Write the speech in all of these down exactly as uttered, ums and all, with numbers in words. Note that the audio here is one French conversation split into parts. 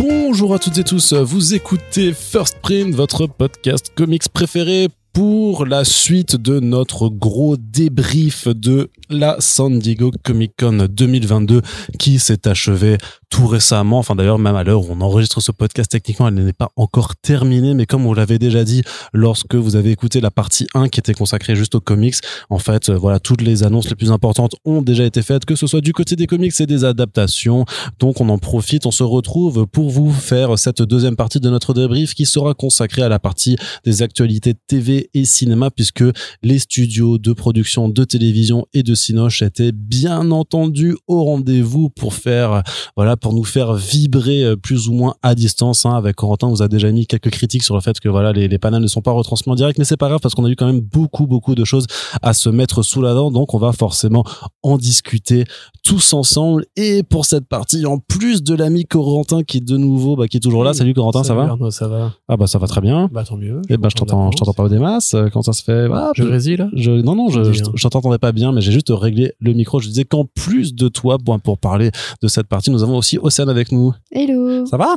Bonjour à toutes et tous, vous écoutez First Print, votre podcast comics préféré pour la suite de notre gros débrief de la San Diego Comic-Con deux mille vingt-deux qui s'est achevée tout récemment. Enfin d'ailleurs, même à l'heure où on enregistre ce podcast, techniquement elle n'est pas encore terminée, mais comme on l'avait déjà dit lorsque vous avez écouté la partie un qui était consacrée juste aux comics, en fait voilà, toutes les annonces les plus importantes ont déjà été faites, que ce soit du côté des comics et des adaptations. Donc on en profite, on se retrouve pour vous faire cette deuxième partie de notre débrief qui sera consacrée à la partie des actualités T V et cinéma, puisque les studios de production de télévision et de cinoche étaient bien entendu au rendez-vous pour faire voilà pour nous faire vibrer plus ou moins à distance hein. Avec Corentin, on vous a déjà mis quelques critiques sur le fait que voilà les, les panels ne sont pas retransmis en direct, mais c'est pas grave parce qu'on a eu quand même beaucoup beaucoup de choses à se mettre sous la dent, donc on va forcément en discuter tous ensemble. Et pour cette partie, en plus de l'ami Corentin qui est de nouveau bah, qui est toujours là. Salut Corentin, ça, ça va, va ça va ah bah ça va très bien, bah tant mieux. Et ben bah, je t'entends je t'entends pas au démarrage. Quand ça se fait, ah, je grésille. Je, non, non, je, je, je t'entendais pas bien, mais j'ai juste réglé le micro. Je disais qu'en plus de toi, bon, pour parler de cette partie, nous avons aussi Océane avec nous. Hello. Ça va?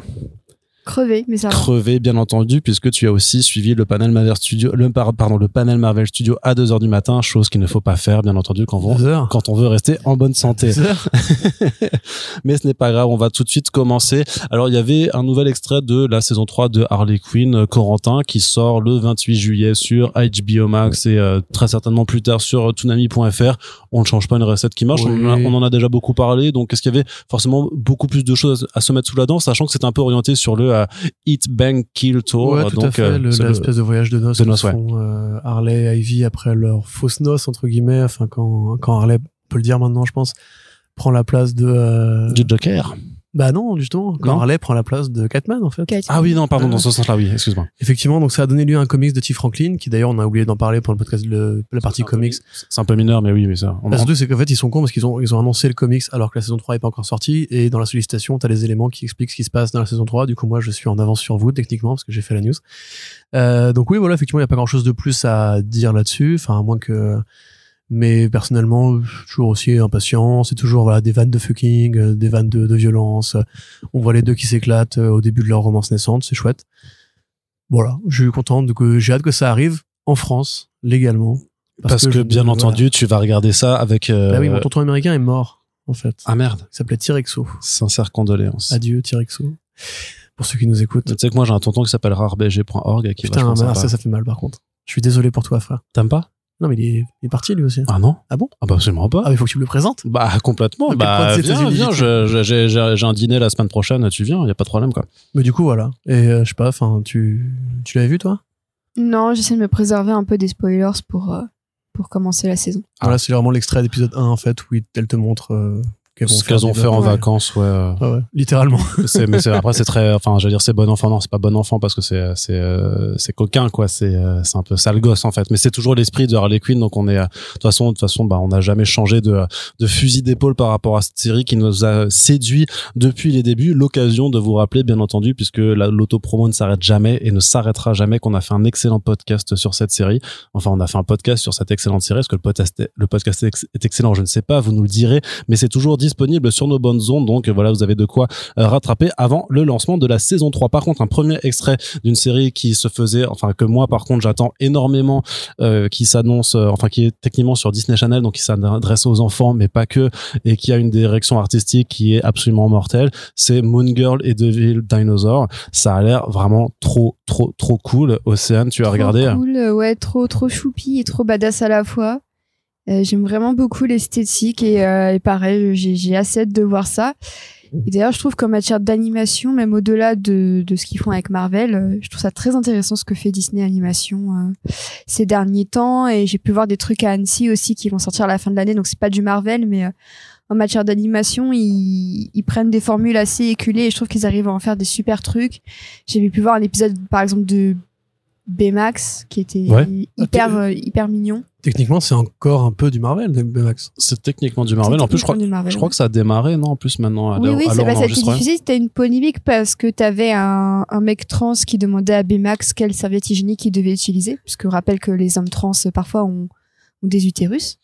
Crevé, mais ça va. Crevé, bien entendu, puisque tu as aussi suivi le panel Marvel Studio, le, pardon, le panel Marvel Studio à deux heures du matin, chose qu'il ne faut pas faire, bien entendu, quand on, quand on veut rester en bonne santé. Mais ce n'est pas grave, on va tout de suite commencer. Alors, il y avait un nouvel extrait de la saison trois de Harley Quinn, Corentin, qui sort le vingt-huit juillet sur H B O Max et euh, très certainement plus tard sur toonami point f r. On ne change pas une recette qui marche. Oui. On, en a, on en a déjà beaucoup parlé. Donc, est-ce qu'il y avait forcément beaucoup plus de choses à se mettre sous la dent, sachant que c'est un peu orienté sur le Hit Bang Kill Tour, ouais, tout donc, à fait, le, l'espèce de voyage de noces, de noces que ouais. font euh, Harley et Ivy après leur fausse noce entre guillemets, enfin quand quand Harley, on peut le dire maintenant je pense, prend la place de euh... du Joker. Bah non, justement, quand non. Harley prend la place de Catman en fait. Catman. Ah oui, non, pardon, dans ce sens-là, oui, excuse-moi. Effectivement, donc ça a donné lieu à un comics de T. Franklin, qui d'ailleurs on a oublié d'en parler pour le podcast, le, la partie c'est comics. Peu, c'est un peu mineur, mais oui, mais ça. La surtout, c'est qu'en fait ils sont cons parce qu'ils ont ils ont annoncé le comics alors que la saison trois est pas encore sortie, et dans la sollicitation t'as les éléments qui expliquent ce qui se passe dans la saison trois. Du coup, moi je suis en avance sur vous techniquement parce que j'ai fait la news. Euh, donc oui, voilà, effectivement, il y a pas grand-chose de plus à dire là-dessus, enfin à moins que. Mais personnellement, toujours aussi impatient. C'est toujours voilà, des vannes de fucking, des vannes de, de violence. On voit les deux qui s'éclatent au début de leur romance naissante. C'est chouette. Voilà, je suis content. Donc, j'ai hâte que ça arrive en France, légalement. Parce, parce que, que, bien entendu, voilà. Tu vas regarder ça avec... Euh... Bah oui, mon tonton américain est mort, en fait. Ah merde. Il s'appelait Tirexo. Sincères condoléances. Adieu, Tirexo. Pour ceux qui nous écoutent. Tu sais que moi, j'ai un tonton qui s'appelle rare b g point org. Qui Putain, bah, ça, ça fait mal, par contre. Je suis désolé pour toi, frère. T'aimes pas? Non, mais il est, il est parti, lui aussi. Ah non? Ah bon? Ah bah absolument pas. Ah, mais faut que tu me le présentes? Bah, complètement. Okay, bah, viens, viens, je, je, j'ai, j'ai un dîner la semaine prochaine, tu viens, y a pas de problème, quoi. Mais du coup, voilà. Et euh, je sais pas, enfin, tu, tu l'avais vu, toi? Non, j'essaie de me préserver un peu des spoilers pour, euh, pour commencer la saison. Ah, là, c'est vraiment l'extrait d'épisode un, en fait, où elle te montre... Euh... ce qu'elles ont fait en ouais. vacances ouais, ah ouais littéralement c'est, mais c'est, après c'est très enfin j'allais dire c'est bon enfant non c'est pas bon enfant parce que c'est c'est euh, c'est coquin quoi c'est euh, c'est un peu sale gosse en fait, mais c'est toujours l'esprit de Harley Quinn, donc on est de euh, toute façon de toute façon bah on n'a jamais changé de de fusil d'épaule par rapport à cette série qui nous a séduit depuis les débuts. L'occasion de vous rappeler bien entendu, puisque la, l'autopromo ne s'arrête jamais et ne s'arrêtera jamais, qu'on a fait un excellent podcast sur cette série, enfin on a fait un podcast sur cette excellente série. Est-ce que le podcast le podcast est excellent? Je ne sais pas, vous nous le direz, mais c'est toujours disponible sur nos bonnes ondes, donc voilà, vous avez de quoi rattraper avant le lancement de la saison trois. Par contre, un premier extrait d'une série qui se faisait, enfin que moi par contre j'attends énormément, euh, qui s'annonce euh, enfin qui est techniquement sur Disney Channel, donc qui s'adresse aux enfants mais pas que, et qui a une direction artistique qui est absolument mortelle, c'est Moon Girl et Devil Dinosaur. Ça a l'air vraiment trop trop trop cool. Océane, tu as trop regardé? Cool, ouais, trop trop choupi et trop badass à la fois. Euh, j'aime vraiment beaucoup l'esthétique et, euh, et pareil, j'ai, j'ai assez hâte de voir ça. Et d'ailleurs, je trouve qu'en matière d'animation, même au-delà de, de ce qu'ils font avec Marvel, euh, je trouve ça très intéressant ce que fait Disney Animation euh, ces derniers temps. Et j'ai pu voir des trucs à Annecy aussi qui vont sortir à la fin de l'année. Donc, c'est pas du Marvel, mais euh, en matière d'animation, ils, ils prennent des formules assez éculées et je trouve qu'ils arrivent à en faire des super trucs. J'ai pu voir un épisode, par exemple, de Baymax qui était ouais. hyper, euh, hyper mignon. Techniquement, c'est encore un peu du Marvel, Baymax. C'est techniquement du Marvel. En plus, je crois, Marvel, je crois que ça a démarré, non? En plus, maintenant, oui, à oui, c'est vrai, ça a été diffusé. C'était une polémique parce que t'avais un, un mec trans qui demandait à Baymax quelle serviette hygiénique il devait utiliser. Puisque rappelle que les hommes trans, parfois, ont, ont des utérus.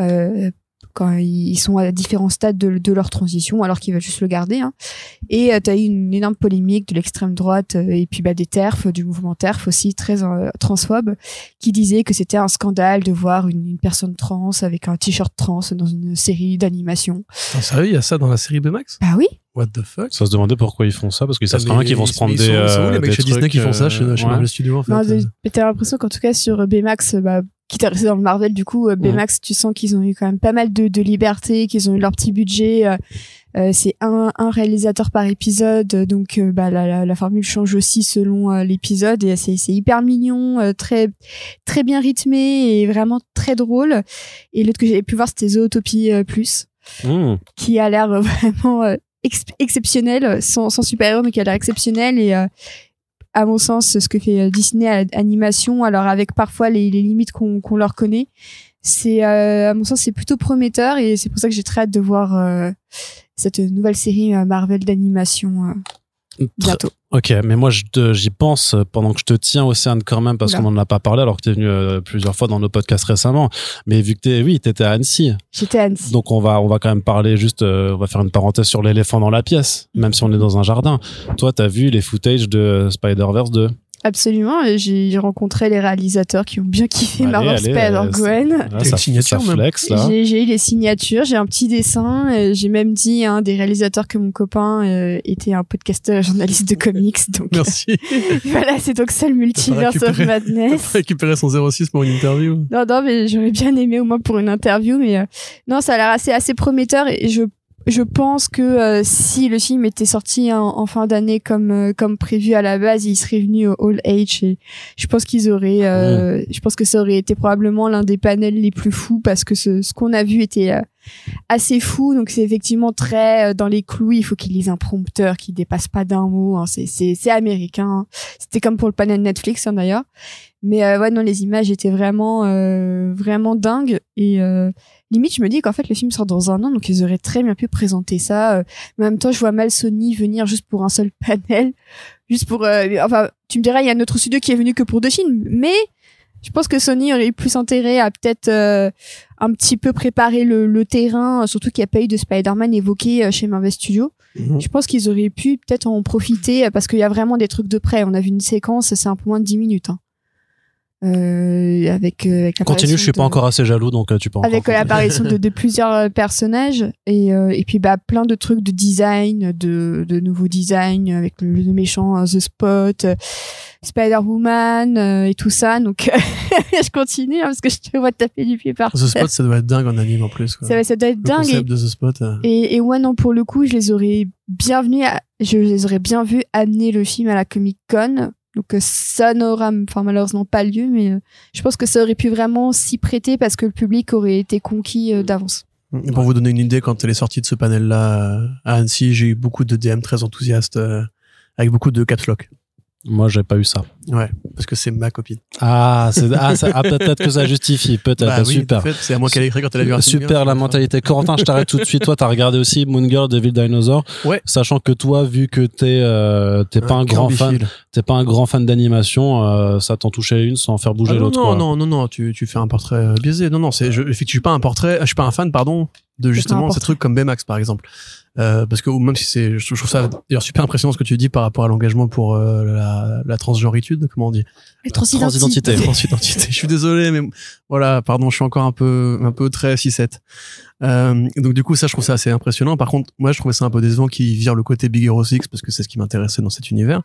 Euh, quand ils sont à différents stades de, de leur transition, alors qu'ils veulent juste le garder. Hein. Et euh, tu as eu une énorme polémique de l'extrême droite euh, et puis bah, des TERF, du mouvement TERF aussi, très euh, transphobe, qui disait que c'était un scandale de voir une, une personne trans avec un t-shirt trans dans une série d'animation. Attends, sérieux, il y a ça dans la série Baymax ? Bah oui. What the fuck ? Ça se demandait pourquoi ils font ça, parce que ça se craint qu'ils vont se prendre des... C'est où les mecs chez Disney qui font ça, chez Marvel Studios en fait ? Non, t'as l'impression qu'en tout cas sur Baymax... Bah, qui t'est resté dans le Marvel, du coup, Baymax, tu sens qu'ils ont eu quand même pas mal de, de liberté, qu'ils ont eu leur petit budget. Euh, c'est un, un réalisateur par épisode, donc euh, bah, la, la, la formule change aussi selon euh, l'épisode. Et c'est, c'est hyper mignon, euh, très, très bien rythmé et vraiment très drôle. Et l'autre que j'avais pu voir, c'était Zootopie euh, Plus, mmh. qui a l'air vraiment euh, ex- exceptionnel, sans, sans super-héros, mais qui a l'air exceptionnel et... Euh, à mon sens, ce que fait Disney à l'animation, alors avec parfois les, les limites qu'on, qu'on leur connaît, c'est euh, à mon sens c'est plutôt prometteur et c'est pour ça que j'ai très hâte de voir euh, cette nouvelle série Marvel d'animation euh, bientôt. Ok, mais moi je te, j'y pense pendant que je te tiens, Océane, quand même, parce non. qu'on n'en a pas parlé alors que t'es venu euh, plusieurs fois dans nos podcasts récemment. Mais vu que t'es, oui, t'étais à Annecy. J'étais à Annecy. Donc on va, on va quand même parler juste, euh, on va faire une parenthèse sur l'éléphant dans la pièce, même si on est dans un jardin. Toi, t'as vu les footages de Spider-Verse deux? Absolument, j'ai rencontré les réalisateurs qui ont bien kiffé allez, Marvel Spider-Gwen. Ça, ça flex, là. J'ai, j'ai eu les signatures, j'ai un petit dessin, euh, j'ai même dit hein, des réalisateurs que mon copain euh, était un podcasteur, journaliste de comics. Donc, merci. Euh, voilà, c'est donc ça le Multiverse of Madness. T'as pas récupéré son zéro six pour une interview ? Non, non, mais j'aurais bien aimé au moins pour une interview, mais euh, non, ça a l'air assez, assez prometteur et je Je pense que euh, si le film était sorti en, en fin d'année comme euh, comme prévu à la base, il serait venu au All Age et je pense qu'ils auraient euh, ouais. je pense que ça aurait été probablement l'un des panels les plus fous parce que ce ce qu'on a vu était euh, assez fou, donc c'est effectivement très euh, dans les clous. Il faut qu'ils lisent un prompteur qui dépasse pas d'un mot, hein, c'est c'est c'est américain. Hein. C'était comme pour le panel Netflix hein, d'ailleurs. Mais euh, ouais non, les images étaient vraiment euh, vraiment dingues et euh, limite je me dis qu'en fait le film sort dans un an, donc ils auraient très bien pu présenter ça. Mais en même temps je vois mal Sony venir juste pour un seul panel, juste pour euh, enfin tu me diras il y a un autre studio qui est venu que pour deux films, mais je pense que Sony aurait eu plus intérêt à peut-être euh, un petit peu préparer le, le terrain, surtout qu'il n'y a pas eu de Spider-Man évoqué chez Marvel Studios. Mmh. Je pense qu'ils auraient pu peut-être en profiter parce qu'il y a vraiment des trucs de près. On a vu une séquence, c'est un peu moins de dix minutes. Hein. Euh, avec, euh, avec continue, je suis de... pas encore assez jaloux donc euh, tu peux avec l'apparition de, de plusieurs personnages et euh, et puis bah plein de trucs de design, de de nouveaux designs avec le, le méchant The Spot, euh, Spider-Woman euh, et tout ça, donc euh, je continue hein, parce que je te vois taper du pied par terre. The Spot, ça doit être dingue en anime en plus quoi. Ça, ça doit être le dingue concept et, de The Spot, euh... et et ouais non, pour le coup je les aurais bien venus à, je les aurais bien vu amener le film à la Comic-Con. Donc ça n'aura enfin malheureusement pas lieu, mais je pense que ça aurait pu vraiment s'y prêter parce que le public aurait été conquis d'avance. Et pour vous donner une idée, quand elle est sortie de ce panel-là à Annecy, j'ai eu beaucoup de D M très enthousiastes avec beaucoup de caps lock. Moi, j'ai pas eu ça. Ouais, parce que c'est ma copine. Ah, c'est, ah, ça, ah peut-être que ça justifie, peut-être. Bah, oui, super. En fait, c'est à moi qu'elle a écrit quand elle a vu un film. Super, la mentalité. Corentin, je t'arrête tout de suite. Toi, t'as regardé aussi Moon Girl, Devil Dinosaur. Ouais. Sachant que toi, vu que t'es, euh, t'es pas un, un grand fan, t'es pas un grand fan d'animation, euh, ça t'en touchait une sans faire bouger ah, non, l'autre. Non, quoi. non, non, non, tu, tu fais un portrait biaisé. Non, non, c'est, je, effectivement, je suis pas un portrait, je suis pas un fan, pardon, de justement ces trucs comme Baymax, par exemple. Euh, parce que même si c'est, je trouve ça d'ailleurs super impressionnant ce que tu dis par rapport à l'engagement pour euh, la, la transgenritude, comment on dit ? La transidentité. La transidentité. Je suis désolé, mais voilà, pardon, je suis encore un peu, un peu très six sept. Euh, donc du coup, ça, je trouve ça assez impressionnant. Par contre, moi, je trouvais ça un peu décevant qu'ils virent le côté Big Hero six parce que c'est ce qui m'intéressait dans cet univers.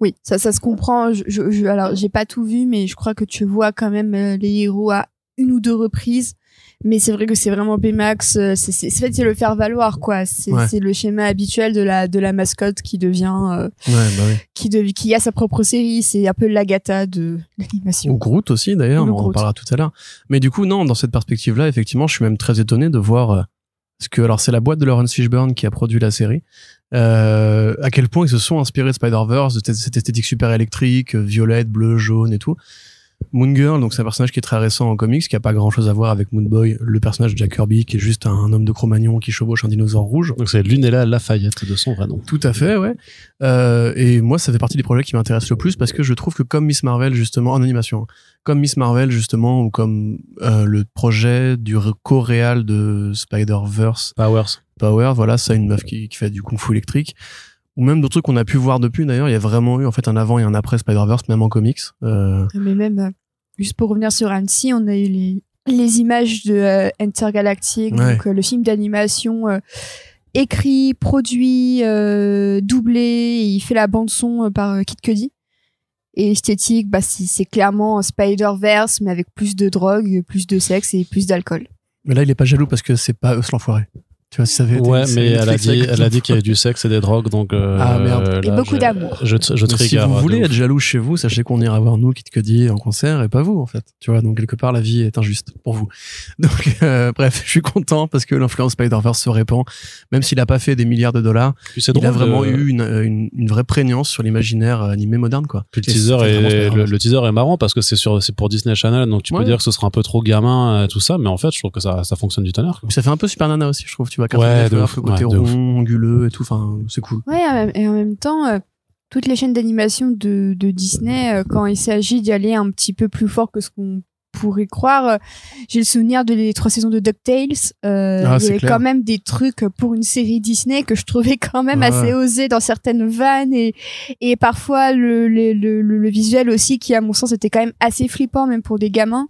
Oui, ça, ça se comprend. Je, je, je, alors, j'ai pas tout vu, mais je crois que tu vois quand même les héros à une ou deux reprises. Mais c'est vrai que c'est vraiment Baymax, c'est, c'est, c'est, c'est le faire valoir, quoi. C'est, ouais. c'est le schéma habituel de la, de la mascotte qui devient, euh, ouais, bah oui. qui devient, qui a sa propre série. C'est un peu l'Agatha de l'animation. Ou Groot aussi, d'ailleurs. On en parlera tout à l'heure. Mais du coup, non, dans cette perspective-là, effectivement, je suis même très étonné de voir, euh, ce que, alors c'est la boîte de Laurence Fishburne qui a produit la série. Euh, à quel point ils se sont inspirés de Spider-Verse, de cette esthétique super électrique, violette, bleu, jaune et tout. Moon Girl, donc c'est un personnage qui est très récent en comics, qui a pas grand chose à voir avec Moon Boy, le personnage de Jack Kirby, qui est juste un homme de Cro-Magnon qui chevauche un dinosaure rouge. Donc c'est Lunella Lafayette de son vrai nom. Tout à fait, ouais. Euh, et moi, ça fait partie des projets qui m'intéressent le plus parce que je trouve que comme Miss Marvel, justement, en animation, comme Miss Marvel, justement, ou comme euh, le projet du co-réal de Spider-Verse. Powers. Powers, voilà, ça, une meuf qui, qui fait du kung-fu électrique. Ou même d'autres trucs qu'on a pu voir depuis, d'ailleurs, il y a vraiment eu en fait un avant et un après Spider-Verse, même en comics. Euh... Mais même, juste pour revenir sur Annecy, on a eu les, les images de euh, Intergalactic, ouais. donc euh, le film d'animation euh, écrit, produit, euh, doublé, et il fait la bande-son euh, par euh, Kid Cudi. Et esthétique, bah, c'est, c'est clairement un Spider-Verse, mais avec plus de drogue, plus de sexe et plus d'alcool. Mais là, il est pas jaloux parce que c'est pas eux l'enfoiré. Tu vois, si ça avait été, ouais, mais elle a dit, elle a dit qu'il y avait du sexe et des drogues, donc. Euh, ah merde. Euh, là, et beaucoup je, d'amour. Je, je, je trigger. Si vous voulez être jaloux chez vous, sachez qu'on ira voir nous, Kid Cudi, en concert et pas vous, en fait. Tu vois, donc quelque part, la vie est injuste pour vous. Donc, euh, bref, je suis content parce que l'influence Spider-Verse se répand, même s'il a pas fait des milliards de dollars. C'est il a vraiment de... eu une, une, une vraie prégnance sur l'imaginaire animé moderne, quoi. Puis le et teaser est, le, le teaser est marrant parce que c'est sur, c'est pour Disney Channel, donc tu ouais. peux dire que ce sera un peu trop gamin, tout ça, mais en fait, je trouve que ça, ça fonctionne du tonnerre. Ça fait un peu Super Nana aussi, je trouve. Tu vois, ouais, de ouf, le côté ouais, rond, anguleux et tout, enfin, c'est cool. Ouais, et en même temps, euh, toutes les chaînes d'animation de, de Disney, euh, quand il s'agit d'y aller un petit peu plus fort que ce qu'on pourrait croire, euh, j'ai le souvenir de les trois saisons de DuckTales. Euh, ah, il y avait clair. Quand même des trucs pour une série Disney que je trouvais quand même ouais. assez osé dans certaines vannes et, et parfois le, le, le, le, le visuel aussi qui, à mon sens, était quand même assez flippant, même pour des gamins.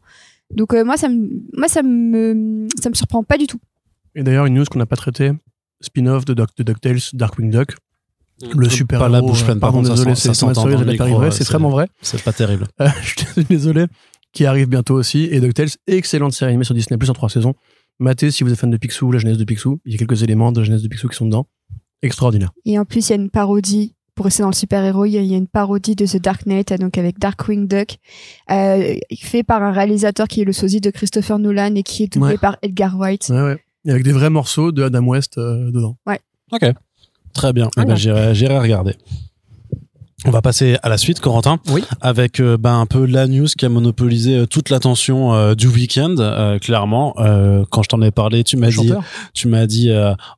Donc, euh, moi, ça me, moi, ça me, ça me surprend pas du tout. Et d'ailleurs, une news qu'on n'a pas traitée, spin-off de, Doc, de DuckTales, Darkwing Duck. Le super héros. Pas la bouche pleine, pardon, désolé, ça, ça c'est, micro, micro, c'est, c'est vraiment vrai. C'est pas terrible. Euh, je suis désolé, qui arrive bientôt aussi. Et DuckTales, excellente série animée sur Disney+, en trois saisons. Matez, si vous êtes fan de Picsou, la jeunesse de Picsou, il y a quelques éléments de la jeunesse de Picsou qui sont dedans. Extraordinaire. Et en plus, il y a une parodie. Pour rester dans le super-héros, il y, y a une parodie de The Dark Knight, donc avec Darkwing Duck, euh, fait par un réalisateur qui est le sosie de Christopher Nolan et qui est doublé ouais. par Edgar Wright. Ouais, ouais. Avec des vrais morceaux de Adam West euh, dedans. Ouais. Ok. Très bien. Voilà. Eh ben, j'irai, j'irai regarder. On va passer à la suite, Corentin. Oui. Avec euh, ben, un peu la news qui a monopolisé toute l'attention euh, du week-end. Euh, clairement, euh, quand je t'en ai parlé, tu m'as dit, tu m'as dit,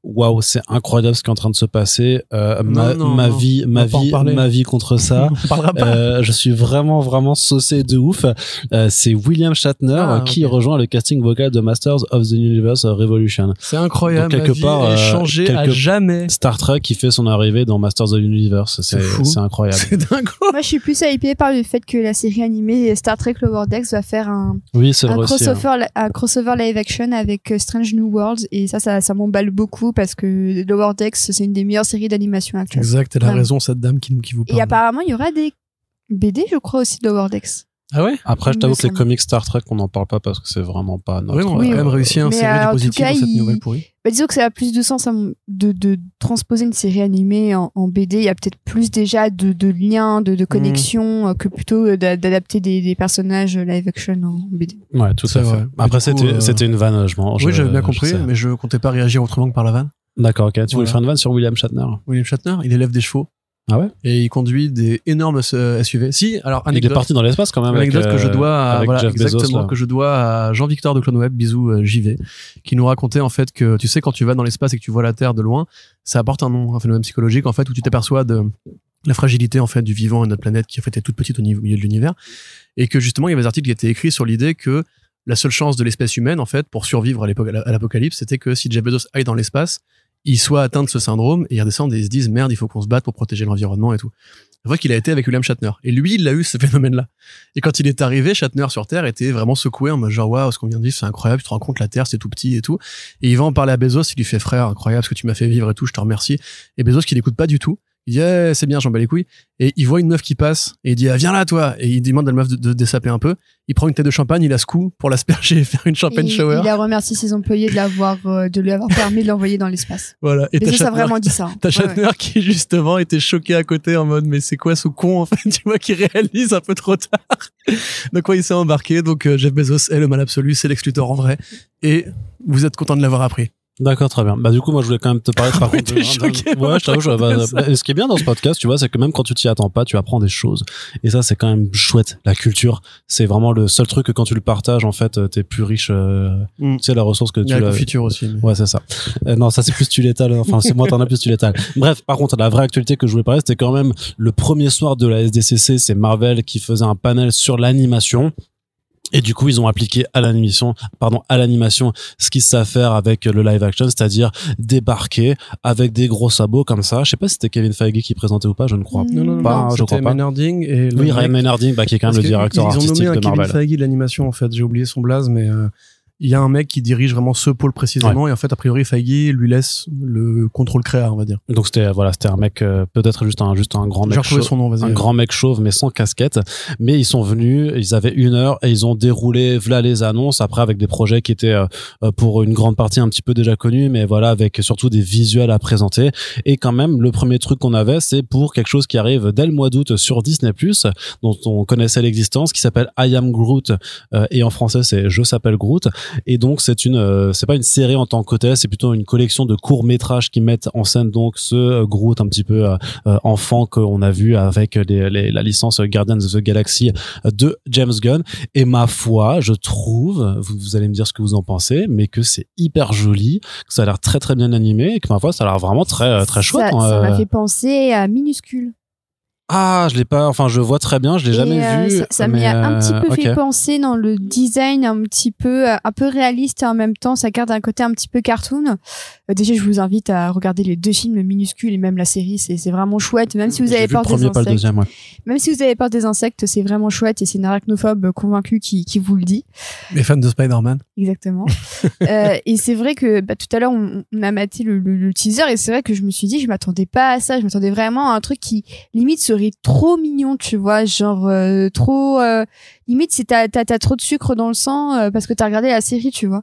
waouh, wow, c'est incroyable ce qui est en train de se passer. Euh, non, ma, non, ma non. vie, ma vie, ma vie contre ça. On parlera pas. Euh, je suis vraiment, vraiment saucé de ouf. Euh, c'est William Shatner ah, qui okay. rejoint le casting vocal de Masters of the Universe Revolution. C'est incroyable. Donc, quelque part, changé euh, à jamais. Star Trek qui fait son arrivée dans Masters of the Universe. C'est, c'est, c'est incroyable. C'est dingue. Moi, je suis plus hypée par le fait que la série animée Star Trek Lower Decks va faire un, oui, un, crossover, aussi, hein. un crossover live action avec Strange New Worlds et ça, ça, ça m'emballe beaucoup parce que Lower Decks, c'est une des meilleures séries d'animation actuelle. Exact, elle a raison, cette dame qui, qui vous parle. Et apparemment, il y aura des B D, je crois, aussi de Lower Decks. Ah ouais? Après, je t'avoue que les comics Star Trek, on n'en parle pas parce que c'est vraiment pas notre... Oui, on a oui, quand même réussi à insérer du positif dans cette il... nouvelle pourrie. Bah, disons que ça a plus de sens de, de, de transposer une série animée en, en B D. Il y a peut-être plus déjà de, de liens, de, de connexions, mmh. que plutôt d'adapter des, des personnages live action en B D. Ouais, tout ça. Après, coup, c'était, euh... c'était une vanne, je m'en... Oui, j'avais bien compris, mais je comptais pas réagir autrement que par la vanne. D'accord, ok. Tu voilà. voulais faire une vanne sur William Shatner? William Shatner, il élève des chevaux. Ah ouais? Et il conduit des énormes S U V. Si, alors anecdote. Il est parti dans l'espace quand même. Anecdote avec, que je dois, à, voilà, Jeff exactement Bezos, que je dois à Jean-Victor de CloneWeb, bisous euh, J V, qui nous racontait en fait que tu sais quand tu vas dans l'espace et que tu vois la Terre de loin, ça apporte un nom, un phénomène psychologique en fait où tu t'aperçois de la fragilité en fait du vivant et de notre planète qui en fait est toute petite au niveau, au milieu de l'univers, et que justement il y avait des articles qui étaient écrits sur l'idée que la seule chance de l'espèce humaine en fait pour survivre à, à l'apocalypse, c'était que si Jeff Bezos aille dans l'espace, ils soient atteints de ce syndrome et ils redescendent et ils se disent merde, il faut qu'on se batte pour protéger l'environnement et tout. C'est vrai qu'il a été avec William Shatner et lui il a eu ce phénomène là et quand il est arrivé, Shatner sur Terre était vraiment secoué en mode genre waouh, ce qu'on vient de vivre c'est incroyable, tu te rends compte la Terre c'est tout petit et tout, et il va en parler à Bezos, il lui fait frère incroyable ce que tu m'as fait vivre et tout, je te remercie, et Bezos qui n'écoute pas du tout, il dit yeah, c'est bien, j'en bats les couilles, et il voit une meuf qui passe et il dit ah, viens là toi, et il demande à la meuf de, de, de dessaper un peu, il prend une tête de champagne, il la secoue pour l'asperger et faire une champagne et shower. Il a remercié ses employés de l'avoir, euh, de lui avoir permis de l'envoyer dans l'espace. Voilà. Et Bezos a vraiment dit ça. Hein. T'as ouais, Shatner ouais. qui justement était choqué à côté en mode mais c'est quoi ce con en fait, tu vois, qui réalise un peu trop tard. Donc ouais, il s'est embarqué, donc euh, Jeff Bezos est le mal absolu, c'est Lex Luthor en vrai, et vous êtes content de l'avoir appris. D'accord, très bien. Bah du coup, moi je voulais quand même te parler par contre de choqué, ouais, je t'avoue, je... bah, ce qui est bien dans ce podcast, tu vois, c'est que même quand tu t'y attends pas, tu apprends des choses. Et ça, c'est quand même chouette. La culture, c'est vraiment le seul truc que quand tu le partages, en fait, t'es plus riche. Euh... Mm. Tu sais la ressource que tu as. La confiture aussi. Mais... Ouais, c'est ça. Euh, non, ça c'est plus tu l'étales. Enfin, c'est moi t'en as plus tu l'étales. Bref, par contre, la vraie actualité que je voulais parler, c'était quand même le premier soir de la S D C C, c'est Marvel qui faisait un panel sur l'animation. Et du coup, ils ont appliqué à l'animation, pardon, à l'animation, ce qu'ils savent faire avec le live action, c'est-à-dire débarquer avec des gros sabots comme ça. Je sais pas si c'était Kevin Feige qui présentait ou pas, je ne crois non, non, pas, non, non, je crois pas. Maynarding et oui, Ryan Maynarding, bah, qui est quand même le directeur artistique de Marvel. Ils ont nommé un Kevin Feige de l'animation, en fait. J'ai oublié son blaze, mais il euh, y a un mec qui dirige vraiment ce pôle précisément, ouais. Et en fait, a priori, Feige lui laisse le contrôle créa, on va dire. Donc c'était, voilà, c'était un mec, euh, peut-être juste un, juste un grand mec chauve, son nom, vas-y, un ouais. grand mec chauve, mais sans casquette. Mais ils sont venus, ils avaient une heure et ils ont déroulé, voilà, les annonces. Après, avec des projets qui étaient, euh, pour une grande partie un petit peu déjà connus, mais voilà, avec surtout des visuels à présenter. Et quand même, le premier truc qu'on avait, c'est pour quelque chose qui arrive dès le mois d'août sur Disney+, dont on connaissait l'existence, qui s'appelle I Am Groot, euh, et en français, c'est Je s'appelle Groot. Et donc c'est une euh, c'est pas une série en tant que telle, c'est plutôt une collection de courts-métrages qui mettent en scène donc ce euh, Groot un petit peu euh, enfant qu'on a vu avec les, les, la licence Guardians of the Galaxy de James Gunn. Et ma foi, je trouve, vous, vous allez me dire ce que vous en pensez, mais que c'est hyper joli, que ça a l'air très très bien animé et que ma foi ça a l'air vraiment très très chouette. Ça, hein, ça euh... m'a fait penser à Minuscule. Ah, je l'ai pas, enfin, je vois très bien, je l'ai et jamais euh, vu. Ça, ça mais m'a euh, un petit peu okay. fait penser dans le design un petit peu, un peu réaliste et en même temps, ça garde un côté un petit peu cartoon. Euh, déjà, je vous invite à regarder les deux films, Minuscule et même la série, c'est, c'est vraiment chouette, même si vous J'ai avez peur des insectes. Pas le deuxième, ouais. Même si vous avez peur des insectes, c'est vraiment chouette et c'est une arachnophobe convaincue qui, qui vous le dit. Les fans de Spider-Man. Exactement. euh, et c'est vrai que, bah, tout à l'heure, on, on a maté le, le, le teaser et c'est vrai que je me suis dit, je m'attendais pas à ça, je m'attendais vraiment à un truc qui, limite, se trop mignon, tu vois, genre euh, trop euh, limite si t'as, t'as t'as trop de sucre dans le sang euh, parce que t'as regardé la série, tu vois.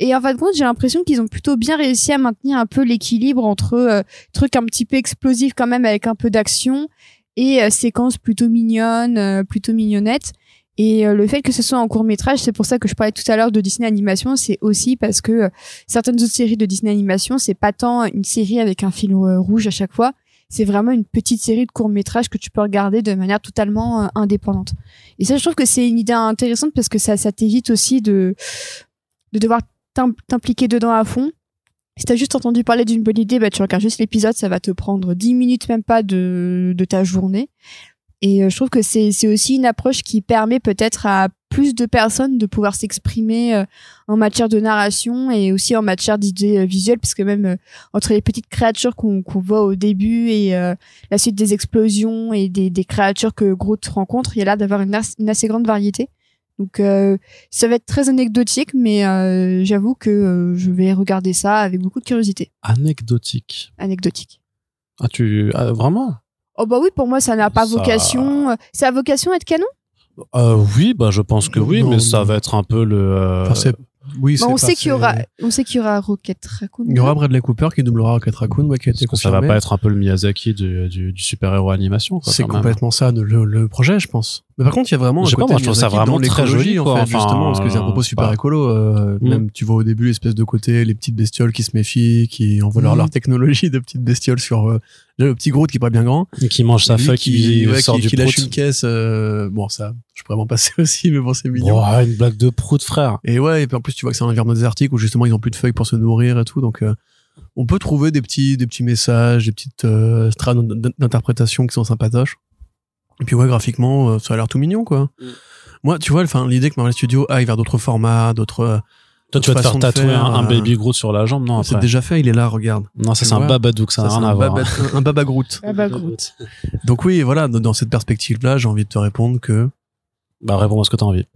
Et en fin de compte, j'ai l'impression qu'ils ont plutôt bien réussi à maintenir un peu l'équilibre entre euh, trucs un petit peu explosifs quand même avec un peu d'action et euh, séquences plutôt mignonnes, euh, plutôt mignonnettes. Et euh, le fait que ce soit en court-métrage, c'est pour ça que je parlais tout à l'heure de Disney Animation, c'est aussi parce que euh, certaines autres séries de Disney Animation, c'est pas tant une série avec un fil euh, rouge à chaque fois. C'est vraiment une petite série de courts-métrages que tu peux regarder de manière totalement euh, indépendante. Et ça, je trouve que c'est une idée intéressante parce que ça, ça t'évite aussi de, de devoir t'impliquer dedans à fond. Si t'as juste entendu parler d'une bonne idée, bah, tu regardes juste l'épisode, ça va te prendre dix minutes, même pas de, de ta journée. Et euh, je trouve que c'est, c'est aussi une approche qui permet peut-être à plus de personnes de pouvoir s'exprimer euh, en matière de narration et aussi en matière d'idées euh, visuelles, parce que même euh, entre les petites créatures qu'on, qu'on voit au début et euh, la suite des explosions et des, des créatures que Groot rencontre, il y a l'air d'avoir une, as- une assez grande variété. Donc euh, ça va être très anecdotique, mais euh, j'avoue que euh, je vais regarder ça avec beaucoup de curiosité. Anecdotique. Anecdotique. Ah tu ah, vraiment? Oh bah oui, pour moi ça n'a pas ça... vocation. Ça a vocation à être canon? Euh, oui, bah, je pense que oui, non, mais ça va être un peu le. Euh... Enfin, c'est... Oui, bah, c'est on sait qu'il y aura, on sait qu'il y aura Rocket Raccoon. Il y aura Bradley Cooper qui doublera Rocket Raccoon, ouais, qui a été confirmé. Ça va pas être un peu le Miyazaki du, du, du super-héros animation, quoi. C'est complètement même. ça, le, le projet, je pense. Mais par contre, il y a vraiment un côté. Pas, moi, je trouve ça vraiment très joli, en fait, enfin, justement, parce que c'est un propos super pas. écolo. Euh, mmh. Même, tu vois au début l'espèce de côté, les petites bestioles qui se méfient, qui envoient mmh. leur technologie de petites bestioles sur. Euh, le petit Groot qui est pas bien grand. Et qui mange sa feuille, qui, ouais, sort qui, du qui lâche une caisse. Euh, bon, ça, je pourrais m'en passer aussi, mais bon, c'est mignon. Oh, une blague de prout, frère. Et ouais, et puis en plus, tu vois que c'est un environnement désertique où justement, ils ont plus de feuilles pour se nourrir et tout. Donc, euh, on peut trouver des petits, des petits messages, des petites euh, strates d'interprétation qui sont sympatoches. Et puis ouais, graphiquement, euh, ça a l'air tout mignon, quoi. Mm. Moi, tu vois, enfin, l'idée que Marvel Studios aille vers d'autres formats, d'autres... Euh, Toi, tu vas te faire tatouer faire, un, un baby Groot sur la jambe, non après. C'est déjà fait, il est là, regarde. Non, ça, c'est un Babadook, ça n'a rien à voir. Un Baba Groot. Baba Groot. Donc oui, voilà, dans cette perspective-là, j'ai envie de te répondre que... Bah, réponds-moi ce que t'as envie.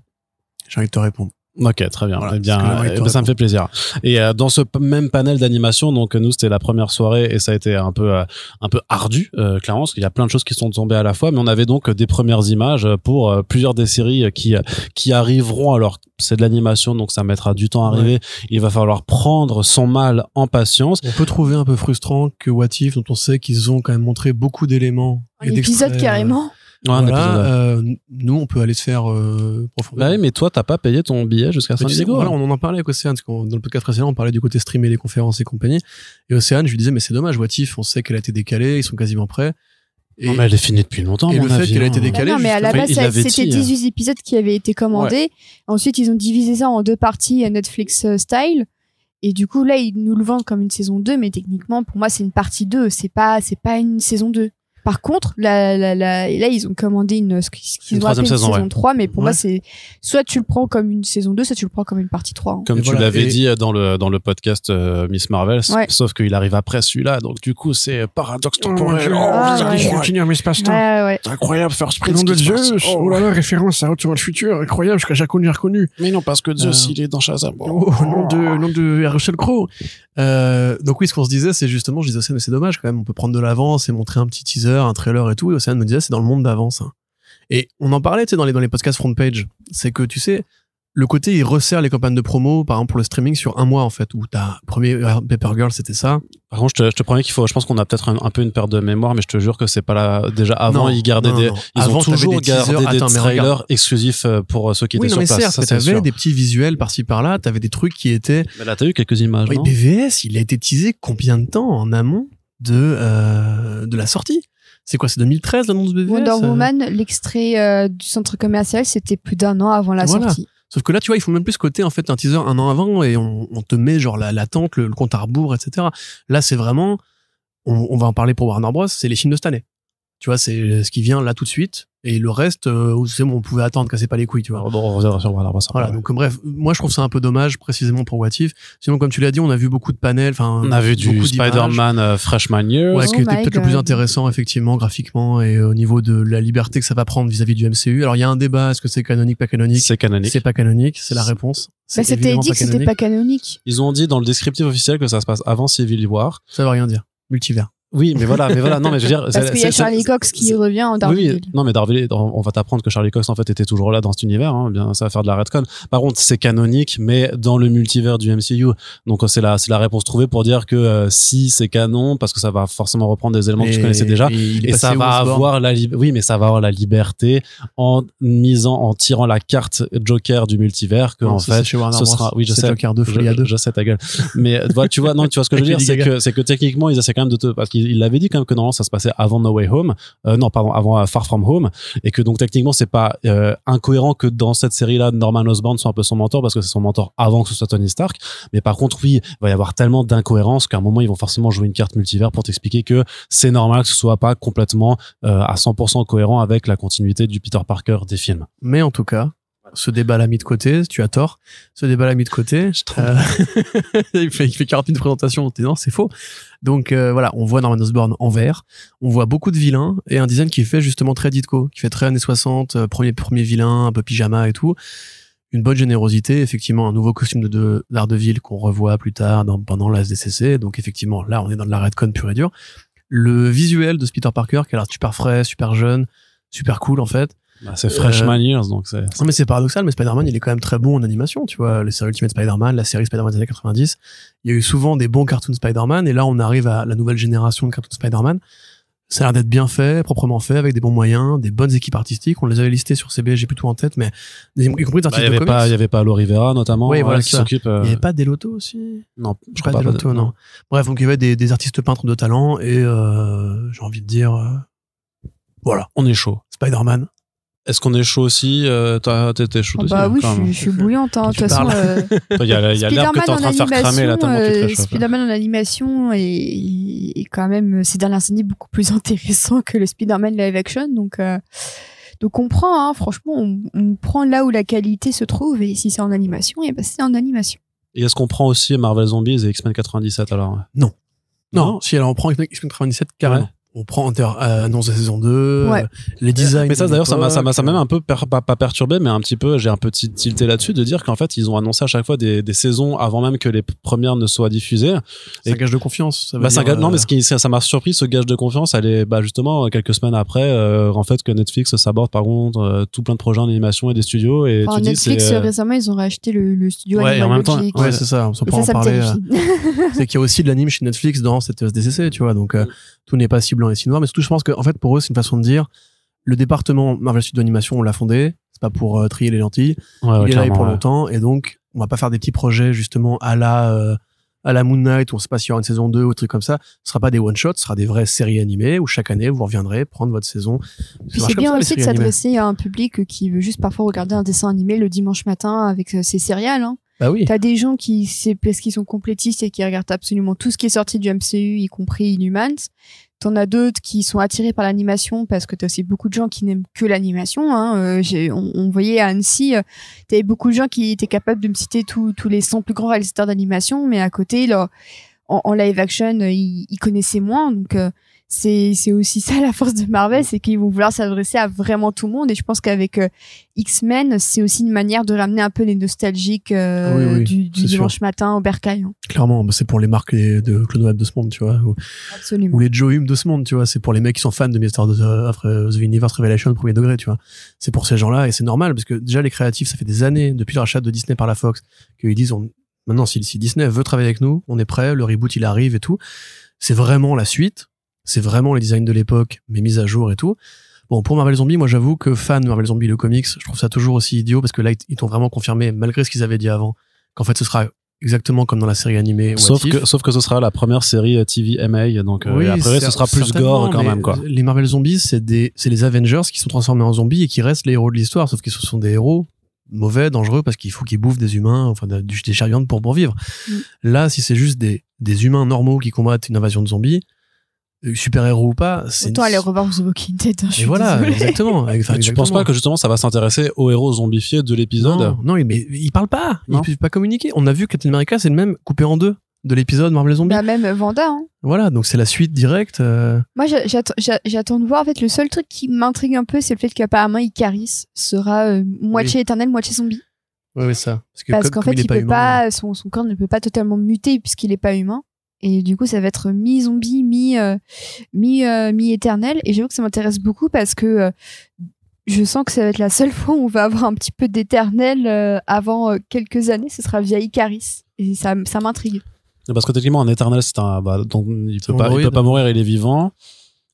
J'ai envie de te répondre. Ok, très bien. Voilà, eh bien, euh, eh ben, ça me fait plaisir. Et euh, dans ce p- même panel d'animation, donc nous c'était la première soirée et ça a été un peu euh, un peu ardu, euh, clairement, parce qu'il y a plein de choses qui sont tombées à la fois, mais on avait donc des premières images pour euh, plusieurs des séries qui qui arriveront. Alors c'est de l'animation, donc ça mettra du temps à arriver. Ouais. Il va falloir prendre son mal en patience. On peut trouver un peu frustrant que What If, dont on sait qu'ils ont quand même montré beaucoup d'éléments, un épisode carrément. Euh, Ouais, voilà, euh, nous on peut aller se faire euh, profondément. Bah oui, mais toi t'as pas payé ton billet jusqu'à San Diego. Voilà, on en parlait avec Océane, parce que dans le podcast précédent on parlait du côté streamer les conférences et compagnie. Et Océane, je lui disais mais c'est dommage, What If, on sait qu'elle a été décalée, ils sont quasiment prêts. Et non, mais elle est finie depuis longtemps. Et mon le fait avis, qu'elle a été décalée. Non, non mais à la base ça, c'était dit, dix-huit épisodes qui avaient été commandés. Ouais. Ensuite ils ont divisé ça en deux parties Netflix style. Et du coup là ils nous le vendent comme une saison deux, mais techniquement pour moi c'est une partie deux, c'est pas c'est pas une saison deux. Par contre, là, là, là, là, ils ont commandé une, ce qu'ils ont appelé une saison, saison trois, mais pour ouais. moi, c'est soit tu le prends comme une saison deux, soit tu le prends comme une partie trois. Hein. Comme et tu voilà, l'avais et... dit dans le, dans le podcast euh, Miss Marvel, ouais. sauf qu'il arrive après celui-là, donc du coup, c'est paradoxe temporel. Oh, ah, ça arrive, continue à l'espace-temps. Ouais, ouais. C'est incroyable, First Print. Le nom de Dieu, oh, oh là là, référence à Retour vers le futur, incroyable, jusqu'à j'ai connu, reconnu. Mais non, parce que Dieu, euh... s'il est dans Shazam. Oh, oh, nom de, nom de Russell Crowe. Euh, donc oui, ce qu'on se disait, c'est justement, je disais, mais c'est dommage quand même, on peut prendre de l'avance et montrer un petit teaser, un trailer et tout, et Océane me disait c'est dans le monde d'avance. Et on en parlait, tu sais, dans les, dans les podcasts front page, c'est que tu sais, le côté il resserre les campagnes de promo, par exemple pour le streaming sur un mois en fait, où ta premier Paper Girl c'était ça. Par contre, je te, je te promets qu'il faut, je pense qu'on a peut-être un, un peu une perte de mémoire, mais je te jure que c'est pas là, déjà avant, non, ils gardaient non, des, non. ils avant, ont toujours des gardé teasers, des attends, trailers exclusifs pour ceux qui oui, étaient non, mais sur place. Certes, ça, t'avais sûr. Des petits visuels par-ci par-là, t'avais des trucs qui étaient. Mais là t'as eu quelques images. Oui, B V S, il a été teasé combien de temps en amont de, euh, de la sortie? C'est quoi, c'est deux mille treize l'annonce de B V S? Wonder Woman, euh... l'extrait euh, du centre commercial, c'était plus d'un an avant la voilà. sortie. Sauf que là, tu vois, ils font même plus côté, en fait, un teaser un an avant et on, on te met, genre, la, l'attente, le, le compte à rebours, et cetera. Là, c'est vraiment, on, on va en parler pour Warner Bros, c'est les films de cette année. Tu vois, c'est ce qui vient là tout de suite. Et le reste, euh, c'est bon, on pouvait attendre, casser pas les couilles, tu vois. Bon, on reviendra sur Warner Bros. Voilà, donc bref, moi, je trouve ça un peu dommage, précisément pour What If. Sinon, comme tu l'as dit, on a vu beaucoup de panels, enfin. On a vu du Spider-Man euh, Freshman Year. Ouais, ce qui était peut-être le plus intéressant, effectivement, graphiquement, et au niveau de la liberté que ça va prendre vis-à-vis du M C U. Alors, il y a un débat, est-ce que c'est canonique, pas canonique? C'est canonique. C'est pas canonique, c'est la réponse. C'est bah, c'était dit que c'était pas canonique. Ils ont dit dans le descriptif officiel que ça se passe avant Civil War. Ça veut rien dire. Multivers. Oui, mais voilà, mais voilà, non, mais je veux dire. Parce c'est, qu'il y a Charlie c'est, Cox qui c'est, revient en Daredevil. Oui, non, mais Daredevil, on va t'apprendre que Charlie Cox, en fait, était toujours là dans cet univers, hein, bien, ça va faire de la retcon. Par contre, c'est canonique, mais dans le multivers du M C U. Donc, c'est la, c'est la réponse trouvée pour dire que euh, si, c'est canon, parce que ça va forcément reprendre des éléments et, que tu connaissais déjà. Et, et ça va avoir la, li- oui, mais ça va avoir la liberté en misant, en tirant la carte Joker du multivers, que, non, en fait, ce Bros. Sera, oui, je c'est sais. Joker de folie à deux. Je, je sais ta gueule. Mais, tu vois, non, tu vois ce que je veux dire, c'est que, c'est que techniquement, ils essaient quand même de te, parce qu'ils il l'avait dit quand même que normalement ça se passait avant No Way Home, euh, non pardon avant Far From Home, et que donc techniquement c'est pas euh, incohérent que dans cette série là Norman Osborn soit un peu son mentor, parce que c'est son mentor avant que ce soit Tony Stark. Mais par contre oui, il va y avoir tellement d'incohérences qu'à un moment ils vont forcément jouer une carte multivers pour t'expliquer que c'est normal que ce soit pas complètement euh, à cent pour cent cohérent avec la continuité du Peter Parker des films. Mais en tout cas ce débat l'a mis de côté, tu as tort. Ce débat l'a mis de côté. Euh, il, fait, il fait quarante minutes de présentation. Non, c'est faux. Donc euh, voilà, on voit Norman Osborn en vert. On voit beaucoup de vilains et un design qui fait justement très Ditko, qui fait très années soixante, premier, premier vilain, un peu pyjama et tout. Une bonne générosité, effectivement, un nouveau costume de, de Daredevil qu'on revoit plus tard dans, pendant la S D C C. Donc effectivement, là, on est dans de la retcon pure et dure. Le visuel de Peter Parker, qui a l'air super frais, super jeune, super cool en fait. Bah, c'est Freshman euh, Years, donc c'est, c'est. Non, mais c'est paradoxal, mais Spider-Man, il est quand même très bon en animation, tu vois. La série Ultimate Spider-Man, la série Spider-Man des années quatre-vingt-dix. Il y a eu souvent des bons cartoons Spider-Man, et là, on arrive à la nouvelle génération de cartoons Spider-Man. Ça a l'air d'être bien fait, proprement fait, avec des bons moyens, des bonnes équipes artistiques. On les avait listés sur C B, j'ai plus tout en tête, mais y compris des artistes bah, de comics. Il y avait pas Alo Rivera, notamment, oui, voilà, qui ça. s'occupe. Euh... Il y avait pas des lotos aussi. Non, je pas, pas des lotos, de... non. Bref, donc il y avait des, des artistes peintres de talent, et euh, j'ai envie de dire, euh... voilà, on est chaud. Spider-Man. Est-ce qu'on est chaud aussi? Euh, t'étais chaud oh bah aussi? Bah oui, je, je suis bouillante. Hein, de toute façon, euh, il y a, y a l'air que t'es en train de faire cramer là. Euh, Spider-Man en animation est, est quand même ces dernières années beaucoup plus intéressant que le Spider-Man live action. Donc, euh, donc on prend, hein, franchement, on, on prend là où la qualité se trouve. Et si c'est en animation, et ben c'est en animation. Et est-ce qu'on prend aussi Marvel Zombies et X-Men quatre-vingt-dix-sept alors? Non. Non, non. Si alors on prend X-Men quatre-vingt-dix-sept carrément. Ouais. On prend euh, annonce de saison deux, ouais. euh, les designs. Mais ça, d'ailleurs, ça m'a, ça m'a, ça m'a même un peu per, pas, pas perturbé, mais un petit peu, j'ai un peu tilté là-dessus de dire qu'en fait, ils ont annoncé à chaque fois des, des saisons avant même que les premières ne soient diffusées. C'est et un gage de confiance. Ça bah, dire, un gage, euh... non, mais ce qui, ça, ça m'a surpris, ce gage de confiance, elle est, bah, justement, quelques semaines après, euh, en fait, que Netflix s'aborde, par contre, euh, tout plein de projets en animation et des studios. Et enfin, tu Netflix, dis, c'est, euh... récemment, ils ont racheté le, le studio ouais, Animal Logic. Ouais, et en même temps, c'est ça, on s'en peut en parler. C'est qu'il y a aussi de l'anime chez Netflix dans cette S D C C, tu vois, donc, euh, tout n'est pas si blanc et si noir, mais surtout je pense que en fait pour eux c'est une façon de dire le département Marvel Studios Animation, on l'a fondé, c'est pas pour euh, trier les lentilles, ouais, ouais, il est là pour ouais. longtemps, et donc on va pas faire des petits projets justement à la euh, à la Moon Knight, où on sait pas s'il y aura une saison deux ou des trucs comme ça. Ce sera pas des one-shots, ce sera des vraies séries animées où chaque année vous reviendrez prendre votre saison. Puis c'est bien aussi de s'adresser à un public qui veut juste parfois regarder un dessin animé le dimanche matin avec ses céréales, hein. Bah oui. T'as des gens qui, c'est parce qu'ils sont complétistes et qui regardent absolument tout ce qui est sorti du M C U, y compris Inhumans. T'en as d'autres qui sont attirés par l'animation parce que t'as aussi beaucoup de gens qui n'aiment que l'animation, hein. Euh, j'ai, on, on voyait à Annecy, euh, t'avais beaucoup de gens qui étaient capables de me citer tous les cent plus grands réalisateurs d'animation, mais à côté, là, en, en live action, euh, ils, ils connaissaient moins. Donc, euh, c'est, c'est aussi ça la force de Marvel, c'est qu'ils vont vouloir s'adresser à vraiment tout le monde. Et je pense qu'avec euh, X-Men, c'est aussi une manière de ramener un peu les nostalgiques euh, oui, oui, du, du dimanche sûr. matin au bercail. Hein. Clairement, bah c'est pour les marques de Clono Web de ce monde, tu vois. Ou, absolument. Ou les Joe Hume de ce monde, tu vois. C'est pour les mecs qui sont fans de Mister of the Universe Revelation premier degré, tu vois. C'est pour ces gens-là, et c'est normal, parce que déjà les créatifs, ça fait des années, depuis le rachat de Disney par la Fox, qu'ils disent, on, maintenant, si, si Disney veut travailler avec nous, on est prêt, le reboot, il arrive et tout. C'est vraiment la suite. C'est vraiment les designs de l'époque, mais mises à jour et tout. Bon, pour Marvel Zombie, moi j'avoue que fan de Marvel Zombie, le comics, je trouve ça toujours aussi idiot, parce que là, ils t'ont vraiment confirmé, malgré ce qu'ils avaient dit avant, qu'en fait ce sera exactement comme dans la série animée. Sauf que, sauf que ce sera la première série T V M A, donc oui, euh, après ce sera plus gore quand même, quoi. Les Marvel Zombies, c'est des, c'est les Avengers qui sont transformés en zombies et qui restent les héros de l'histoire, sauf qu'ils sont des héros mauvais, dangereux, parce qu'il faut qu'ils bouffent des humains, enfin des chairs viandes pour vivre. Mm. Là, si c'est juste des, des humains normaux qui combattent une invasion de zombies, super-héros ou pas, c'est... Autant aller revoir The Walking Dead, hein, je suis voilà, désolé. Exactement. Enfin, exactement. Tu penses pas que justement ça va s'intéresser aux héros zombifiés de l'épisode? Non, non, mais ils parlent pas. Ils peuvent pas communiquer. On a vu que Captain America, c'est le même coupé en deux de l'épisode Marvel Zombie. Bah, même Vanda, hein. Voilà, donc c'est la suite directe. Euh... Moi, j'attends, j'attends de voir. En fait, le seul truc qui m'intrigue un peu, c'est le fait qu'apparemment Icaris sera euh, moitié oui. éternel, moitié zombie. Oui, oui, ça. Parce, que Parce comme, qu'en comme fait, il, il peut humain, pas, ouais. son, son corps ne peut pas totalement muter puisqu'il est pas humain. Et du coup, ça va être mi-zombie, mi, euh, mi, euh, mi-éternel. Et j'avoue que ça m'intéresse beaucoup parce que euh, je sens que ça va être la seule fois où on va avoir un petit peu d'éternel euh, avant euh, quelques années. Ce sera via Icaris. Et ça, ça m'intrigue. Parce que techniquement, un éternel, c'est un, bah, donc, il peut pas, il peut pas mourir, il est vivant.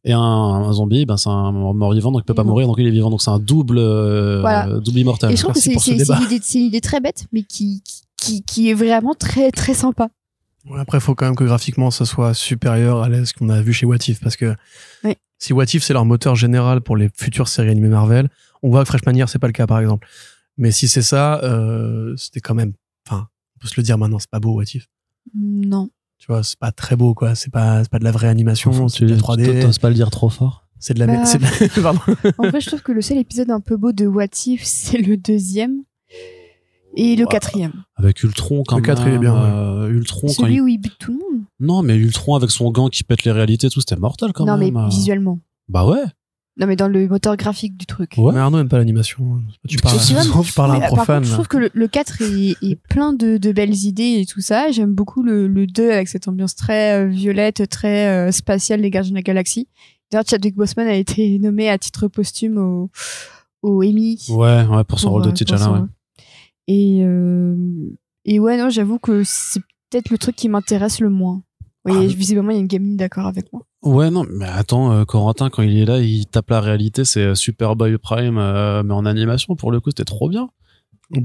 Et un, un zombie, ben, c'est un mort-vivant, donc il peut pas mmh. mourir, donc il est vivant. Donc c'est un double, euh, voilà. double immortel. Et je trouve que c'est, c'est, c'est, une idée, c'est une idée très bête, mais qui, qui, qui, qui est vraiment très, très sympa. Après, il faut quand même que graphiquement, ça soit supérieur à ce qu'on a vu chez What If, parce que oui. si What If, c'est leur moteur général pour les futures séries animées Marvel, on voit que Freshmanière, c'est pas le cas, par exemple. Mais si c'est ça, euh, c'était quand même... Enfin, on peut se le dire maintenant, c'est pas beau, What If. Non. Tu vois, c'est pas très beau, quoi. C'est pas, c'est pas de la vraie animation, enfin, c'est de la trois D. T'oses pas le dire trop fort. C'est de la... Bah... Me... C'est de la... Pardon. En vrai, je trouve que le seul épisode un peu beau de What If, c'est le deuxième. Et le quatrième. Avec Ultron, quand même. Le quatrième est bien. Euh, ouais. Ultron, celui quand il... où il bute tout le monde. Non, mais Ultron avec son gant qui pète les réalités, tout, c'était mortel quand non, même. Non, mais visuellement. Bah ouais. Non, mais dans le moteur graphique du truc. Ouais. Mais Arnaud n'aime pas l'animation. Tu parles, tu vois, tu parles à un profane. Par contre, je trouve que le, le quatre est, est plein de, de belles idées et tout ça. J'aime beaucoup le, le deux avec cette ambiance très euh, violette, très euh, spatiale des Gardiens de la Galaxie. D'ailleurs, Chadwick Boseman a été nommé à titre posthume au, au Emmy. Ouais, ouais, pour son pour, rôle de euh, T'Challa, ouais. Et, euh, et ouais, non, j'avoue que c'est peut-être le truc qui m'intéresse le moins. Oui, ah, visiblement, il y a une gamine d'accord avec moi. Ouais, non, mais attends, euh, Corentin, quand il est là, il tape la réalité, c'est Superboy Prime, euh, mais en animation, pour le coup, c'était trop bien.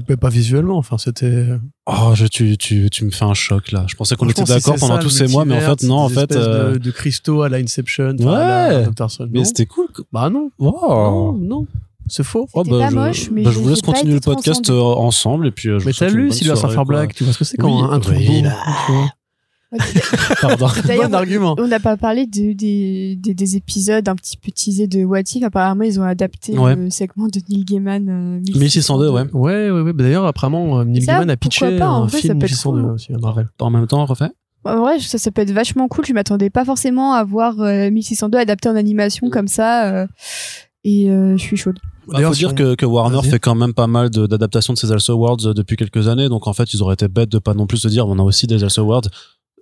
Mais pas visuellement, enfin, c'était... Oh, je, tu, tu, tu me fais un choc, là. Je pensais qu'on je était d'accord pendant ça, tous ces mois, mais en fait, non, en fait... Euh... De, de cristaux à la Inception, ouais, à la Doctor Strange. Mais c'était cool. Bah non. Wow. Non, non. C'est faux. Oh bah, moche, je, mais bah je vous laisse continuer le podcast ensemble. Euh, ensemble et puis. Euh, je mais t'as lu Sylvain Sarfar Black, tu vois ce que c'est quand oui, un truc oui, bon. Pardon. Bon argument. On n'a pas parlé de, des, des, des épisodes un petit peu teasés de What If. Apparemment, ils ont adapté ouais. le segment de Neil Gaiman. Euh, mille six cent deux, ouais. Ouais, ouais, ouais. D'ailleurs, apparemment, euh, Neil ça, Gaiman a pitché pas, un vrai, film mille six cent deux aussi à Marvel. En même temps, refait. Ouais, ça, ça peut être vachement cool. Je m'attendais pas forcément à voir mille six cent deux adapté en animation comme ça. Et euh, je suis chaude. Il faut dire que, que Warner vas-y. fait quand même pas mal de, d'adaptations de ses Also Awards depuis quelques années. Donc en fait, ils auraient été bêtes de pas non plus se dire on a aussi des Also Awards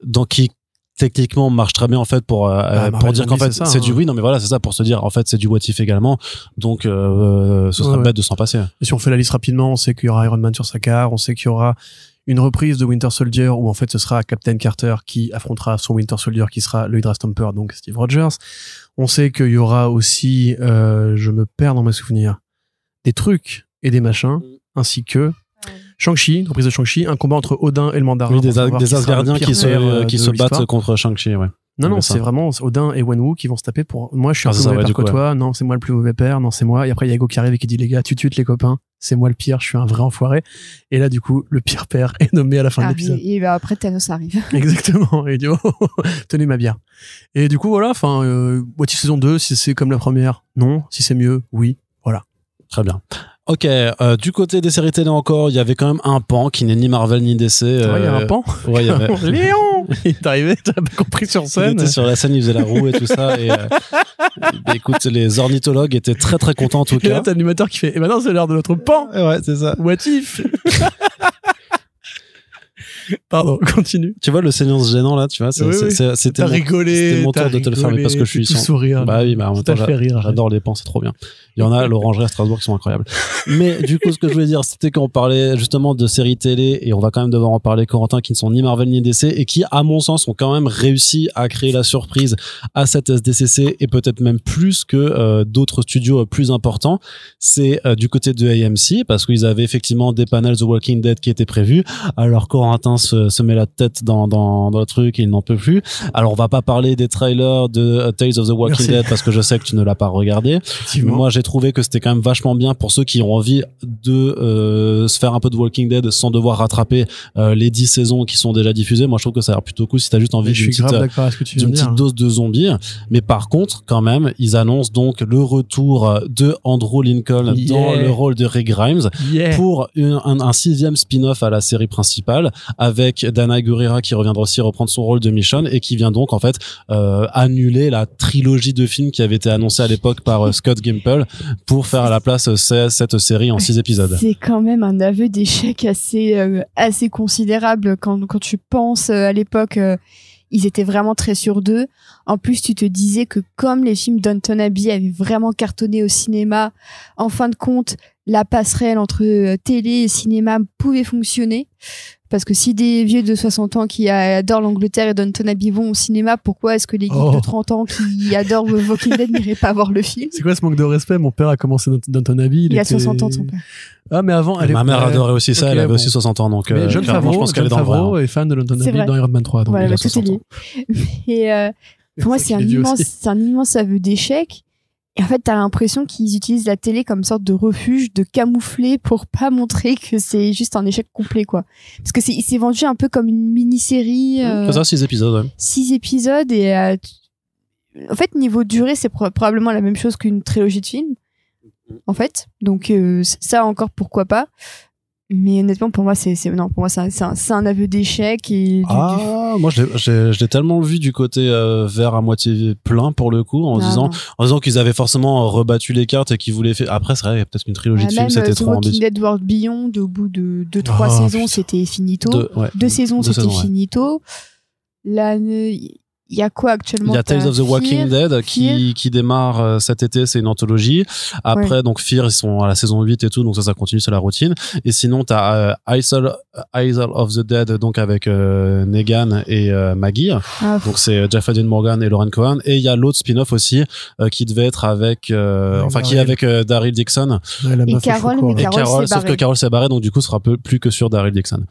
dans qui techniquement marche très bien en fait pour euh, bah, pour Marvel dire qu'en fait c'est, ça, c'est hein. du oui non mais voilà c'est ça pour se dire en fait c'est du What If également donc euh, ce serait ouais, bête ouais. de s'en passer. Et si on fait la liste rapidement, on sait qu'il y aura Iron Man sur sa carte, on sait qu'il y aura une reprise de Winter Soldier où en fait ce sera Captain Carter qui affrontera son Winter Soldier qui sera le Hydra Stomper, donc Steve Rogers. On sait qu'il y aura aussi, euh, je me perds dans mes souvenirs, des trucs et des machins, ainsi que Shang-Chi, une reprise de Shang-Chi, un combat entre Odin et le Mandarin. Oui, des, a- des Asgardiens qui se, euh, qui se battent contre Shang-Chi, ouais. Non, non, c'est ça. Vraiment Odin et Wenwu qui vont se taper pour... Moi, je suis ah, un peu ça, mauvais ouais, père que ouais. toi. Non, c'est moi le plus mauvais père. Non, c'est moi. Et après, il y a Ego qui arrive et qui dit, les gars, tu tutes les copains. C'est moi le pire. Je suis un vrai enfoiré. Et là, du coup, le pire père est nommé à la fin ah, de l'épisode. Et bah, après, Thanos arrive. Exactement. Et il dit, oh, tenez ma bière. Et du coup, voilà. Enfin, euh, moitié saison deux, si c'est comme la première, non. Si c'est mieux, oui. Voilà. Très bien. Ok, euh, du côté des séries télé encore, il y avait quand même un pan qui n'est ni Marvel ni D C. Euh... Ouais, il y a un pan. Ouais, il y avait. Léon, il est arrivé, t'as pas compris sur scène. Il était sur la scène, il faisait la roue et tout ça. Et, euh... et écoute, les ornithologues étaient très très contents en tout et cas. Et là, t'as l'animateur qui fait. Et maintenant, c'est l'heure de notre pan. Ouais, c'est ça. What if? Pardon, continue. Tu vois le silence gênant là, tu vois, c'est, oui, c'est, c'est, c'était t'as mon, rigolé, c'était mon tour de te le faire, mais parce que je suis sans... sourire. Bah oui, bah en même temps, j'a... rire, j'adore les pans, c'est trop bien. Il y en a l'orangerie à Strasbourg qui sont incroyables. Mais du coup, ce que je voulais dire, c'était qu'on parlait justement de séries télé, et on va quand même devoir en parler, Corentin, qui ne sont ni Marvel ni D C, et qui, à mon sens, ont quand même réussi à créer la surprise à cette S D C C, et peut-être même plus que euh, d'autres studios euh, plus importants. C'est euh, du côté de A M C, parce qu'ils avaient effectivement des panels The Walking Dead qui étaient prévus, alors Corentin Se, se met la tête dans, dans, dans le truc et il n'en peut plus. Alors on va pas parler des trailers de Tales of the Walking Merci. Dead parce que je sais que tu ne l'as pas regardé. Moi j'ai trouvé que c'était quand même vachement bien pour ceux qui ont envie de euh, se faire un peu de Walking Dead sans devoir rattraper euh, les dix saisons qui sont déjà diffusées. Moi je trouve que ça a l'air plutôt cool si t'as juste envie d'une petite, euh, d'une petite dose de zombies. Mais par contre quand même ils annoncent donc le retour de Andrew Lincoln yeah. dans le rôle de Rick Grimes yeah. pour une, un, un sixième spin-off à la série principale, avec Dana Gurira qui reviendra aussi reprendre son rôle de Michonne et qui vient donc en fait euh, annuler la trilogie de films qui avait été annoncée à l'époque par euh, Scott Gimple pour faire à la place euh, cette série en six épisodes. C'est quand même un aveu d'échec assez euh, assez considérable quand quand tu penses euh, à l'époque euh, ils étaient vraiment très sûrs d'eux. En plus, tu te disais que comme les films d'Downton Abbey avaient vraiment cartonné au cinéma, en fin de compte, la passerelle entre euh, télé et cinéma pouvait fonctionner. Parce que si des vieux de soixante ans qui adorent l'Angleterre et Downton Abbey vont au cinéma, pourquoi est-ce que les geeks oh. de trente ans qui adorent Walking Dead n'iraient pas voir le film? C'est quoi ce manque de respect? Mon père a commencé Downton Abbey. Il, il a était... soixante ans, son père. Ah, mais avant, elle Ma est... mère adorait aussi ça, okay, elle avait bon. aussi soixante ans, donc. Mais euh, John Favreau, je pense qu'elle John est dans Favreau vrai, hein. est fan de Downton Abbey dans Iron Man trois, donc voilà, il a soixante ans. Et euh, pour moi, c'est un immense, c'est un immense aveu d'échec. Et en fait, t'as l'impression qu'ils utilisent la télé comme sorte de refuge, de camouflet pour pas montrer que c'est juste un échec complet, quoi. Parce que c'est, il s'est vendu un peu comme une mini-série. Euh, c'est ça, six épisodes, ouais. Six épisodes et, euh, en fait, niveau durée, c'est pro- probablement la même chose qu'une trilogie de films. En fait. Donc, euh, ça encore, pourquoi pas. Mais honnêtement, pour moi, c'est, c'est non, pour moi, c'est, c'est, un, c'est un aveu d'échec. Et du, ah, du... moi, je l'ai, je, je l'ai tellement vu du côté euh, vert à moitié plein pour le coup, en ah, disant, non. en disant qu'ils avaient forcément rebattu les cartes et qu'ils voulaient faire. Après, c'est vrai, peut-être qu'une trilogie ah, de films, c'était The trop ambitieux. Walking Dead World Beyond, au bout de deux, trois oh, saisons, putain. c'était finito. De, ouais. Deux saisons, deux c'était saisons, finito. Ouais. Là, il y a quoi actuellement? Il y a Tales of the Fear, Walking Dead Fear. qui qui démarre euh, cet été, c'est une anthologie. Après ouais. donc Fear, ils sont à la saison huit et tout, donc ça ça continue, c'est la routine. Et sinon tu as euh, Isle Isle of the Dead, donc avec euh, Negan et euh, Maggie. Ah, donc c'est Jaffa Dean Morgan et Lauren Cohan, et il y a l'autre spin-off aussi euh, qui devait être avec euh, ouais, enfin Daryl. qui est avec euh, Daryl Dixon ouais, et, Carole, chaud, quoi, et Carole, Carole sauf barré. que Carole s'est barrée, donc du coup ce sera peu, plus que sur Daryl Dixon.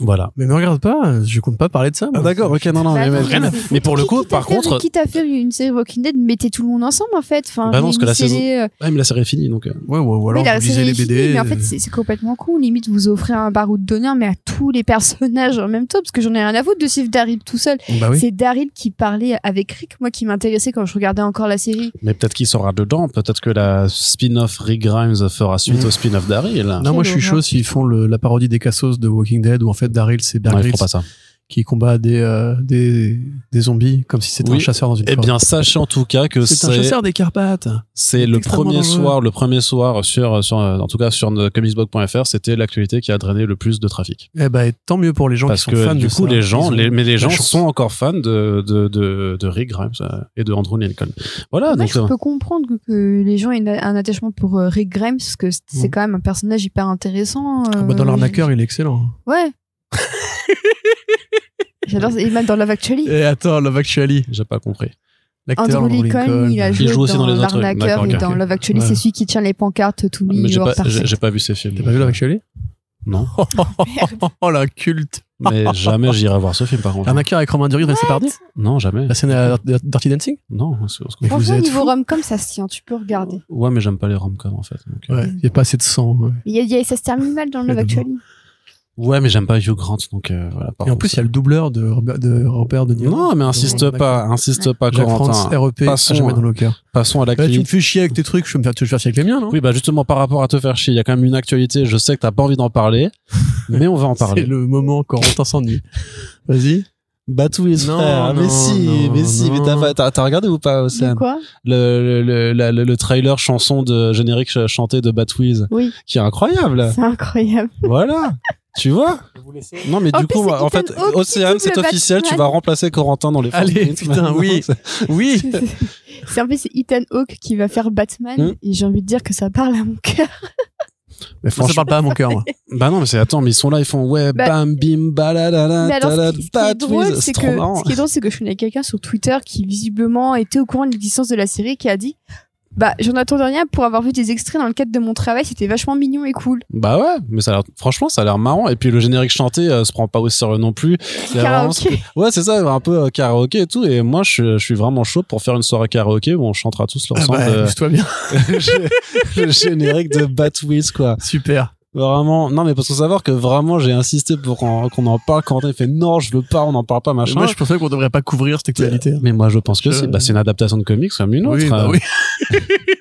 Voilà. Mais ne regarde pas, je compte pas parler de ça. Ah d'accord, ok, non, non, bah, mais, mais, rien, mais pour le coup, par faire, contre. Quitte à faire une série Walking Dead, mettez tout le monde ensemble, en fait. Enfin, bah non, parce que la série... saison. Ouais, mais la série est finie, donc. Ouais, ouais, ou alors, vous lisez les B D. Finie, mais en fait, c'est, c'est complètement cool. Limite, vous offrez un baroud d'honneur, mais à tous les personnages en même temps, parce que j'en ai rien à foutre de suivre Daryl tout seul. Bah oui. C'est Daryl qui parlait avec Rick, moi, qui m'intéressait quand je regardais encore la série. Mais peut-être qu'il sera dedans, peut-être que la spin-off Rick Grimes fera suite mmh. au spin-off Daryl. Non, moi, je suis chaud s'ils font la parodie des Cassos de Walking Dead, en fait Daryl c'est Bear Grylls qui combat des, euh, des, des zombies comme si c'était oui. un chasseur dans une forêt. Eh bien, sache en tout cas que c'est... C'est un chasseur des Carpates. C'est, c'est le premier soir, le premier soir sur, sur, en tout cas sur comicsblog point f r, c'était l'actualité qui a drainé le plus de trafic. Eh ben, tant mieux pour les gens Parce qui sont que, fans de ça. Parce que du coup, les gens, les, mais les gens chance. sont encore fans de, de, de, de Rick Grimes et de Andrew Lincoln. Voilà. Moi, donc, je euh... peux comprendre que les gens aient un attachement pour Rick Grimes, parce que c'est mmh. quand même un personnage hyper intéressant. Euh... Ah bah dans l'arnaqueur, il est excellent. Ouais. J'adore, il m'a dans Love Actually. Et attends, Love Actually, j'ai pas compris. L'acteur Andrew Lincoln, Lincoln, il a joué il joue aussi dans, dans les l'arnaqueur et dans Love Actually, ouais. c'est celui qui tient les pancartes to me your parfait. J'ai, j'ai pas vu ces films. T'as pas vu Love Actually ? Non. Oh, oh, oh la culte. Mais jamais j'irai voir ce film par contre. L'arnaqueur avec Romain Duris, Dressé Pardi ? Non, jamais. La scène à Dirty Dancing ? Non. On se, on se mais vous êtes niveau rom-com, ça se tient, tu peux regarder. Ouais, mais j'aime pas les rom-com en fait. Donc, ouais, il y a pas assez de sang. Ça se termine mal dans Love Actually. Ouais, mais j'aime pas Hugh Grant, donc euh, voilà. Et en plus, il y a le doubleur de Robert de, Robert de Niro. Non, mais insiste pas, insiste pas, Corentin. R E P, passons, jamais dans le cœur. Passons à l'actualité. Bah, tu me fais chier avec tes trucs, je vais me faire te faire chier avec les miens, non ? Oui, bah justement, par rapport à te faire chier, il y a quand même une actualité, je sais que t'as pas envie d'en parler, mais on va en parler. C'est le moment, Corentin s'ennuie. Vas-y. Batouis, non, frère. Non, mais si, non, mais si, non. mais t'as, t'as, t'as regardé ou pas, Océane ? Quoi ? Le, le, le, le, le trailer chanson de générique chanté de Batouis. Oui. Qui est incroyable. C'est incroyable. Voilà. Tu vois ? Non, mais en du coup, moi, en fait, Océane, c'est officiel, Batman. Tu vas remplacer Corentin dans les Allez, films. Allez, putain, oui. oui. C'est en fait, c'est Ethan Hawke qui va faire Batman, hum. et j'ai envie de dire que ça parle à mon cœur. Mais franchement, ça parle pas à mon cœur, moi. Bah non, mais c'est, attends, mais ils sont là, ils font, ouais, bah, bam, bim, baladala, talala, batouise, c'est trop marrant. Ce qui est drôle, c'est que je connais quelqu'un sur Twitter qui, visiblement, était au courant de l'existence de la série, qui a dit, bah, j'en attendais rien pour avoir vu des extraits dans le cadre de mon travail, c'était vachement mignon et cool. Bah ouais, mais ça a l'air, franchement, ça a l'air marrant. Et puis le générique chanté euh, se prend pas au sérieux non plus. C'est karaoké. Vraiment... Ouais, c'est ça, un peu euh, karaoké et tout. Et moi, je, je suis vraiment chaud pour faire une soirée karaoké où on chantera tous l'ensemble. Ah bah, bouge-toi bien. Le générique de Batwiz, quoi. Super. Vraiment, non, mais parce qu'on savoir que vraiment j'ai insisté pour qu'on, qu'on en parle. Quand il fait non, je veux pas, on en parle pas, machin. Moi, je pensais qu'on devrait pas couvrir cette actualité. Mais, mais moi, je pense que je... c'est, bah, c'est une adaptation de comics comme une autre. Oui, bah oui.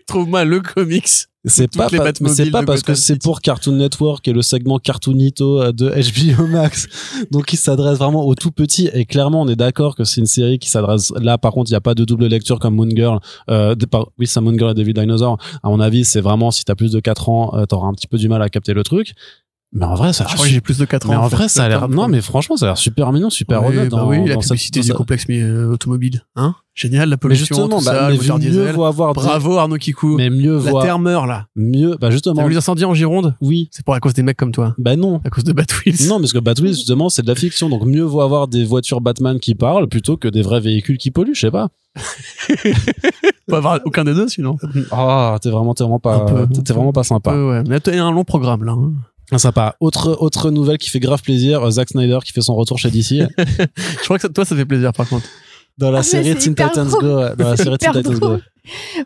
Trouve-moi le comics. C'est pas, pas, c'est pas parce que c'est pour Cartoon Network et le segment Cartoonito de H B O Max. Donc, il s'adresse vraiment aux tout petits. Et clairement, on est d'accord que c'est une série qui s'adresse là. Par contre, il n'y a pas de double lecture comme Moon Girl. Euh, de, par, oui, c'est Moon Girl et Devil Dinosaur. À mon avis, c'est vraiment, si t'as plus de quatre ans, euh, t'auras un petit peu du mal à capter le truc. Mais en vrai, ça, ah, je crois que j'ai plus de quatre ans. Mais en vrai, ça a l'air, non, mais franchement, ça a l'air super mignon, super oui, honnête. Bah oui, dans, la dans publicité cette... du complexe, mais euh, automobile, hein. Génial, la pollution, mais tout bah, ça, mais mieux diesel. Vaut avoir bravo Arnaud Kikou. Mais mieux vaut. La voir... terre meurt, là. Mieux, bah, justement. T'as vu les incendies en Gironde? Oui. C'est pour à cause des mecs comme toi. Bah, non. À cause de Batwheels. Non, parce que Batwheels, justement, c'est de la fiction. Donc, mieux vaut avoir des voitures Batman qui parlent plutôt que des vrais véhicules qui polluent, je sais pas. Faut avoir aucun des deux, sinon. Ah, oh, t'es vraiment, t'es vraiment pas, peu, t'es, t'es vraiment pas sympa. Peu, ouais. Mais t'as un long programme, là. Hein. Ah, sympa. Autre, autre nouvelle qui fait grave plaisir, Zack Snyder qui fait son retour chez D C. Je crois que ça, toi, ça fait plaisir, par contre. Dans la ah série Teen Titans Go. Dans c'est la série Teen Titans Go.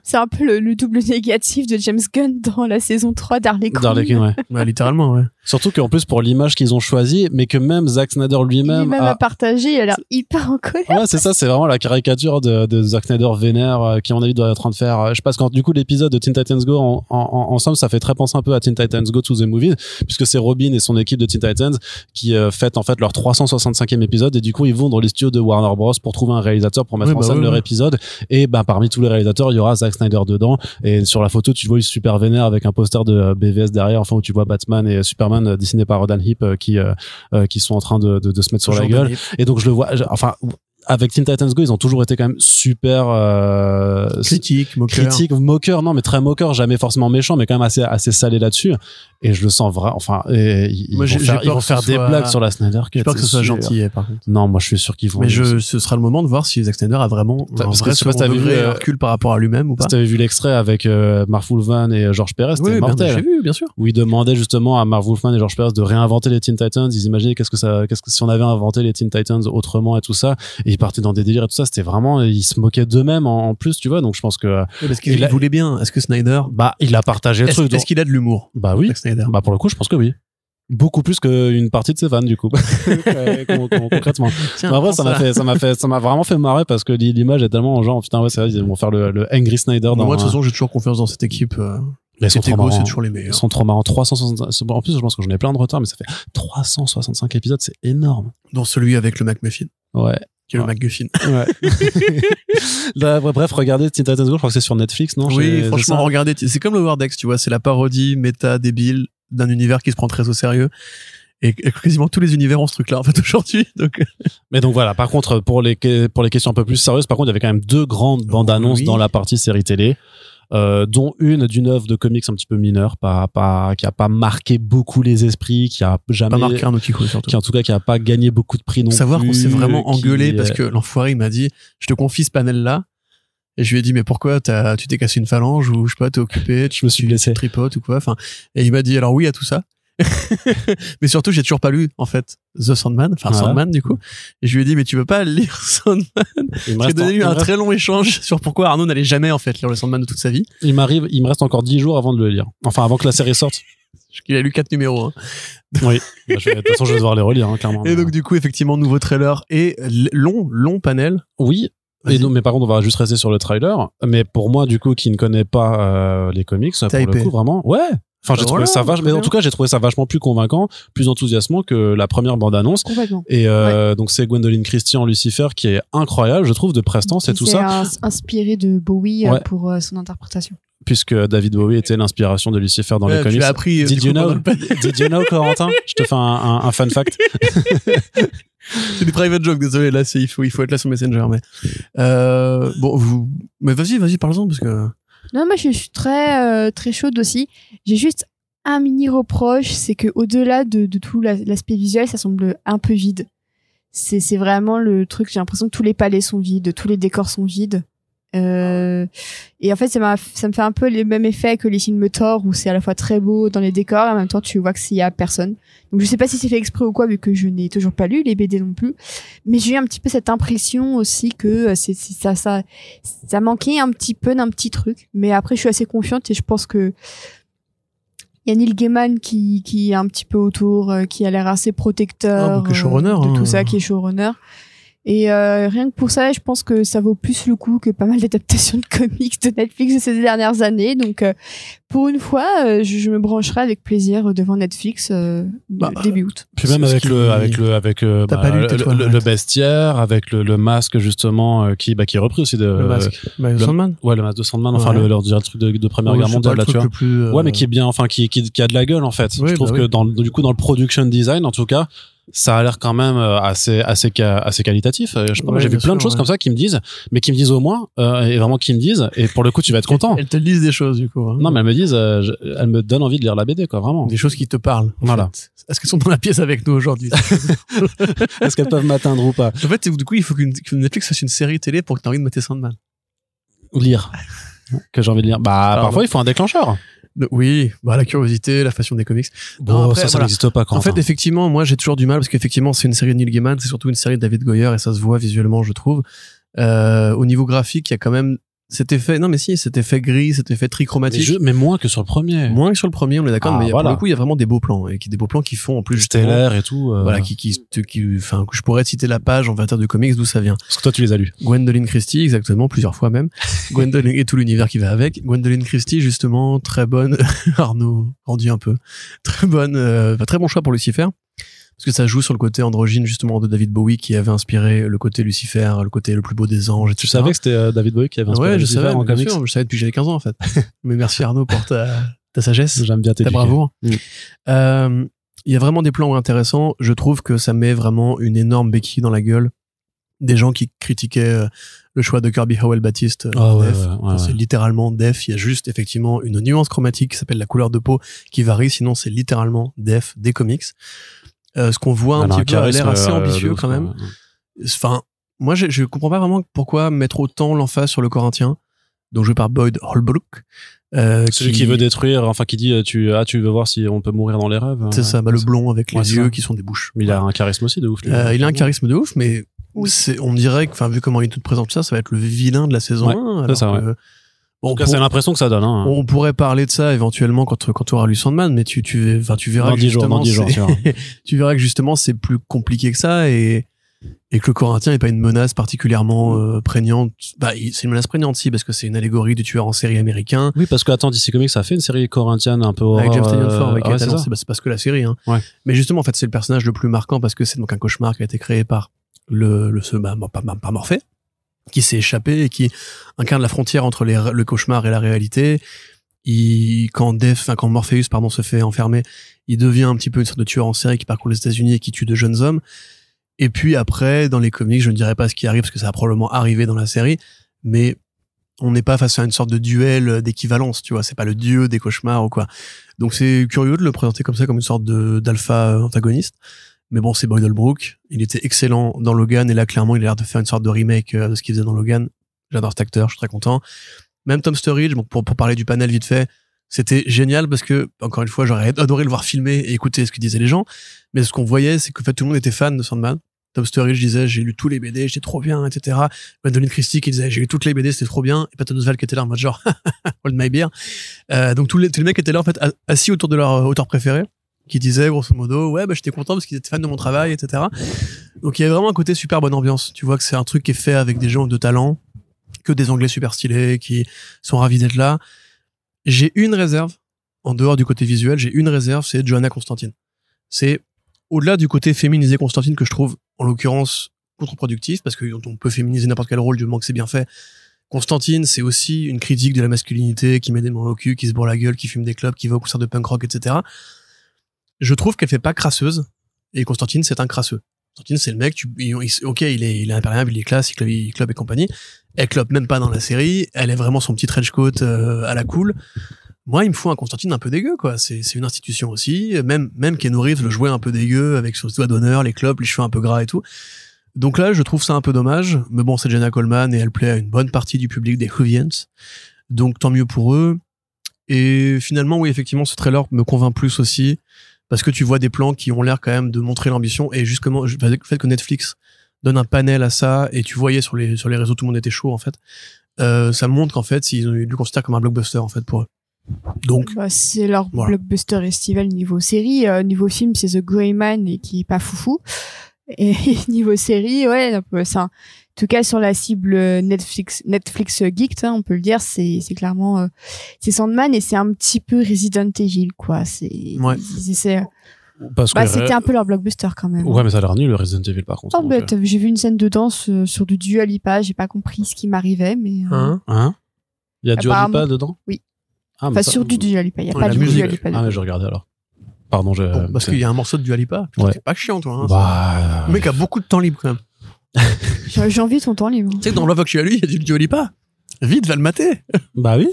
C'est un peu le, le double négatif de James Gunn dans la saison trois d'Harley Quinn. D'Harley Quinn, ouais. Bah, littéralement, ouais. Surtout qu'en plus, pour l'image qu'ils ont choisie, mais que même Zack Snyder lui-même. Lui-même a, a partagé, il a l'air hyper en colère. Ouais, c'est ça, c'est vraiment la caricature de, de Zack Snyder vénère, euh, qui, à mon avis, doit être en train de faire. Euh, je sais pas, quand du coup, l'épisode de Teen Titans Go, en, en, en, en somme, ça fait très penser un peu à Teen Titans Go to the Movies, puisque c'est Robin et son équipe de Teen Titans qui euh, fêtent, en fait, leur trois cent soixante-cinquième épisode, et du coup, ils vont dans les studios de Warner Bros. Pour trouver un réalisateur pour mettre oui, en bah, scène oui, leur oui. épisode, et ben, bah, parmi tous les réalisateurs, il y aura Zack Snyder dedans, et sur la photo tu vois il est super vénère avec un poster de B V S derrière, enfin où tu vois Batman et Superman dessinés par Rodan Heap qui euh, qui sont en train de de, de se mettre sur Jean la gueule Denis. Et donc je le vois je, enfin avec Teen Titans Go, ils ont toujours été quand même super euh, critique, moqueur, critique, moqueur, non mais très moqueur, jamais forcément méchant, mais quand même assez assez salé là-dessus. Et je le sens vrai. Enfin, et, ils, moi, vont faire, ils vont faire des soit... blagues sur la Snyder Cut. J'espère que ce soit gentil, par contre. Non, moi je suis sûr qu'ils vont. Mais je, ce sera le moment de voir si Zack Snyder a vraiment un vrai euh, recul par rapport à lui-même ou pas. Si t'avais vu l'extrait avec euh, Marv Wolfman et George Perez, c'était oui, mortel. Bien, j'ai vu, bien sûr. Où ils demandaient justement à Marv Wolfman et George Perez de réinventer les Teen Titans. Ils imaginaient qu'est-ce que ça, qu'est-ce que si on avait inventé les Teen Titans autrement et tout ça. Et ils partaient dans des délires et tout ça, c'était vraiment, ils se moquaient d'eux-mêmes en, en plus, tu vois, donc je pense que oui, parce qu'il il a, voulait bien. Est-ce que Snyder bah il a partagé le truc, donc... est-ce qu'il a de l'humour? Bah oui, bah pour le coup je pense que oui, beaucoup plus qu'une partie de ses fans du coup. Concrètement, tiens, bah, après, ça m'a fait ça m'a fait ça m'a vraiment fait marrer parce que l'image est tellement genre putain ouais c'est vrai ils vont faire le, le angry Snyder dans moi de toute façon j'ai toujours confiance dans cette équipe euh... Là, ils sont trop marrants. C'est toujours les meilleurs. Ils sont trop marrants. trois cent soixante-cinq... En plus, je pense que j'en ai plein de retard, mais ça fait trois cent soixante-cinq épisodes, c'est énorme. Dans celui avec le McMuffin. Ouais. Qui est ouais. le McGuffin. Ouais. Là, bref, regardez Teen Titans Go, je crois que c'est sur Netflix, non? Oui, franchement, c'est regardez. C'est comme Lower Decks, tu vois, c'est la parodie méta débile d'un univers qui se prend très au sérieux. Et quasiment tous les univers ont ce truc-là, en fait, aujourd'hui. Donc. Mais donc voilà. Par contre, pour les, pour les questions un peu plus sérieuses, par contre, il y avait quand même deux grandes bandes oh, annonces oui. dans la partie série télé. Euh, dont une d'une œuvre de comics un petit peu mineure, pas, pas, qui a pas marqué beaucoup les esprits, qui a jamais. Pas marqué un outil, surtout. Qui, en tout cas, qui a pas gagné beaucoup de prix non savoir plus. Savoir qu'on s'est vraiment engueulé qui... parce que l'enfoiré, il m'a dit, je te confie ce panel-là. Et je lui ai dit, mais pourquoi t'as, tu t'es cassé une phalange ou je sais pas, t'es occupé, tu, je me suis blessé. Tripote ou quoi. Enfin, et il m'a dit, alors oui à tout ça. Mais surtout, j'ai toujours pas lu, en fait, The Sandman, enfin, ah Sandman, ouais. du coup. Et je lui ai dit, mais tu veux pas lire Sandman? J'ai donné eu un reste... très long échange sur pourquoi Arnaud n'allait jamais, en fait, lire le Sandman de toute sa vie. Il m'arrive, il me reste encore dix jours avant de le lire. Enfin, avant que la série sorte. Il a lu quatre numéros. Hein. Oui. Bah, je vais, de toute façon, je vais devoir les relire, hein, clairement. Et donc, euh... du coup, effectivement, nouveau trailer et long, long panel. Oui. Et donc, mais par contre, on va juste rester sur le trailer. Mais pour moi, du coup, qui ne connaît pas, euh, les comics, T'as pour hypé. le coup, vraiment. Ouais. Enfin, j'ai trouvé voilà, ça vache, mais en tout cas, j'ai trouvé ça vachement plus convaincant, plus enthousiasmant que la première bande-annonce. Et euh, ouais. donc, c'est Gwendoline Christie en Lucifer qui est incroyable, je trouve, de prestance et, et tout c'est ça. C'est inspiré de Bowie ouais. pour son interprétation. Puisque David Bowie était l'inspiration de Lucifer dans ouais, les comics. Tu l'as appris. Did you know, did you know, Corentin? Je te fais un, un, un fun fact. C'est des private jokes, désolé. Là, c'est, il faut, il faut être là sur Messenger, mais euh, bon, vous, mais vas-y, vas-y, parle-en parce que. Non, moi, je suis très, euh, très chaude aussi. J'ai juste un mini reproche, c'est que au-delà de, de tout la, l'aspect visuel, ça semble un peu vide. C'est, c'est vraiment le truc. J'ai l'impression que tous les palais sont vides, tous les décors sont vides. Euh, et en fait, ça m'a, ça me fait un peu le même effet que les films Thor, où c'est à la fois très beau dans les décors, et en même temps, tu vois que s'il y a personne. Donc, je sais pas si c'est fait exprès ou quoi, vu que je n'ai toujours pas lu les B D non plus. Mais j'ai eu un petit peu cette impression aussi que c'est, c'est ça, ça, ça manquait un petit peu d'un petit truc. Mais après, je suis assez confiante et je pense que il y a Neil Gaiman qui, qui est un petit peu autour, qui a l'air assez protecteur. Ah, que showrunner, de tout hein. ça, qui est showrunner. Et euh, rien que pour ça, je pense que ça vaut plus le coup que pas mal d'adaptations de comics de Netflix de ces dernières années. Donc, euh, pour une fois, euh, je, je me brancherai avec plaisir devant Netflix euh, bah, début août. Puis même avec le, avec le, avec euh, bah, lu, le, toi, le, le bestiaire, avec le, le masque justement euh, qui, bah, qui est repris aussi de le masque, euh, bah, le Sandman. Ouais, le masque de Sandman. Enfin, ouais. le, leur, le truc de, de Première ouais, Guerre mondiale là, tu vois. Plus, euh... Ouais, mais qui est bien, enfin, qui, qui, qui a de la gueule en fait. Oui, je trouve bah, que oui. dans, du coup, dans le production design, en tout cas. Ça a l'air quand même assez assez assez qualitatif. Je, ouais, j'ai vu plein sûr, de choses ouais. comme ça qui me disent, mais qui me disent au moins euh, et vraiment qui me disent. Et pour le coup, tu vas être content. Elles te disent des choses du coup. Hein. Non, mais elles me disent, euh, je, elles me donnent envie de lire la B D quoi, vraiment. Des choses qui te parlent. Voilà. Fait. Est-ce qu'elles sont dans la pièce avec nous aujourd'hui? Est-ce qu'elles peuvent m'atteindre ou pas? En fait, du coup, il faut qu'une, que Netflix fasse une série télé pour que t'aies envie de mater Sandman. Ou lire. Que j'ai envie de lire. Bah, alors, parfois, il faut un déclencheur. Oui, bah la curiosité, la fashion des comics. Bon, non, après, ça, ça voilà. n'existe pas quand même. En fait, effectivement, moi, j'ai toujours du mal parce qu'effectivement, c'est une série de Neil Gaiman, c'est surtout une série de David Goyer et ça se voit visuellement, je trouve. Euh, au niveau graphique, il y a quand même cet effet, non mais si, cet effet gris, cet effet trichromatique. Mais, je, mais moins que sur le premier. Moins que sur le premier, on est d'accord, ah, mais voilà. pour le coup, il y a vraiment des beaux plans et qui, des beaux plans qui font en plus. Stellaire et tout. Euh... Voilà, qui, qui, qui, enfin, je pourrais te citer la page en vingt heures de comics d'où ça vient. Parce que toi, tu les as lus. Gwendoline Christie, exactement, plusieurs fois même. Gwendoline, et tout l'univers qui va avec. Gwendoline Christie, justement, très bonne. Arnaud, rendu un peu. Très bonne, euh, très bon choix pour Lucifer. Parce que ça joue sur le côté androgyne, justement, de David Bowie qui avait inspiré le côté Lucifer, le côté le plus beau des anges, et cetera. Tu savais que c'était euh, David Bowie qui avait inspiré ouais, Lucifer savais, en comics? Je savais depuis que j'avais quinze ans, en fait. Mais merci Arnaud pour ta, ta sagesse. J'aime bien t'éduquer. Ta bravoure. Il mmh. euh, y a vraiment des plans intéressants. Je trouve que ça met vraiment une énorme béquille dans la gueule des gens qui critiquaient le choix de Kirby Howell Baptiste. Oh, ouais, ouais, ouais, ouais. C'est littéralement def. Il y a juste, effectivement, une nuance chromatique qui s'appelle la couleur de peau qui varie. Sinon, c'est littéralement def des comics. Euh, ce qu'on voit un petit peu a l'air assez ambitieux quand même. Enfin, moi, je, je comprends pas vraiment pourquoi mettre autant l'emphase sur le Corinthien, donc joué par Boyd Holbrook. Euh, Celui qui... qui veut détruire, enfin qui dit tu ah tu veux voir si on peut mourir dans les rêves. C'est euh, ça, bah, le blond avec les ouais, yeux qui sont des bouches. Mais il a un charisme aussi de ouf. Lui. Euh, il a un charisme de ouf, mais oui. c'est, on dirait que, enfin vu comment il te présente ça, ça va être le vilain de la saison ouais, un. C'est ça. Que, ouais. En tout cas, pour... c'est l'impression que ça donne. Hein. On pourrait parler de ça éventuellement quand, quand tu auras lu Sandman, mais tu, tu, enfin, tu verras que justement, jours, c'est... Jours, tu, verras. tu verras que justement, c'est plus compliqué que ça et et que le Corinthien n'est pas une menace particulièrement euh, prégnante. Bah, c'est une menace prégnante, si, parce que c'est une allégorie du tueur en série américain. Oui, parce que, attends, D C Comics a fait une série corinthienne un peu horreur. Avec James Tynion Ford, avec Catalan, ah ouais, c'est, c'est, bah, c'est parce que la série, hein. Ouais. Mais justement, en fait, c'est le personnage le plus marquant parce que c'est donc un cauchemar qui a été créé par le, le, ce, bah, pas, bah, pas Morphée, qui s'est échappé et qui incarne la frontière entre les, le cauchemar et la réalité. Il, quand Def, enfin, quand Morpheus, pardon, se fait enfermer, il devient un petit peu une sorte de tueur en série qui parcourt les États-Unis et qui tue de jeunes hommes. Et puis après, dans les comics, je ne dirais pas ce qui arrive parce que ça va probablement arriver dans la série, mais on n'est pas face à une sorte de duel d'équivalence, tu vois. C'est pas le dieu des cauchemars ou quoi. Donc c'est curieux de le présenter comme ça, comme une sorte de, d'alpha antagoniste. Mais bon, c'est Boyd Holbrook. Il était excellent dans Logan et là, clairement, il a l'air de faire une sorte de remake de ce qu'il faisait dans Logan. J'adore cet acteur, je suis très content. Même Tom Sturridge, bon, pour, pour parler du panel vite fait, c'était génial parce que, encore une fois, j'aurais adoré le voir filmer et écouter ce que disaient les gens. Mais ce qu'on voyait, c'est que en fait, tout le monde était fan de Sandman. Tom Sturridge disait, j'ai lu tous les B D, j'étais trop bien, et cetera. Gwendoline Christie qui disait, j'ai lu toutes les B D, c'était trop bien. Et Patton Oswalt qui était là en mode genre, hold my beer. Euh, donc tous les, tous les mecs étaient là, en fait, assis autour de leur auteur préféré, qui disaient, grosso modo, ouais, bah, j'étais content parce qu'ils étaient fans de mon travail, et cetera. Donc il y avait vraiment un côté super bonne ambiance. Tu vois que c'est un truc qui est fait avec des gens de talent, que des Anglais super stylés, qui sont ravis d'être là. J'ai une réserve, en dehors du côté visuel, j'ai une réserve, c'est Joanna Constantine. C'est, au-delà du côté féminisé Constantine que je trouve, en l'occurrence, contre-productif, parce qu'on peut féminiser n'importe quel rôle du moment que c'est bien fait. Constantine, c'est aussi une critique de la masculinité qui met des mains au cul, qui se bourre la gueule, qui fume des clopes, qui va au concert de punk rock, et cetera. Je trouve qu'elle fait pas crasseuse, et Constantine, c'est un crasseux. Constantine, c'est le mec, tu, il, ok, il est, il est impériable, il est classe, il clope, il clope et compagnie. Elle clope même pas dans la série, elle est vraiment son petit trenchcoat euh, à la cool. Moi, il me faut un Constantine un peu dégueu, quoi. C'est, c'est une institution aussi. Même, même Keanu Reeves le jouait un peu dégueu avec son doigt d'honneur, les clopes, les cheveux un peu gras et tout. Donc là, je trouve ça un peu dommage. Mais bon, c'est Jenna Coleman et elle plaît à une bonne partie du public des Whovians. Donc tant mieux pour eux. Et finalement, oui, effectivement, ce trailer me convainc plus aussi. Parce que tu vois des plans qui ont l'air quand même de montrer l'ambition. Et justement, le fait que Netflix donne un panel à ça, et tu voyais sur les, sur les réseaux, tout le monde était chaud, en fait. Euh, ça montre qu'en fait, ils le considèrent comme un blockbuster, en fait, pour eux. Donc, bah, c'est leur voilà. Blockbuster estival niveau série. Euh, niveau film, c'est The Grey Man, et qui est pas foufou. Et niveau série, ouais, ça, en tout cas, sur la cible Netflix, Netflix geek, hein, on peut le dire, c'est, c'est clairement, euh, c'est Sandman et c'est un petit peu Resident Evil, quoi. C'est, ouais. c'est, c'est Parce bah, que c'était euh, un peu leur blockbuster quand même. Ouais, mais ça a l'air nul, le Resident Evil, par contre. Oh, bah, j'ai vu une scène de danse euh, sur du Dua Lipa, j'ai pas compris ce qui m'arrivait, mais. Euh... Hein, hein. Il y a Dua Lipa dedans? Oui. Ah, enfin, ça... sur du Dua Lipa, il n'y a ouais, pas du Dua Lipa. Ah, mais je regardais alors. Pardon, j'ai. Bon, parce c'est... qu'il y a un morceau de Dua Lipa. Putain, ouais. C'est pas chiant, toi. Hein, bah... Le mec a beaucoup de temps libre, quand même. j'ai, j'ai envie de son temps libre. Tu sais que dans Love Actually, il y a du Dua Lipa. Vite, va le mater. Bah oui,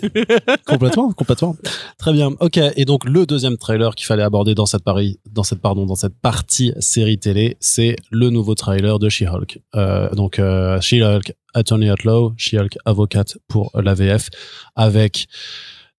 complètement, complètement. Très bien. Ok. Et donc le deuxième trailer qu'il fallait aborder dans cette Paris, dans cette pardon, dans cette partie série télé, c'est le nouveau trailer de She-Hulk. Euh, donc euh, She-Hulk, Attorney at Law, She-Hulk, avocate pour l'A V F, avec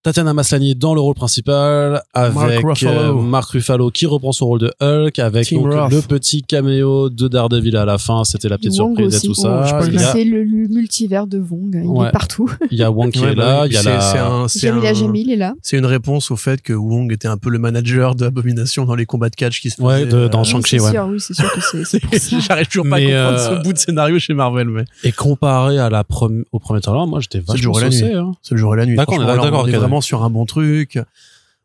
Tatiana Maslany dans le rôle principal, avec Mark Ruffalo, Mark Ruffalo qui reprend son rôle de Hulk, avec donc le petit caméo de Daredevil à la fin, c'était la petite Wong surprise aussi. Et tout oh, ça. Je pense que c'est a... le multivers de Wong, il ouais. est partout. Il y a Wong qui ouais, est là, il y a c'est, la... C'est un, c'est Jamila un... Jamil est là. C'est une réponse au fait que Wong était un peu le manager d'Abomination dans les combats de catch qui se ouais, faisaient. De, dans euh... Shang-Chi, ouais. Oui, c'est sûr que c'est, c'est pour ça. J'arrive toujours pas mais à comprendre euh... ce bout de scénario chez Marvel, mais. Et comparé à la prom... au premier trailer, moi j'étais vachement saucé, hein. C'est le jour et la nuit. D'accord, on est d'accord. Sur un bon truc,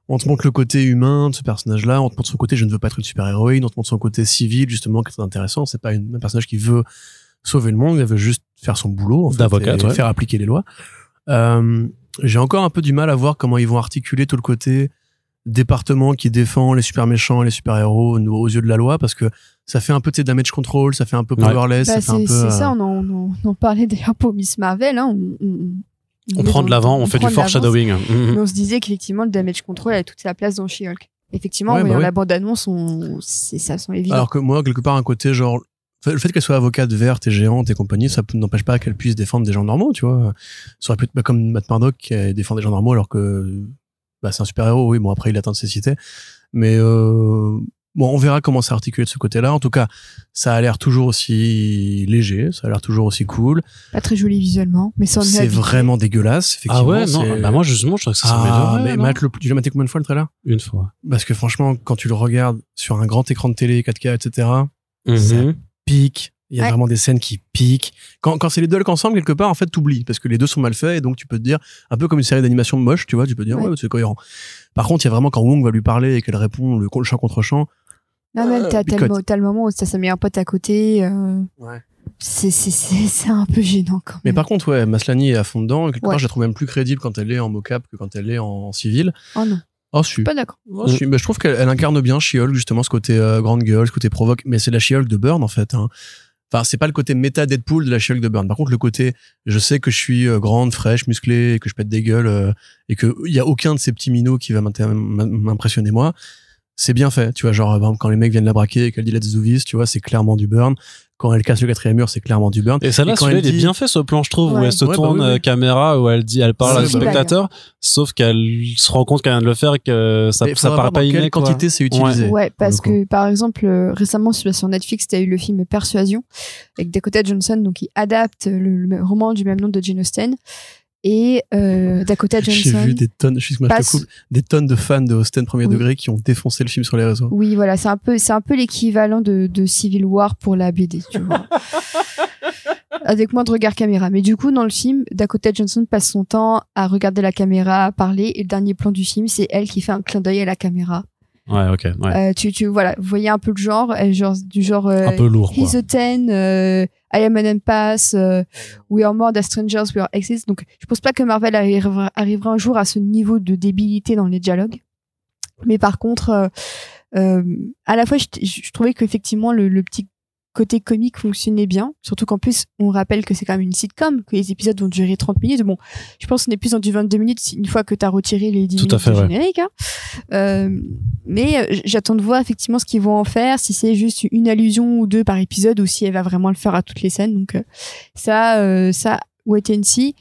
on te montre le côté humain de ce personnage-là, on te montre son côté je ne veux pas être une super-héroïne, on te montre son côté civil justement qui est intéressant, c'est pas une, un personnage qui veut sauver le monde, elle veut juste faire son boulot en fait, d'avocat, ouais. faire appliquer les lois. Euh, j'ai encore un peu du mal à voir comment ils vont articuler tout le côté département qui défend les super méchants et les super héros aux yeux de la loi, parce que ça fait un peu de Damage Control, ça fait un peu powerless, ouais. bah, ça fait un peu. C'est ça, on en, on en parlait d'ailleurs pour Miss Marvel, hein. On, on... On mais prend de l'avant, on, on fait du foreshadowing. Mais on se disait qu'effectivement, le Damage Control a toute sa place dans She-Hulk. Effectivement, ouais, bah oui. La bande-annonce, on... c'est ça, sont évident. Alors que moi, quelque part, un côté genre, le fait qu'elle soit avocate verte et géante et compagnie, ça n'empêche pas qu'elle puisse défendre des gens normaux, tu vois. Ça aurait pu être comme Matt Murdock qui défend des gens normaux alors que bah, c'est un super-héros, oui, bon, après, il atteint de cécité. Mais euh... bon, on verra comment ça articule de ce côté-là. En tout cas, ça a l'air toujours aussi léger, ça a l'air toujours aussi cool. Pas très joli visuellement, mais ça en c'est vraiment dégueulasse, effectivement. Ah ouais, non, bah moi justement, je crois que ça ah, mais Matt, le... tu l'as maté combien de fois le trailer? Une fois. Parce que franchement, quand tu le regardes sur un grand écran de télé, quatre K, et cetera, mm-hmm. ça pique Il y a ouais. vraiment des scènes qui piquent. Quand, quand c'est les deux ensemble, quelque part, en fait, t'oublies. Parce que les deux sont mal faits. Et donc, tu peux te dire, un peu comme une série d'animation moche, tu vois, tu peux te dire, ouais, ouais c'est cohérent. Par contre, il y a vraiment quand Wong va lui parler et qu'elle répond le, le chant contre chant. Non, mais euh, t'as, t'as, le, t'as le moment où t'as sa meilleure pote à côté. Euh, ouais. C'est, c'est, c'est, c'est un peu gênant quand même. Mais par contre, ouais, Maslany est à fond dedans. Et quelque ouais. part, je la trouve même plus crédible quand elle est en mocap que quand elle est en, en civil. Oh non. Oh, je suis. Pas d'accord. Oh, je suis. Mais je trouve qu'elle elle incarne bien She-Hulk, justement, ce côté euh, grande gueule, ce côté provoque. Mais c'est la She-Hulk de Byrne, en fait. Hein. Enfin, c'est pas le côté méta Deadpool de la She-Hulk de Byrne. Par contre, le côté, je sais que je suis euh, grande, fraîche, musclée, et que je pète des gueules, euh, et qu'il y a aucun de ces petits minots qui va m'impressionner, moi. C'est bien fait. Tu vois, genre, ben, quand les mecs viennent la braquer et qu'elle dit let's do this, tu vois, c'est clairement du Byrne. Quand elle casse le quatrième mur, c'est clairement du Byrne. Et celle-là, celui-là, dit... il est bien fait, ce plan, je trouve, ouais. où elle se ouais, tourne bah oui, oui. caméra, où elle dit, elle parle au spectateur, sauf qu'elle se rend compte qu'elle vient de le faire et que ça, ça paraît pas inné. Quelle quoi. Quantité c'est utilisé. Ouais, ouais parce que, par exemple, récemment, sur Netflix, t'as eu le film Persuasion, avec Dakota Johnson, donc, qui adapte le, le roman du même nom de Jane Austen. Et euh, Dakota Johnson. J'ai vu des tonnes, je te passe... coupe, des tonnes de fans de Austen premier oui. degré qui ont défoncé le film sur les réseaux. Oui, voilà, c'est un peu, c'est un peu l'équivalent de, de Civil War pour la B D, tu vois. Avec moins de regard caméra. Mais du coup, dans le film, Dakota Johnson passe son temps à regarder la caméra, à parler. Et le dernier plan du film, c'est elle qui fait un clin d'œil à la caméra. Ouais, ok. Ouais. Euh, tu, tu, voilà, vous voyez un peu le genre, genre du genre. Euh, un peu lourd. He's a ten, euh, I am an impasse, euh, we are more than strangers, we are exes. Donc, je pense pas que Marvel arrivera, arrivera un jour à ce niveau de débilité dans les dialogues. Mais par contre, euh, euh, à la fois, je, je trouvais qu'effectivement, le, le petit côté comique fonctionnait bien. Surtout qu'en plus, on rappelle que c'est quand même une sitcom, que les épisodes vont durer trente minutes. Bon, je pense qu'on est plus dans du vingt-deux minutes une fois que t'as retiré les dix Tout minutes à fait, du générique. Ouais. Hein. Euh, mais j'attends de voir effectivement ce qu'ils vont en faire, si c'est juste une allusion ou deux par épisode ou si elle va vraiment le faire à toutes les scènes. Donc euh, ça, euh, ça, wait and see.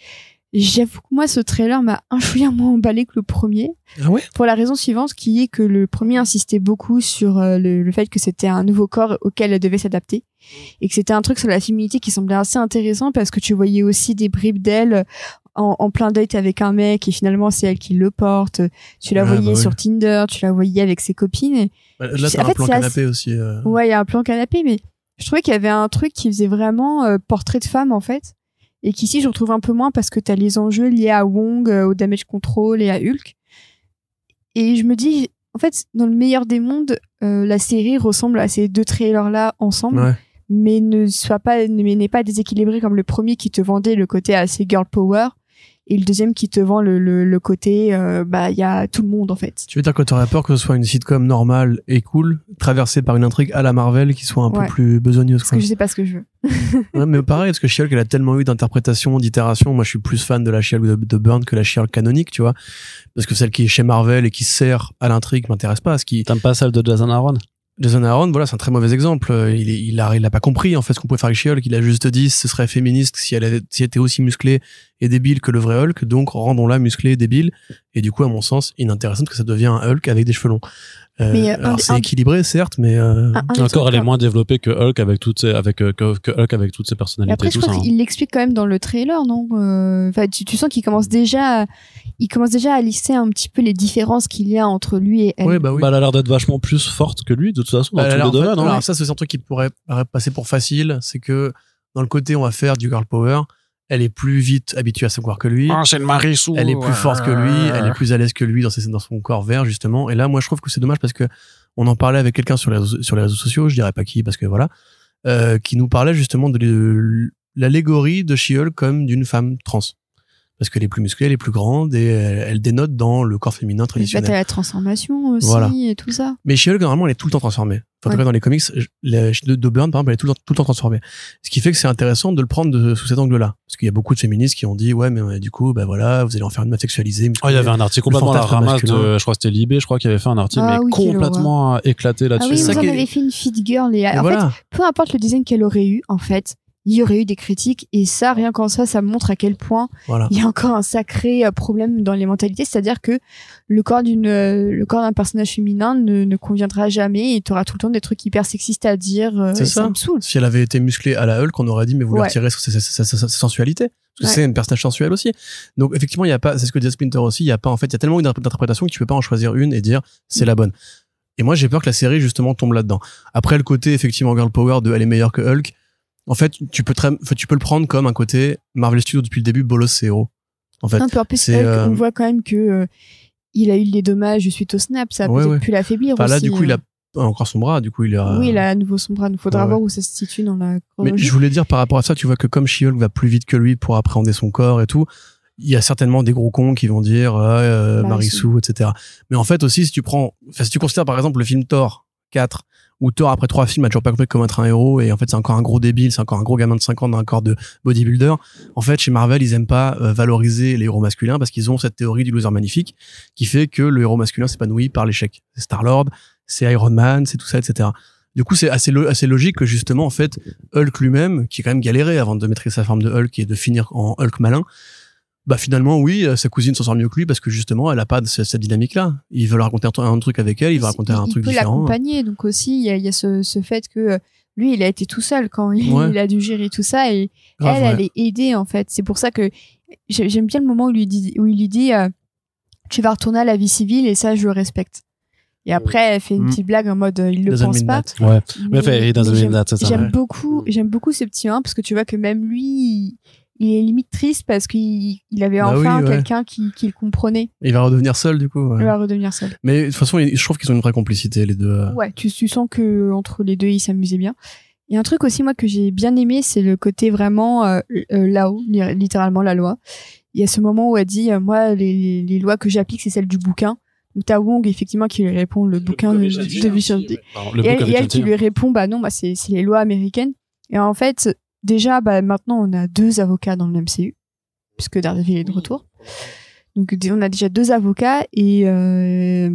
J'avoue que moi, ce trailer m'a un chouïa moins emballé que le premier. Ah ouais? Pour la raison suivante, qui est que le premier insistait beaucoup sur le, le fait que c'était un nouveau corps auquel elle devait s'adapter. Et que c'était un truc sur la féminité qui semblait assez intéressant parce que tu voyais aussi des bribes d'elle en, en plein date avec un mec et finalement c'est elle qui le porte. Tu la ah, voyais bah ouais. sur Tinder, tu la voyais avec ses copines. Bah, là, t'as en un fait, plan canapé assez... aussi. Euh... Ouais, il y a un plan canapé, mais je trouvais qu'il y avait un truc qui faisait vraiment euh, portrait de femme en fait. Et qu'ici, je retrouve un peu moins parce que t'as les enjeux liés à Wong, euh, au Damage Control et à Hulk. Et je me dis, en fait, dans le meilleur des mondes, euh, la série ressemble à ces deux trailers-là ensemble, ouais. mais ne soit pas, mais n'est pas déséquilibré comme le premier qui te vendait le côté assez girl power et le deuxième qui te vend le, le, le côté, euh, bah, il y a tout le monde, en fait. Tu veux dire que t'aurais peur que ce soit une sitcom normale et cool, traversée par une intrigue à la Marvel qui soit un ouais. peu plus besogneuse. Parce que je sais pas ce que je veux. Ouais, mais pareil, parce que She-Hulk, elle a tellement eu d'interprétations, d'itérations. Moi, je suis plus fan de la She-Hulk de, de Byrne que la She-Hulk canonique, tu vois. Parce que celle qui est chez Marvel et qui sert à l'intrigue m'intéresse pas. Ce qui... T'aimes pas celle de Jason Aaron? Jason Aaron, voilà, c'est un très mauvais exemple. Il, il a, il a pas compris, en fait, ce qu'on pouvait faire avec She-Hulk. Il a juste dit, ce serait féministe si elle, avait, si elle était aussi musclée et débile que le vrai Hulk. Donc, rendons-la musclée et débile. Et du coup, à mon sens, inintéressant parce que ça devient un Hulk avec des cheveux longs. Euh, mais, euh, alors, un, c'est un, équilibré, certes, mais, euh... un, un, encore, elle est moins développée que Hulk avec toutes ses, avec, euh, que, que Hulk avec toutes ses personnalités. Après, je crois qu'il l'explique quand même dans le trailer, non? Euh, enfin, tu, tu sens qu'il commence déjà à... il commence déjà à lisser un petit peu les différences qu'il y a entre lui et elle. Ouais, bah oui. Bah, elle a l'air d'être vachement plus forte que lui, de toute façon, dans bah, tous les domaines. Non, ouais. Alors ça, c'est un truc qui pourrait passer pour facile, c'est que dans le côté, on va faire du girl power, elle est plus vite habituée à son corps que lui. Ah, c'est le Marissou. Elle est plus ouais. forte que lui, elle est plus à l'aise que lui dans, ses, dans son corps vert, justement. Et là, moi, je trouve que c'est dommage parce que on en parlait avec quelqu'un sur les réseaux, sur les réseaux sociaux, je dirais pas qui, parce que voilà, euh, qui nous parlait justement de, de l'allégorie de She-Hulk comme d'une femme trans. Parce qu'elle est plus musclée, elle est plus grande et elle, elle dénote dans le corps féminin traditionnel. En fait, elle a la transformation aussi voilà. et tout ça. Mais She-Hulk, normalement, elle est tout le temps transformée. Enfin, ouais. En tout cas, dans les comics, la, de, de Byrne, par exemple, elle est tout le, temps, tout le temps transformée. Ce qui fait que c'est intéressant de le prendre de, sous cet angle-là. Parce qu'il y a beaucoup de féministes qui ont dit, ouais, mais du coup, bah voilà, vous allez en faire une meuf sexualisée. Oh, il y avait un article complètement à la ramasse de, je crois que c'était Libé, je crois qu'il avait fait un article, ah, mais oui, complètement éclaté là-dessus. Ah oui, mais on avait fait une fit girl. Et, en voilà. fait, peu importe le design qu'elle aurait eu, en fait, il y aurait eu des critiques et ça, rien qu'en ça, ça montre à quel point voilà. il y a encore un sacré problème dans les mentalités, c'est-à-dire que le corps d'une, le corps d'un personnage féminin ne, ne conviendra jamais et t'auras tout le temps des trucs hyper sexistes à dire. C'est ça. Ça me saoule. Si elle avait été musclée à la Hulk, on aurait dit mais vous ouais. la retirez sur sa, sa, sa, sa sensualité. Parce que ouais. c'est un personnage sensuel aussi. Donc, effectivement, il y a pas, c'est ce que disait Splinter aussi, il y a pas, en fait, il y a tellement d'interprétations que tu peux pas en choisir une et dire c'est mmh. la bonne. Et moi, j'ai peur que la série, justement, tombe là-dedans. Après, le côté, effectivement, girl power de elle est meilleure que Hulk. en fait, tu peux très, tu peux le prendre comme un côté Marvel Studios depuis le début bolos ses héros. En fait, non, en plus, c'est, euh... on voit quand même que euh, il a eu des dommages suite au snap, ça a ouais, peut-être ouais. pu l'affaiblir enfin, aussi. Là, du coup, il a encore son bras, du coup, il a. Oui, il a à nouveau son bras. Il faudra ouais, voir ouais. où ça se situe dans la chronologie. Mais je voulais dire par rapport à ça, tu vois que comme She-Hulk va plus vite que lui pour appréhender son corps et tout, il y a certainement des gros cons qui vont dire euh, bah, Marisou, et cetera. Mais en fait aussi, si tu prends, enfin, si tu considères par exemple le film Thor quatre, où Thor après trois films a toujours pas compris comment être un héros et en fait c'est encore un gros débile, c'est encore un gros gamin de cinq ans dans un corps de bodybuilder. En fait, chez Marvel, ils aiment pas valoriser les héros masculins parce qu'ils ont cette théorie du loser magnifique qui fait que le héros masculin s'épanouit par l'échec. C'est Star-Lord, c'est Iron Man, c'est tout ça, et cetera. Du coup, c'est assez, lo- assez logique que justement, en fait, Hulk lui-même, qui est quand même galéré avant de maîtriser sa forme de Hulk et de finir en Hulk malin, bah finalement oui, sa cousine s'en sort mieux que lui parce que justement elle a pas de, cette dynamique là. Il veut raconter un, un truc avec elle, il va raconter il, un il truc différent. Il peut l'accompagner, donc aussi il y a, y a ce, ce fait que lui il a été tout seul quand il, ouais. il a dû gérer tout ça et Grave, elle ouais. elle est aidée en fait. C'est pour ça que j'aime bien le moment où il lui dit, où il lui dit euh, tu vas retourner à la vie civile et ça je le respecte. Et après elle fait une mmh. petite blague en mode euh, il le doesn't pense pas. That. Ouais. Mais, mais, mais j'aime, that, ça, j'aime ouais. beaucoup j'aime beaucoup ce petit un parce que tu vois que même lui il, il est limite triste parce qu'il il avait bah enfin oui, ouais. quelqu'un qui, qui le comprenait. Il va redevenir seul, du coup. Ouais. Il va redevenir seul. Mais de toute façon, je trouve qu'ils ont une vraie complicité, les deux. Ouais, tu, tu sens que entre les deux, ils s'amusaient bien. Il y a un truc aussi, moi, que j'ai bien aimé, c'est le côté vraiment euh, euh, là-haut, littéralement la loi. Il y a ce moment où elle dit euh, moi, les, les lois que j'applique, c'est celles du bouquin. Donc t'as Wong, effectivement, qui lui répond le, le bouquin de Vichy. Et elle, elle qui lui répond bah non, bah, c'est, c'est les lois américaines. Et en fait, déjà, bah, maintenant, on a deux avocats dans le M C U, puisque Daredevil est de retour. Donc, on a déjà deux avocats et, euh,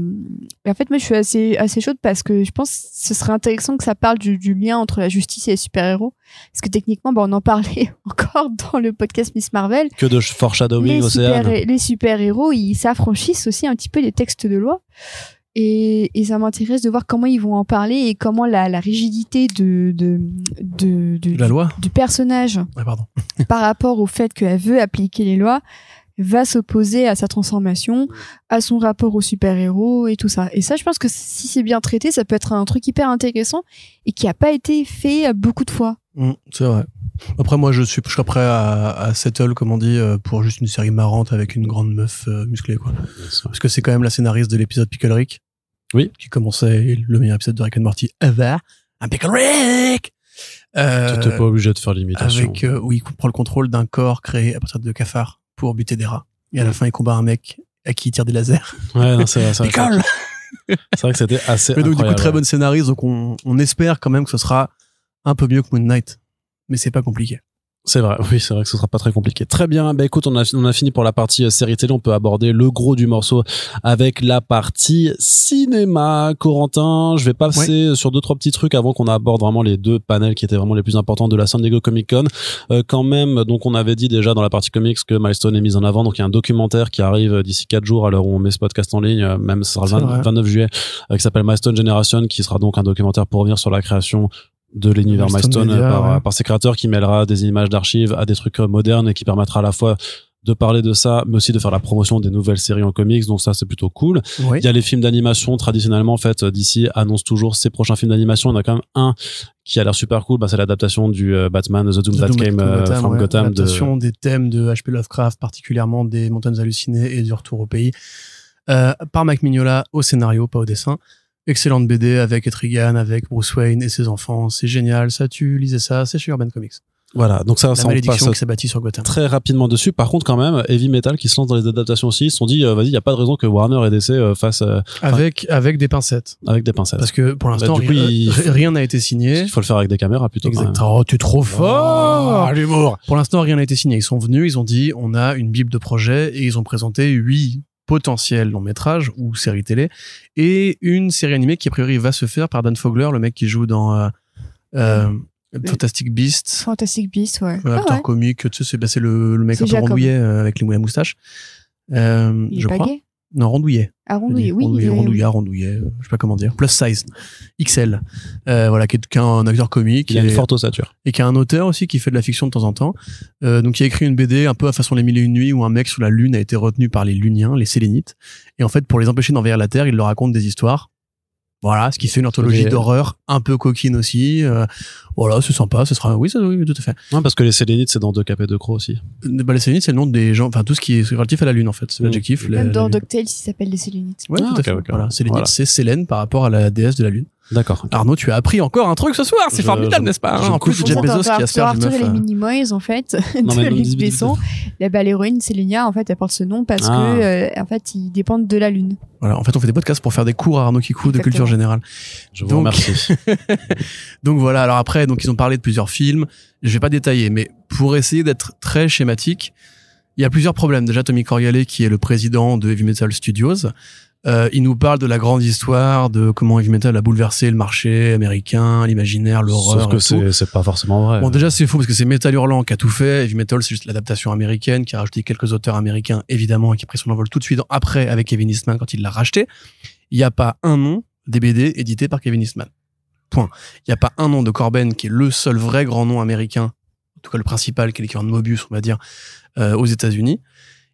et en fait, moi, je suis assez, assez chaude parce que je pense que ce serait intéressant que ça parle du, du lien entre la justice et les super-héros. Parce que techniquement, bah, on en parlait encore dans le podcast Miss Marvel. Que de foreshadowing océan. Les super-héros, ils s'affranchissent aussi un petit peu des textes de loi. Et, et ça m'intéresse de voir comment ils vont en parler et comment la, la rigidité de, de, de, de, la loi. Du personnage ouais, pardon. par rapport au fait qu'elle veut appliquer les lois va s'opposer à sa transformation, à son rapport aux super-héros et tout ça. Et ça, je pense que si c'est bien traité, ça peut être un truc hyper intéressant et qui n'a pas été fait beaucoup de fois. Mmh, c'est vrai. Après, moi, je suis, je serais prêt à, à settle, comme on dit, pour juste une série marrante avec une grande meuf euh, musclée, quoi. Parce que c'est quand même la scénariste de l'épisode Pickle Rick. Oui. Qui commençait le meilleur épisode de Rick and Morty ever. Un Pickle Rick! Euh. Tu t'es pas obligé de faire l'imitation. Avec, euh, où il prend le contrôle d'un corps créé à partir de cafards pour buter des rats. Et à la fin, il combat un mec à qui il tire des lasers. Ouais, non, c'est vrai, c'est vrai. Pickle! C'est vrai que c'était assez Mais donc, incroyable. Du coup, très bonne scénariste. Donc, on, on espère quand même que ce sera un peu mieux que Moon Knight. Mais c'est pas compliqué. C'est vrai, oui, c'est vrai que ce sera pas très compliqué. Très bien, bah écoute, on a, on a fini pour la partie série télé, on peut aborder le gros du morceau avec la partie cinéma. Corentin, je vais passer ouais. sur deux, trois petits trucs avant qu'on aborde vraiment les deux panels qui étaient vraiment les plus importants de la San Diego Comic-Con. Euh, quand même, donc on avait dit déjà dans la partie comics que Milestone est mise en avant, donc il y a un documentaire qui arrive d'ici quatre jours à l'heure où on met ce podcast en ligne, même ce sera le vingt-neuf juillet, euh, qui s'appelle Milestone Generation, qui sera donc un documentaire pour revenir sur la création de l'univers Milestone par, ouais. par ses créateurs, qui mêlera des images d'archives à des trucs modernes et qui permettra à la fois de parler de ça, mais aussi de faire la promotion des nouvelles séries en comics, donc ça c'est plutôt cool. Oui. Il y a les films d'animation, traditionnellement en fait, D C annonce toujours ses prochains films d'animation, on a quand même un qui a l'air super cool, bah c'est l'adaptation du euh, Batman The Doom The That Doom Came euh, Gotham, from ouais. Gotham. L'adaptation de... des thèmes de H P Lovecraft, particulièrement des Montagnes hallucinées et du Retour au pays, euh, par Mike Mignola au scénario, pas au dessin. Excellente B D avec Etrigan, avec Bruce Wayne et ses enfants. C'est génial, ça tue, lisez ça, c'est chez Urban Comics. Voilà, donc ça, la ça malédiction on passe qui s'est bâtie sur Gotham. Très rapidement dessus. Par contre, quand même, Heavy Metal qui se lance dans les adaptations aussi, ils se sont dit, euh, vas-y, il n'y a pas de raison que Warner et D C euh, fassent... Euh, avec, avec des pincettes. Avec des pincettes. Parce que pour l'instant, bah, coup, rien il... f... n'a été signé. Il faut le faire avec des caméras plutôt. Exactement. Oh, tu es trop fort, oh, l'humour. Pour l'instant, rien n'a été signé. Ils sont venus, ils ont dit, on a une bible de projet et ils ont présenté huit potentiel long métrage ou série télé et une série animée qui a priori va se faire par Dan Fogler, le mec qui joue dans euh, euh, Fantastic Beast Fantastic Beast ouais euh, acteur ah ouais. comique, tu sais, c'est, bah, c'est le, le mec c'est un Jacob. Peu rondouillet euh, avec les mouilles à moustache euh, il je est crois pas gay non rondouillet ah rondouillet oui rondouillet, rondouillard, rondouillet je sais pas comment dire plus size X L euh, voilà qui est qu'un acteur comique il a une forte ossature et qui a un auteur aussi qui fait de la fiction de temps en temps euh, donc il a écrit une B D un peu à façon Les Mille et Une Nuits où un mec sous la lune a été retenu par les luniens les sélénites et en fait pour les empêcher d'envahir la terre il leur raconte des histoires Voilà, ce qui fait une anthologie et... d'horreur un peu coquine aussi. Euh, voilà, c'est sympa, ce sera oui, ça oui, tout à fait. Non, parce que les sélénites, c'est dans Deux Capes et Deux Crocs aussi. Bah, les sélénites, c'est le nom des gens, enfin tout ce qui est relatif à la lune en fait, c'est l'adjectif. Mmh. Même la, dans DuckTales, ils s'appellent les sélénites. Ouais, ah, tout à okay, fait. Okay. Voilà, sélénite, voilà. C'est Sélène par rapport à la déesse de la lune. D'accord. Okay. Arnaud, tu as appris encore un truc ce soir, c'est je, formidable, je, n'est-ce pas hein, en plus, Jeff Bezos qui a fait Arthur et les Minimoys en fait de Luc Besson. Bah, l'héroïne Sélénia en fait, elle porte ce nom parce ah. que euh, en fait, ils dépendent de la lune. Voilà, en fait, on fait des podcasts pour faire des cours à Arnaud Kikou de culture générale. Je vous donc, remercie. Donc voilà, alors après, donc ils ont parlé de plusieurs films, je vais pas détailler mais pour essayer d'être très schématique, il y a plusieurs problèmes. Déjà Tommy Corrielé qui est le président de Heavy Metal Studios, Euh, il nous parle de la grande histoire de comment Heavy Metal a bouleversé le marché américain, l'imaginaire, l'horreur. Sauf que c'est, c'est pas forcément vrai. Bon, déjà, c'est faux parce que c'est Metal Hurlant qui a tout fait. Heavy Metal, c'est juste l'adaptation américaine qui a rajouté quelques auteurs américains, évidemment, et qui a pris son envol tout de suite après avec Kevin Eastman quand il l'a racheté. Il n'y a pas un nom des B D édité par Kevin Eastman. Point. Il n'y a pas un nom de Corben qui est le seul vrai grand nom américain, en tout cas le principal, qui est l'équivalent de Mobius, on va dire, euh, aux États-Unis.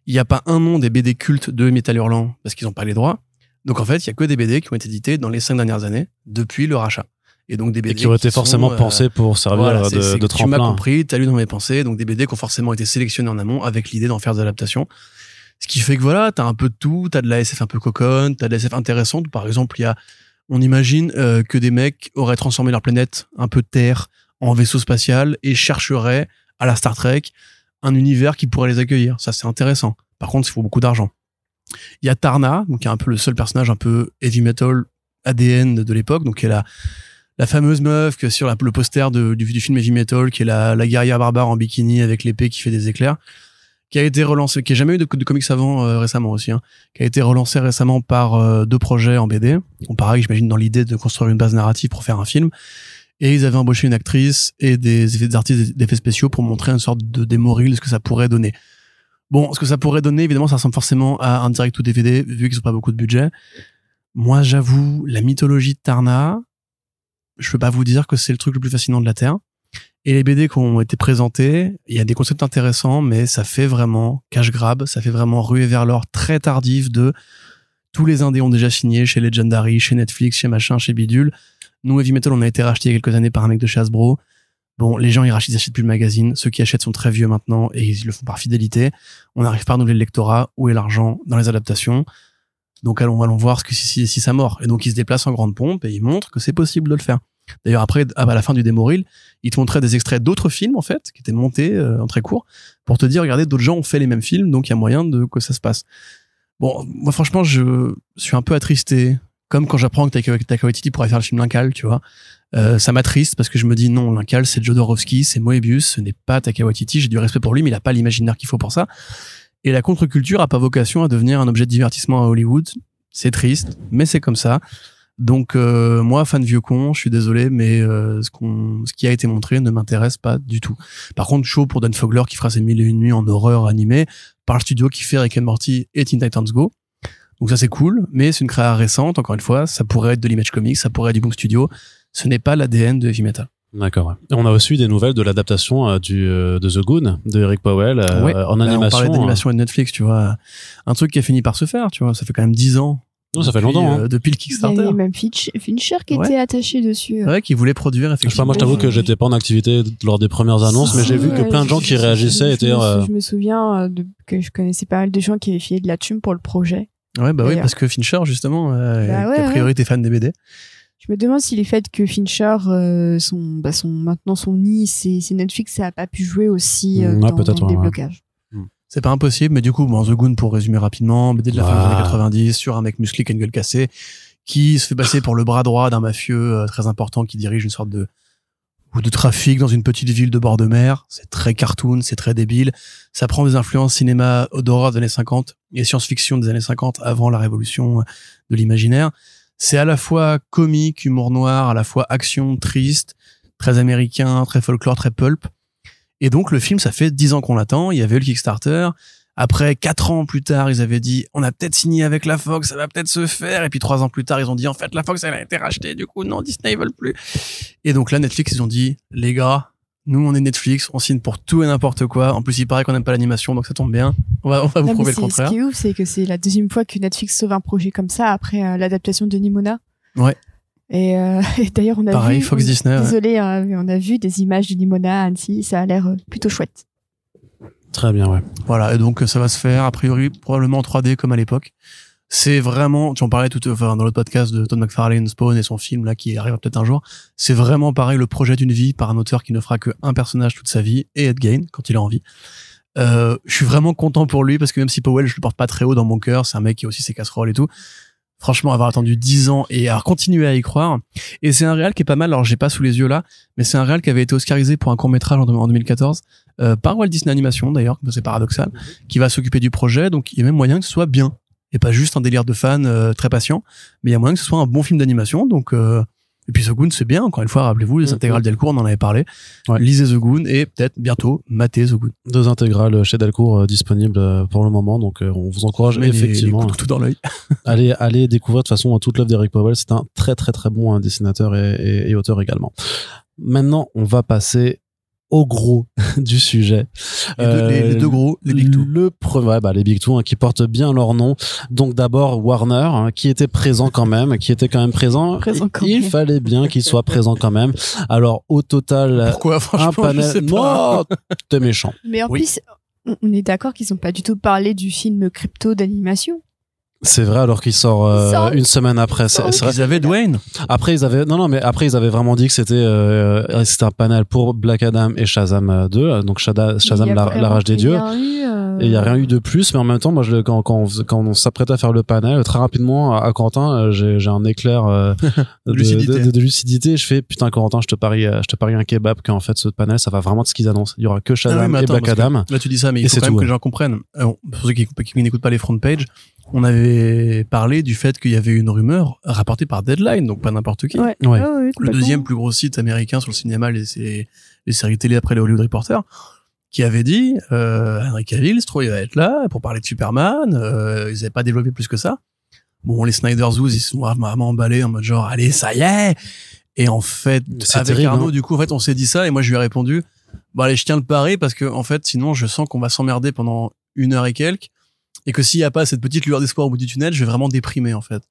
Il n'y a pas un nom des B D cultes de Metal Hurlant parce qu'ils n'ont pas les droits. Donc en fait, il n'y a que des B D qui ont été édités dans les cinq dernières années depuis le rachat. Et donc des B D et qui ont été qui forcément euh, pensés pour servir voilà, c'est, de, c'est de tremplin. Tu m'as compris, t'as lu dans mes pensées. Donc des B D qui ont forcément été sélectionnés en amont avec l'idée d'en faire des adaptations. Ce qui fait que voilà, t'as un peu de tout. T'as de la S F un peu coconne, t'as de la S F intéressante. Par exemple, il y a, on imagine euh, que des mecs auraient transformé leur planète un peu Terre en vaisseau spatial et chercheraient à la Star Trek un univers qui pourrait les accueillir. Ça, c'est intéressant. Par contre, il faut beaucoup d'argent. Il y a Tarna, donc qui est un peu le seul personnage un peu heavy metal A D N de l'époque, donc qui est la, la fameuse meuf que sur la, le poster de, du, du film heavy metal, qui est la, la guerrière barbare en bikini avec l'épée qui fait des éclairs, qui a été relancée, qui n'a jamais eu de, de comics avant euh, récemment aussi, hein, qui a été relancée récemment par euh, deux projets en B D. Donc, pareil, j'imagine dans l'idée de construire une base narrative pour faire un film. Et ils avaient embauché une actrice et des, des artistes d'effets spéciaux pour montrer une sorte de démo reel de ce que ça pourrait donner. Bon, ce que ça pourrait donner, évidemment, ça ressemble forcément à un direct ou D V D, vu qu'ils n'ont pas beaucoup de budget. Moi, j'avoue, la mythologie de Tarna, je peux pas vous dire que c'est le truc le plus fascinant de la Terre. Et les B D qui ont été présentés, il y a des concepts intéressants, mais ça fait vraiment cash grab, ça fait vraiment ruer vers l'or très tardif de tous les indés ont déjà signé chez Legendary, chez Netflix, chez machin, chez bidule. Nous, Heavy Metal, on a été racheté il y a quelques années par un mec de chez Hasbro. Bon, les gens, ils rachètent, ils achètent plus le magazine. Ceux qui achètent sont très vieux maintenant et ils le font par fidélité. On n'arrive pas à renouveler le lectorat. Où est l'argent dans les adaptations? Donc, allons, allons voir ce que si, si, si ça mord. Et donc, ils se déplacent en grande pompe et ils montrent que c'est possible de le faire. D'ailleurs, après, à la fin du démo reel, ils te montraient des extraits d'autres films, en fait, qui étaient montés euh, en très court pour te dire, regardez, d'autres gens ont fait les mêmes films, donc il y a moyen de que ça se passe. Bon, moi, franchement, je suis un peu attristé. Comme quand j'apprends que Taika Waititi pourrait faire le film Lincoln, tu vois, euh, ça m'attriste parce que je me dis non, Lincoln, c'est Jodorowsky, c'est Moebius, ce n'est pas Taika Waititi. J'ai du respect pour lui, mais il n'a pas l'imaginaire qu'il faut pour ça. Et la contre-culture n'a pas vocation à devenir un objet de divertissement à Hollywood. C'est triste, mais c'est comme ça. Donc euh, moi, fan vieux con, je suis désolé, mais euh, ce, qu'on, ce qui a été montré ne m'intéresse pas du tout. Par contre, chaud pour Dan Fogler qui fera ses mille et une nuits en horreur animée par le studio qui fait Rick and Morty et Teen Titans Go. Donc ça c'est cool, mais c'est une créa récente, encore une fois, ça pourrait être de l'Image Comics, ça pourrait être du Boom Studio, ce n'est pas l'A D N de Heavy Metal. D'accord. Ouais. Et on a aussi des nouvelles de l'adaptation euh, du euh, de The Goon de Eric Powell euh, ouais. en animation. Là, on parlait d'animation et de Netflix, tu vois, un truc qui a fini par se faire, tu vois, ça fait quand même dix ans. Non, ça depuis, fait longtemps. Hein. Euh, depuis le Kickstarter. Il y avait même Finch, Fincher qui ouais. était attaché dessus. Ouais, qui voulait produire, effectivement. Je sais pas, moi, je t'avoue que j'étais pas en activité lors des premières annonces, c'est mais j'ai vu que ouais, plein de gens qui réagissaient étaient. Je me souviens de, que je connaissais pas mal de gens qui avaient filé de la thune pour le projet. Ouais, bah d'ailleurs. Oui, parce que Fincher, justement, euh, bah ouais, a priori, ouais. t'es fan des B D. Je me demande si les faits que Fincher, euh, son, bah, son, maintenant son nid, c'est, c'est Netflix, ça a pas pu jouer aussi euh, ouais, dans, dans ouais, des ouais. blocages. C'est pas impossible, mais du coup, bon, The Goon, pour résumer rapidement, B D de la ah. fin des années quatre-vingt-dix, sur un mec musclé qui a une gueule cassée, qui se fait passer pour le bras droit d'un mafieux euh, très important qui dirige une sorte de, ou de trafic dans une petite ville de bord de mer. C'est très cartoon, c'est très débile. Ça prend des influences cinéma d'horreur des années cinquante et science-fiction des années cinquante avant la révolution de l'imaginaire. C'est à la fois comique, humour noir, à la fois action, triste, très américain, très folklore, très pulp. Et donc, le film, ça fait dix ans qu'on l'attend. Il y avait eu le Kickstarter. Après, quatre ans plus tard, ils avaient dit, on a peut-être signé avec la Fox, ça va peut-être se faire. Et puis, trois ans plus tard, ils ont dit, en fait, la Fox, elle a été rachetée. Du coup, non, Disney, ils veulent plus. Et donc là, Netflix, ils ont dit, les gars, nous, on est Netflix, on signe pour tout et n'importe quoi. En plus, il paraît qu'on n'aime pas l'animation, donc ça tombe bien. On va, on va non, vous prouver le contraire. Ce qui est ouf, c'est que c'est la deuxième fois que Netflix sauve un projet comme ça après euh, l'adaptation de Nimona. Ouais. Et, euh, et d'ailleurs, on a Pareil, vu... Fox on, Disney. Désolé, ouais. hein, mais on a vu des images du Limona à Annecy. Ça a l'air plutôt chouette. Très bien, ouais. Voilà, et donc ça va se faire, a priori, probablement en trois D comme à l'époque. C'est vraiment, tu en parlais tout, enfin, dans l'autre podcast de Todd McFarlane, Spawn et son film là qui arrive peut-être un jour. C'est vraiment pareil, le projet d'une vie par un auteur qui ne fera que un personnage toute sa vie, et Ed Gein quand il a envie. Euh, je suis vraiment content pour lui parce que même si Powell, je le porte pas très haut dans mon cœur, c'est un mec qui a aussi ses casseroles et tout. Franchement, avoir attendu dix ans et avoir continué à y croire. Et c'est un réal qui est pas mal, alors j'ai pas sous les yeux là, mais c'est un réal qui avait été oscarisé pour un court-métrage en deux mille quatorze, euh, par Walt Disney Animation d'ailleurs, c'est paradoxal, qui va s'occuper du projet, donc il y a même moyen que ce soit bien. Et pas juste un délire de fan euh, très patient, mais il y a moyen que ce soit un bon film d'animation, donc euh, et puis The Goon, c'est bien, encore une fois, rappelez-vous, les intégrales d'Elcourt, on en avait parlé. Ouais. Lisez The Goon et peut-être bientôt matez The Goon. Deux intégrales chez Delcourt euh, disponibles euh, pour le moment, donc euh, on vous encourage mais effectivement. Les coups de tout dans l'œil. allez, allez découvrir de toute façon toute l'œuvre d'Eric Powell, c'est un très très très bon hein, dessinateur et, et, et auteur également. Maintenant, on va passer au gros du sujet. Les deux, euh, les, les deux gros, les Big Two. Le premier, ouais, bah, les Big Two, hein, qui portent bien leur nom. Donc d'abord Warner, hein, qui était présent quand même, qui était quand même présent. Présent quand il même. Fallait bien qu'il soit présent quand même. Alors au total, pourquoi, un panel. Non, t'es méchant. Mais en oui. plus, on est d'accord qu'ils n'ont pas du tout parlé du film crypto d'animation. C'est vrai, alors qu'il sort, euh, sort une semaine après. C'est, c'est vrai. Ils avaient Dwayne. Après, ils avaient, non, non, mais après, ils avaient vraiment dit que c'était, euh, c'était un panel pour Black Adam et Shazam deux. Donc, Shada, Shazam, la, la rage des dieux. Eu, euh... Et il n'y a rien eu de plus. Mais en même temps, moi, je, quand, quand, on, quand on s'apprêtait à faire le panel, très rapidement, à Corentin, j'ai, j'ai un éclair euh, de, lucidité. De, de, de lucidité. Je fais, putain, Corentin, je te parie, je te parie un kebab qu'en fait, ce panel, ça va vraiment de ce qu'ils annoncent. Il n'y aura que Shazam ah oui, attends, et Black Adam. Là, tu dis ça, mais il faut quand tout, même ouais. que les gens comprennent. Alors, pour ceux qui, qui n'écoutent pas les front pages, on avait parlé du fait qu'il y avait une rumeur rapportée par Deadline, donc pas n'importe qui. Ouais. Ouais. Ah oui, le deuxième plus gros site américain sur le cinéma, les, les, les séries télé après les Hollywood Reporter, qui avait dit euh, Henry Cavill, se trouve, il va être là pour parler de Superman, euh, ils n'avaient pas développé plus que ça. Bon, les Snyder Zoos, ils se sont vraiment emballés en mode genre, allez, ça y est. Et en fait, c'est avec terrible, Arnaud, hein. du coup, en fait, on s'est dit ça, et moi, je lui ai répondu, bon, allez, je tiens le pari, parce que, en fait, sinon, je sens qu'on va s'emmerder pendant une heure et quelques. Et que s'il n'y a pas cette petite lueur d'espoir au bout du tunnel, je vais vraiment déprimer, en fait.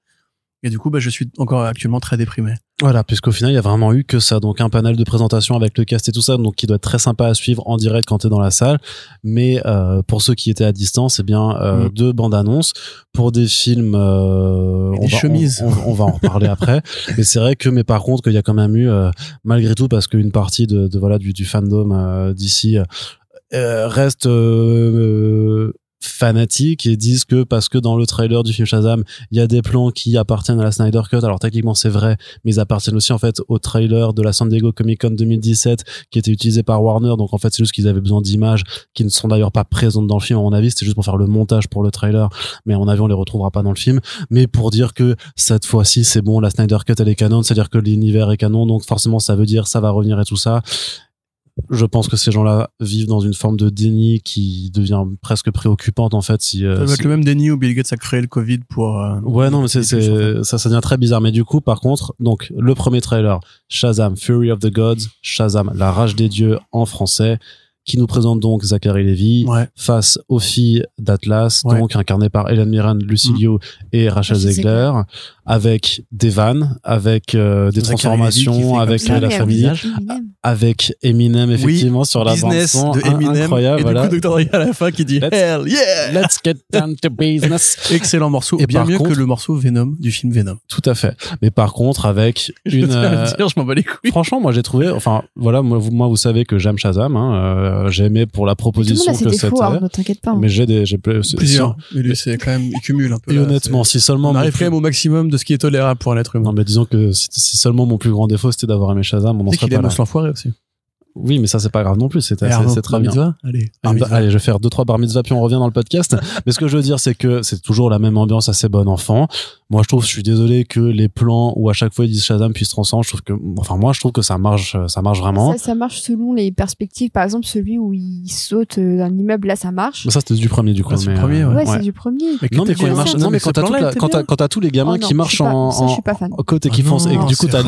Et du coup, bah, je suis encore actuellement très déprimé. Voilà, puisqu'au final, il y a vraiment eu que ça. Donc, un panel de présentation avec le cast et tout ça, donc qui doit être très sympa à suivre en direct quand t'es dans la salle. Mais euh, pour ceux qui étaient à distance, eh bien, euh, mmh. deux bandes annonces pour des films. Euh, on des va, chemises. On, on, on va en reparler après. Mais c'est vrai que, mais par contre, qu'il y a quand même eu, euh, malgré tout, parce qu'une partie de, de voilà du, du fandom euh, d'ici euh, reste. Euh, euh, fanatiques et disent que parce que dans le trailer du film Shazam, il y a des plans qui appartiennent à la Snyder Cut. Alors techniquement c'est vrai, mais ils appartiennent aussi en fait au trailer de la San Diego Comic-Con deux mille dix-sept qui était utilisé par Warner. Donc en fait c'est juste qu'ils avaient besoin d'images qui ne sont d'ailleurs pas présentes dans le film à mon avis, c'était juste pour faire le montage pour le trailer, mais à mon avis on les retrouvera pas dans le film. Mais pour dire que cette fois-ci c'est bon, la Snyder Cut elle est canon, c'est-à-dire que l'univers est canon, donc forcément ça veut dire ça va revenir et tout ça. Je pense que ces gens-là vivent dans une forme de déni qui devient presque préoccupante en fait. Si, ça doit si... être le même déni où Bill Gates a créé le Covid pour. Euh, ouais non mais c'est, c'est ça ça devient très bizarre. Mais du coup par contre donc le premier trailer Shazam Fury of the Gods, Shazam la rage des dieux en français, qui nous présente donc Zachary Levi ouais. face aux filles d'Atlas ouais. donc incarnées par Helen Mirren, Lucy Liu mmh. et Rachel Zegler, avec des vannes, avec euh, des Zachary transformations, avec euh, la famille, avec Eminem effectivement oui, sur la bande son de Eminem, incroyable et voilà. Du coup Docteur Dre à la fin qui dit let's, hell yeah let's get down to business, excellent morceau et bien mieux contre, que le morceau Venom du film Venom, tout à fait, mais par contre avec je une euh, dire, je m'en bats les couilles. Franchement moi j'ai trouvé enfin voilà moi vous, moi, vous savez que j'aime Shazam hein, euh, j'aimais pour la proposition là, que c'était fou, hein, t'inquiète pas, hein. mais j'ai des j'ai plusieurs mais lui c'est quand même il cumule un peu et là, honnêtement si seulement on arrive quand même au maximum de ce qui est tolérable pour un être humain non mais disons que si, si seulement mon plus grand défaut c'était d'avoir aimé Shazam on en serait pas là l'enfoiré aussi oui mais ça c'est pas grave non plus c'est assez, Arnaud, c'est très bien mitzvah, allez, un, allez je vais faire deux trois bar mitzvah puis on revient dans le podcast mais ce que je veux dire c'est que c'est toujours la même ambiance assez bon enfant. Moi je trouve je suis désolé que les plans où à chaque fois ils disent Shazam puis se transforme je trouve que enfin moi je trouve que ça marche ça marche vraiment ça, ça marche selon les perspectives par exemple celui où il saute d'un immeuble là ça marche mais ça c'était du premier du coup ouais, mais, premier, ouais. ouais c'est du premier mais non mais quand il marche non mais quand t'as, là, la, quand, t'as, quand t'as tous les gamins oh, non, qui marchent pas, en en côte et qui foncent et du coup t'as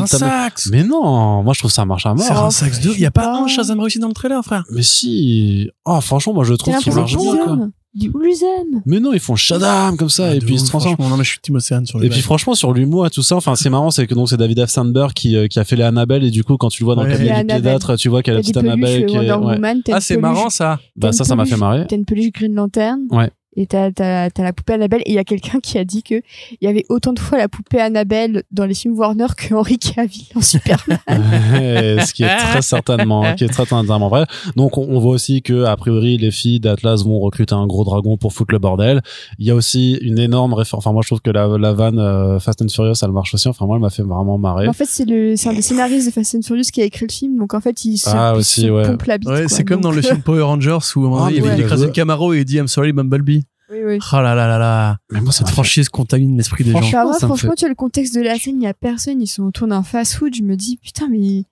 mais non moi je trouve ça marche à mort c'est un sax deux il y a pas Shazam réussi dans le trailer, frère. Mais si. Ah, oh, franchement, moi, je trouve qu'il marche bien, quoi. dit où les aime. Mais non, ils font Shadam comme ça, ah, et puis ouf, ils se transforment. Non, mais je suis Tim Océane sur le. Et bail. Puis franchement, sur l'humour et tout ça, enfin, c'est marrant, c'est que donc c'est David F. Sandberg qui qui a fait les Annabelle, et du coup, quand tu le vois dans ouais, le cabinet du pédatre, tu vois qu'elle a la petite Annabelle. Qui est... Woman, ah, c'est peluche, marrant ça. Bah ça, ça m'a fait marrer. T'as une peluche Green Lantern. Ouais. Et t'as, t'as, t'as la poupée Annabelle, et il y a quelqu'un qui a dit que il y avait autant de fois la poupée Annabelle dans les films Warner que Henry Cavill en Superman. Ouais, ce qui est très certainement, qui est très certainement vrai. Donc, on, on voit aussi que, a priori, les filles d'Atlas vont recruter un gros dragon pour foutre le bordel. Il y a aussi une énorme réforme. Enfin, moi, je trouve que la, la vanne, euh, Fast and Furious, elle marche aussi. Enfin, moi, elle m'a fait vraiment marrer. En fait, c'est le, c'est un des scénaristes de Fast and Furious qui a écrit le film. Donc, en fait, il se, ah, aussi, se ouais. pompe la bite. Ouais, quoi, c'est comme donc... dans le film Power Rangers où, ah, il, ouais. il écrase une Camaro et il dit, I'm sorry, Bumblebee. Oui, oui. Oh là là là là. Mais moi, cette franchise contamine l'esprit des gens. Franchement, ça franchement fait... tu vois, le contexte de la scène, il y a personne, ils sont autour d'un fast-food. Je me dis, putain, mais il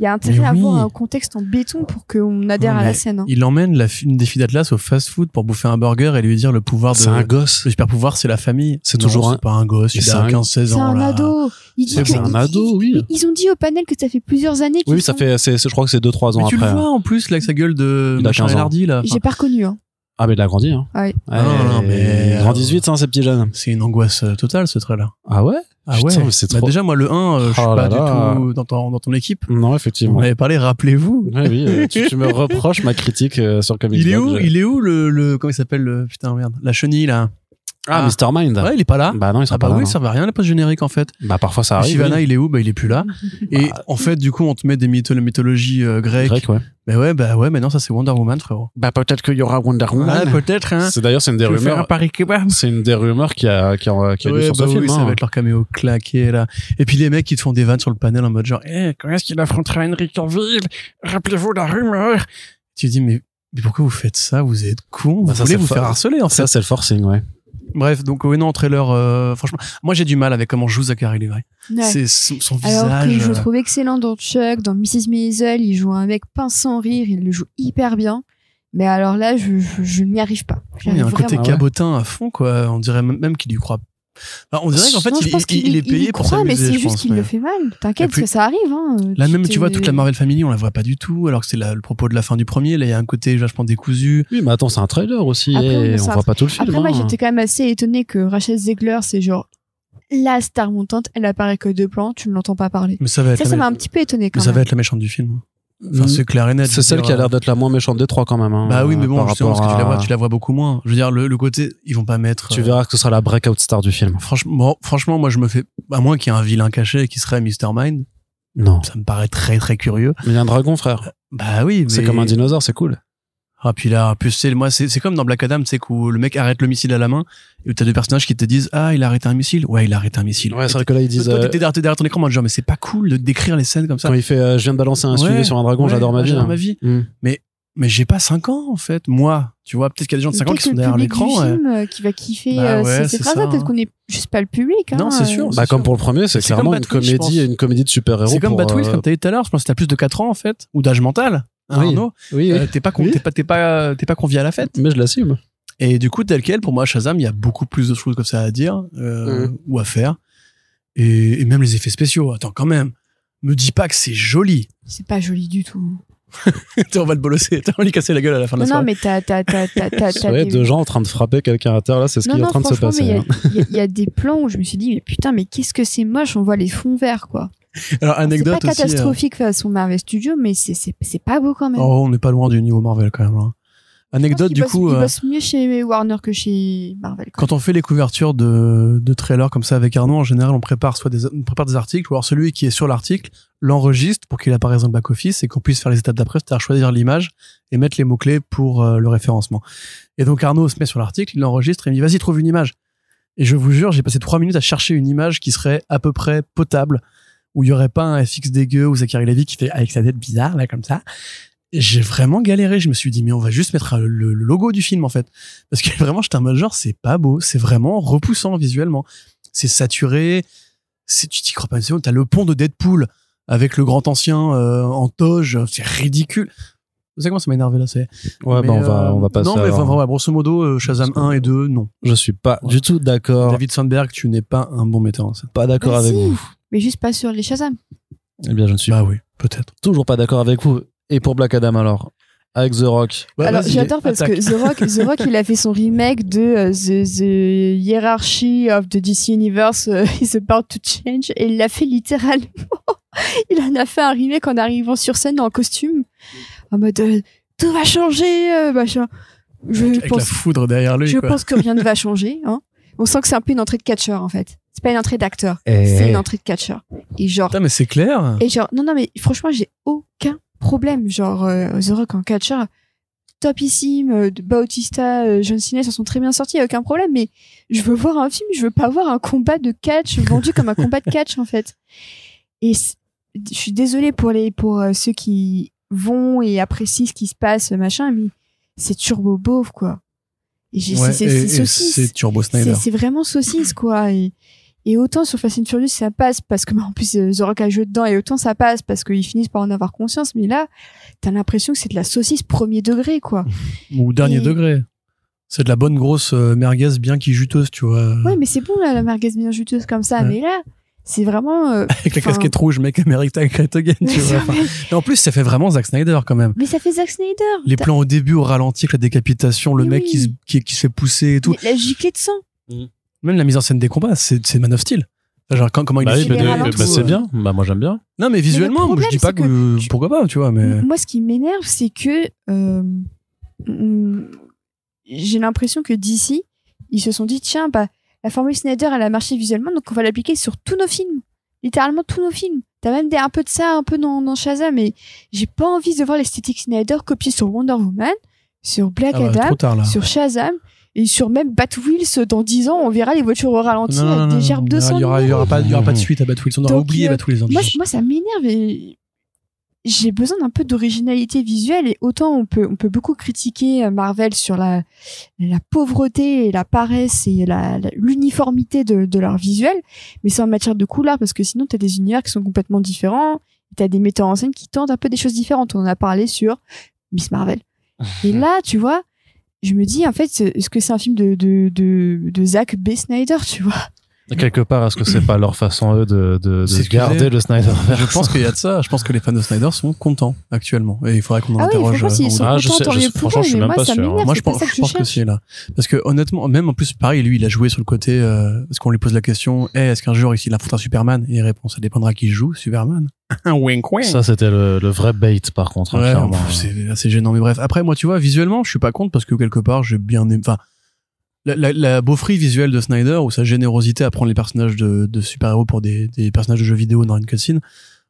y a intérêt mais à oui. avoir un contexte en béton pour qu'on adhère ouais, à la scène. Hein. Il emmène la, une des filles d'Atlas au fast-food pour bouffer un burger et lui dire le pouvoir de. C'est un gosse. Le super pouvoir, c'est la famille. C'est non, toujours. C'est un... pas un gosse. Il a quinze seize ans. C'est un là. ado. Il dit c'est que, un ado, oui. Ils ont dit au panel que ça fait plusieurs années qu'ils. Oui, ça sont... fait, c'est, je crois que c'est deux trois ans mais après. Tu le vois en plus, là, avec sa gueule de machin Hardy, là. J'ai pas reconnu, hein. Ah, mais il a grandi, hein. Ah oui. Ah non, non, mais. Grand dix-huit, hein, ces petits jeunes. C'est une angoisse totale, ce trait-là. Ah ouais? Ah ouais? Putain, c'est trop... bah déjà, moi, le un, euh, je suis oh pas là du là. tout dans ton, dans ton équipe. Non, effectivement. On avait parlé, rappelez-vous. Oui, oui, euh, tu, tu me reproches ma critique euh, sur Comic Book. Il est où, je... il est où le, le, comment il s'appelle le, putain, merde, la chenille, là? Ah, ah, Mister Mind. Ouais, il est pas là. Bah non, il sera ah pas bah là. Ah oui, non. Ça va rien, la post générique en fait. Bah parfois ça arrive. Shyvana, oui. Il est où? Bah il est plus là. Et bah, en fait, du coup, on te met des mytholo- mythologies euh, grecques. Grec, ouais. Bah ouais, bah ouais, mais non, ça c'est Wonder Woman, frérot. Bah peut-être qu'il y aura Wonder Woman. Ah, peut-être, hein. C'est d'ailleurs, c'est une des Je rumeurs. C'est une des rumeurs qui a, qui a, qui a ouais, lu sur bah ce oui, film. Oui, hein. Ça va être leur caméo claqué, là. Et puis les mecs, ils te font des vannes sur le panel en mode genre, eh, quand est-ce qu'il affrontera Henry Cavill? Rappelez-vous la rumeur. Tu dis, mais, mais pourquoi vous faites ça? Vous êtes cons. Bah, vous voulez vous faire harceler, en fait. Ça, c'est le forcing, ouais. Bref, donc oui, non, trailer, euh, franchement, moi j'ai du mal avec comment joue Zachary Levi. Ouais. C'est son, son visage. Alors que je le trouve excellent dans Chuck, dans missus Maisel, il joue un mec pince sans rire, il le joue hyper bien. Mais alors là, je, je, je n'y arrive pas. Il y a un côté cabotin à fond, quoi. On dirait même qu'il y croit. Alors, on dirait qu'en fait, non, il, il, qu'il, il est payé il y pour croit, s'amuser. Mais c'est juste qu'il mais... le fait mal. T'inquiète, parce que ça arrive. Hein. Là tu même, tu vois, toute la Marvel Family, on la voit pas du tout. Alors que c'est la, le propos de la fin du premier. Là, il y a un côté vachement décousu. Oui, mais attends, c'est un trailer aussi. Après, et on, on voit pas tout le film. Après, moi, hein. J'étais quand même assez étonné que Rachel Zegler, c'est genre la star montante. Elle apparaît que deux plans. Tu ne l'entends pas parler. Mais ça, va être ça, ça m'a un petit peu étonné. Quand mais même. Ça va être la méchante du film. Enfin, c'est clair et net. C'est celle dire, qui a l'air d'être la moins méchante des trois, quand même, hein. Bah oui, mais bon, justement, parce que tu la vois, tu la vois beaucoup moins. Je veux dire, le, le côté, ils vont pas mettre. Tu euh... verras que ce sera la breakout star du film. Franchement, bon, franchement, moi, je me fais, à moins qu'il y ait un vilain caché qui serait Mister Mind. Non. Ça me paraît très, très curieux. Mais il y a un dragon, frère. Bah oui, mais. C'est comme un dinosaure, c'est cool. Ah, puis là, plus c'est, moi, c'est, c'est comme dans Black Adam, tu sais, où le mec arrête le missile à la main, et où t'as deux personnages qui te disent, ah, il a arrêté un missile. Ouais, il a arrêté un missile. Ouais, c'est vrai que là, ils disent, toi, t'étais derrière, derrière ton écran, moi, genre, mais c'est pas cool de décrire les scènes comme ça. Quand il fait, euh, je viens de balancer un ouais, sujet sur un dragon, ouais, j'adore ma vie. J'adore hein. ma vie. Mmh. Mais, mais j'ai pas cinq ans, en fait, moi. Tu vois, peut-être qu'il y a des gens de cinq ans qui sont derrière l'écran. Peut-être le film qui va kiffer bah euh, ouais, ces phrases-là. Peut-être qu'on est juste pas le public. Hein, non, c'est sûr. Euh, bah, c'est comme sûr. Pour le premier, c'est, c'est clairement une comédie, une comédie de super-héros. C'est comme Batwing, comme t'as dit tout à l'heure. Je pense que t'as plus de quatre ans, en fait, ou d'âge mental. Arnaud, oui, oui, oui. T'es pas con, oui. t'es pas t'es pas t'es pas convié à la fête. Mais je l'assume. Et du coup, tel quel, pour moi, Shazam, il y a beaucoup plus de choses comme ça à dire euh, mmh. ou à faire, et, et même les effets spéciaux. Attends, quand même, me dis pas que c'est joli. C'est pas joli du tout. On va le bolosser, on va lui casser la gueule à la fin de la soirée. Non, mais t'as t'as t'as t'as t'as, t'as ouais, des... deux gens en train de frapper quelqu'un à terre là, c'est ce non, qui est non, en train de se passer. Il hein. y, y a des plans où je me suis dit mais putain, mais qu'est-ce que c'est moche, on voit les fonds verts quoi. Alors, anecdote c'est pas aussi, catastrophique euh... façon Marvel Studios, mais c'est, c'est, c'est pas beau quand même. Oh, on n'est pas loin du niveau Marvel quand même. Hein. Anecdote du bosse, coup. Il euh... bosse mieux chez Warner que chez Marvel. Quand, quand on fait les couvertures de, de trailers comme ça avec Arnaud, en général, on prépare soit des, on prépare des articles, ou alors celui qui est sur l'article l'enregistre pour qu'il apparaisse dans le back-office et qu'on puisse faire les étapes d'après, c'est-à-dire choisir l'image et mettre les mots-clés pour euh, le référencement. Et donc Arnaud se met sur l'article, il l'enregistre et il me dit vas-y, trouve une image. Et je vous jure, j'ai passé trois minutes à chercher une image qui serait à peu près potable, où il y aurait pas un F X dégueu ou Zachary Levi qui fait avec sa tête bizarre là comme ça. Et j'ai vraiment galéré, je me suis dit mais on va juste mettre le, le logo du film en fait, parce que vraiment j'étais un mode genre c'est pas beau, c'est vraiment repoussant visuellement, c'est saturé, c'est tu t'y crois pas une seconde. T'as le pont de Deadpool avec le grand ancien euh, en toge, c'est ridicule. Vous savez comment ça m'a énervé là, c'est. Ouais, mais bah on euh, va, on va passer. Non, mais enfin, ouais, grosso modo, Shazam un et deux, non. Je suis pas ouais. du tout d'accord. David Sandberg, tu n'es pas un bon metteur en scène. Pas d'accord Merci. avec vous. Mais juste pas sur les Shazam. Eh bien, je ne suis bah pas. Ah oui, peut-être. Toujours pas d'accord avec vous. Et pour Black Adam alors? avec The Rock. Bah, alors j'adore parce attaque. que The Rock, The Rock il a fait son remake de uh, the, the Hierarchy of the D C Universe uh, is about to change, et il l'a fait littéralement. Il en a fait un remake en arrivant sur scène en costume, en mode euh, tout va changer, euh, machin. Je avec pense, la foudre derrière lui. Je quoi. pense que rien ne va changer. Hein. On sent que c'est un peu une entrée de catcheur en fait. C'est pas une entrée d'acteur, et... c'est une entrée de catcheur. Et genre. Putain, mais c'est clair. Et genre, non non mais franchement j'ai aucun problème, genre euh, The Rock en catcheur, topissime, euh, Bautista, euh, John Cena, ça sont très bien sortis, y a aucun problème, mais je veux voir un film, je veux pas voir un combat de catch vendu comme un combat de catch en fait. Et c- je suis désolée pour les pour euh, ceux qui vont et apprécient ce qui se passe machin, mais c'est turbo beauf quoi. Et j'ai, ouais, c'est, c'est, et, c'est, et c'est turbo Snyder. C'est, c'est vraiment saucisse quoi. Et, et autant sur Fast and Furious ça passe parce que bah, en plus The Rock a joué dedans, et autant ça passe parce qu'ils finissent par en avoir conscience, mais là t'as l'impression que c'est de la saucisse premier degré quoi, ou dernier et... degré. C'est de la bonne grosse euh, merguez bien qui juteuse, tu vois. Ouais, mais c'est bon là, la merguez bien juteuse comme ça, ouais. Mais là c'est vraiment euh, avec la casquette rouge, mec, America Great Again, tu vois. Et en plus ça fait vraiment Zack Snyder quand même. Mais ça fait Zack Snyder. Les t'as... plans au début au ralenti avec la décapitation, le mais mec oui. qui, se, qui, qui se fait pousser et tout, mais la giclée de sang. Mmh. Même la mise en scène des combats, c'est, c'est Man of Steel. Genre, quand, comment bah il oui, est bah, bah, c'est bien. Bah, moi, j'aime bien. Non, mais visuellement, mais problème, je dis pas que, que tu... pourquoi pas, tu vois, mais. Moi, ce qui m'énerve, c'est que, euh, j'ai l'impression que d'ici, ils se sont dit, tiens, bah, la formule Snyder, elle a marché visuellement, donc on va l'appliquer sur tous nos films. Littéralement, tous nos films. T'as même des, un peu de ça, un peu dans, dans Shazam, mais j'ai pas envie de voir l'esthétique Snyder copiée sur Wonder Woman, sur Black ah bah, Adam, tard, sur Shazam. Et sur même Batwheels, dans dix ans, on verra les voitures au ralenti non, avec non, des gerbes de sang. Il n'y aura, aura, aura pas de suite à Batwheels. On aura donc, oublié euh, Batwheels. Moi, moi, ça m'énerve. Et j'ai besoin d'un peu d'originalité visuelle. Et autant on peut, on peut beaucoup critiquer Marvel sur la, la pauvreté et la paresse et la, la, l'uniformité de, de leur visuel. Mais c'est en matière de couleurs, parce que sinon, tu as des univers qui sont complètement différents. Tu as des metteurs en scène qui tentent un peu des choses différentes. On en a parlé sur Miss Marvel. Et là, tu vois... je me dis, en fait, est-ce que c'est un film de, de, de, de Zack B. Snyder, tu vois? Quelque part, est-ce que c'est pas leur façon, eux, de, de, de garder le Snyder? Je pense qu'il y a de ça. Je pense que les fans de Snyder sont contents, actuellement. Et il faudrait qu'on en ah interroge. Oui, ils sont ah, je sais, je, franchement, je suis même pas sûr. Moi, je pense, je pense que c'est là. Parce que, honnêtement, même en plus, pareil, lui, il a joué sur le côté, euh, parce qu'on lui pose la question, eh, hey, est-ce qu'un jour, il affrontera Superman? Et il répond, ça dépendra qui joue Superman. Wink, wink. Ça, c'était le, le vrai bait, par contre. Ouais, pff, c'est assez gênant, mais bref. Après, moi, tu vois, visuellement, je suis pas contre parce que quelque part, j'ai bien aimé, enfin, La, la, la beaufrie visuelle de Snyder, ou sa générosité à prendre les personnages de, de super-héros pour des, des personnages de jeux vidéo dans une cutscene,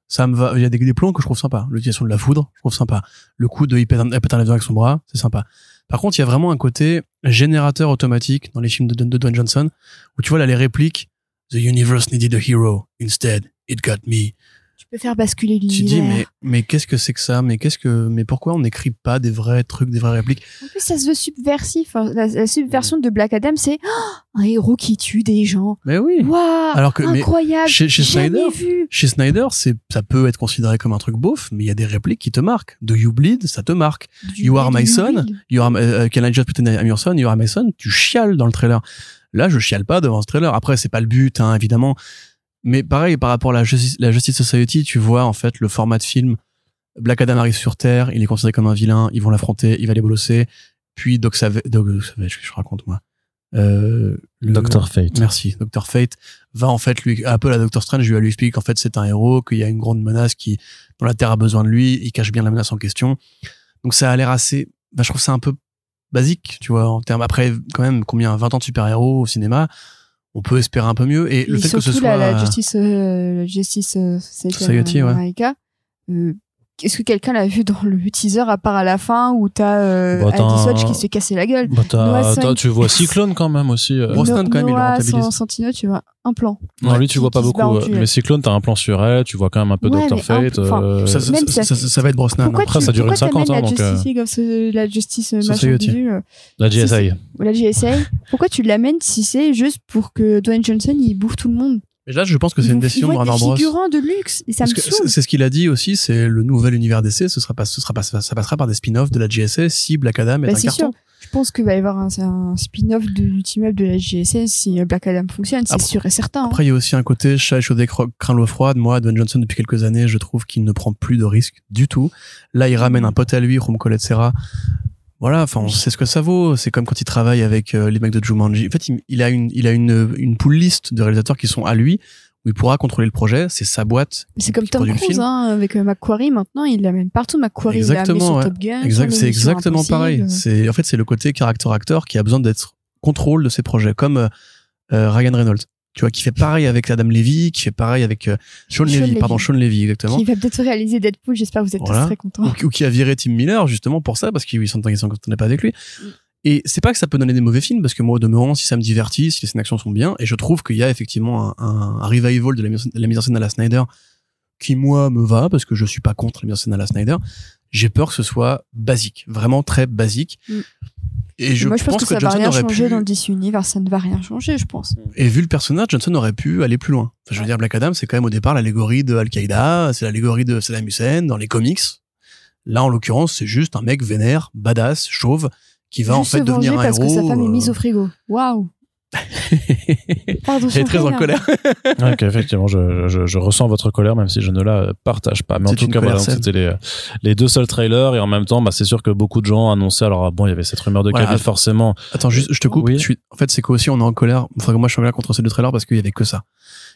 ça me va. Il y a des, des plans que je trouve sympa. L'utilisation de la foudre, je trouve sympa. Le coup de il pète un, il pète un avion avec son bras, c'est sympa. Par contre, il y a vraiment un côté générateur automatique dans les films de, de, de Dwayne Johnson, où tu vois là les répliques, The universe needed a hero, instead it got me. Tu peux faire basculer l'univers. Tu dis mais mais qu'est-ce que c'est que ça, mais qu'est-ce que mais pourquoi on n'écrit pas des vrais trucs, des vraies répliques. En plus ça se veut subversif. La, la subversion de Black Adam, c'est oh, un héros qui tue des gens. Mais oui. Waouh. Alors que incroyable. Mais chez, chez Snyder, vu. chez Snyder, c'est ça peut être considéré comme un truc beauf, mais il y a des répliques qui te marquent. Do you bleed, ça te marque. You, you are my son. You are uh, can I just pretend I'm your son. You are my son. Tu chiales dans le trailer. Là, je chiale pas devant ce trailer. Après, c'est pas le but, hein, évidemment. Mais pareil, par rapport à la Justice, la Justice Society, tu vois, en fait, le format de film. Black Adam arrive sur Terre, il est considéré comme un vilain, ils vont l'affronter, il va les bolosser. Puis Doc Savage, Doc Savage, je raconte, moi. Euh, le, Docteur Fate. Merci. Docteur Fate va, en fait, lui, un peu la Docteur Strange, lui, lui explique qu'en fait, c'est un héros, qu'il y a une grande menace qui, dont la Terre a besoin de lui, il cache bien la menace en question. Donc ça a l'air assez, bah, je trouve ça un peu basique, tu vois, en termes, après, quand même, combien, vingt ans de super-héros au cinéma. On peut espérer un peu mieux, et, et le fait que ce soit la, la Justice, euh, la Justice euh, Society, ouais. euh, est-ce que quelqu'un l'a vu dans le teaser à part à la fin où t'as euh, bah, Andy Swatch qui se fait casser la gueule. Bah, t'as, t'as, tu vois Cyclone quand même aussi. Euh. Brosnan no, quand même Noah, il le rentabilise. Sans Santino, tu vois un plan. Non, ouais, lui tu qui, vois pas beaucoup. Euh, mais Cyclone t'as un plan sur elle, tu vois quand même un peu ouais, Doctor Fate. Euh, ça, ça, ça, ça, ça va être Brosnan. Pourquoi après tu, ça dure une cinquante ans donc. La Justice Society. La J S A. La J S A. Pourquoi tu l'amènes si c'est juste pour que Dwayne Johnson il bouffe tout le monde? Mais là, je pense que c'est une décision de Warner Bros. Figurant de luxe, et ça me saoule. C'est ce qu'il a dit aussi, c'est le nouvel univers D C, ce sera pas, ce sera pas, ça passera par des spin-offs de la J S A si Black Adam est bah, un c'est carton. Sûr. Je pense qu'il va y avoir un, un spin-off de, du team-up de la J S S si Black Adam fonctionne, c'est après, sûr et certain. Après, il hein. y a aussi un côté chat échaudé, craint l'eau froide. Moi, Dwayne Johnson, depuis quelques années, je trouve qu'il ne prend plus de risques du tout. Là, il ramène un pote à lui, Rumcol, et cetera. Voilà, enfin, on sait ce que ça vaut. C'est comme quand il travaille avec euh, les mecs de Jumanji. En fait, il, il a une, il a une, une pull list de réalisateurs qui sont à lui. Où il pourra contrôler le projet, c'est sa boîte. C'est comme Tom Cruise, hein, avec McQuarrie maintenant, il l'amène partout, McQuarrie, exactement, il l'a mis ouais. sur Top Gun. Exact, c'est exactement impossible. Pareil. C'est, en fait, c'est le côté character-actor qui a besoin d'être contrôle de ses projets, comme euh, Ryan Reynolds. Tu vois, qui fait pareil avec Adam Levy, qui fait pareil avec euh, Sean, Sean Levy, Levy, pardon, Sean Levy, exactement. Qui va peut-être réaliser Deadpool, j'espère que vous êtes voilà. tous très contents. Ou, ou qui a viré Tim Miller, justement, pour ça, parce qu'il s'entendait pas avec lui. Mm. Et c'est pas que ça peut donner des mauvais films, parce que moi, au demeurant, si ça me divertit, si les scènes d'action sont bien, et je trouve qu'il y a effectivement un, un, un revival de la, de la mise en scène à la Snyder qui, moi, me va, parce que je suis pas contre la mise en scène à la Snyder. J'ai peur que ce soit basique, vraiment très basique. Mm. Et, et je moi, je pense, pense que, que ça va rien changer pu... dans le D C Universe, ça ne va rien changer, je pense. Et vu le personnage, Johnson aurait pu aller plus loin. Enfin, je veux ouais. dire, Black Adam, c'est quand même au départ l'allégorie de Al-Qaïda, c'est l'allégorie de Saddam Hussein dans les comics. Là, en l'occurrence, c'est juste un mec vénère, badass, chauve, qui va juste en fait devenir un héros. Parce que sa femme est mise au frigo. Waouh. Pardon, elle est très en colère. Ok, effectivement, je, je, je ressens votre colère, même si je ne la partage pas. Mais c'est en tout cas, voilà, donc, c'était les, les deux seuls trailers. Et en même temps, bah, c'est sûr que beaucoup de gens annonçaient. Alors, bon, il y avait cette rumeur de voilà, Khabib, att- forcément. Attends, juste, je te coupe. Oui. Je suis, en fait, c'est qu'aussi, on est en colère. Enfin, moi, je suis en colère contre ces deux trailers parce qu'il y avait que ça.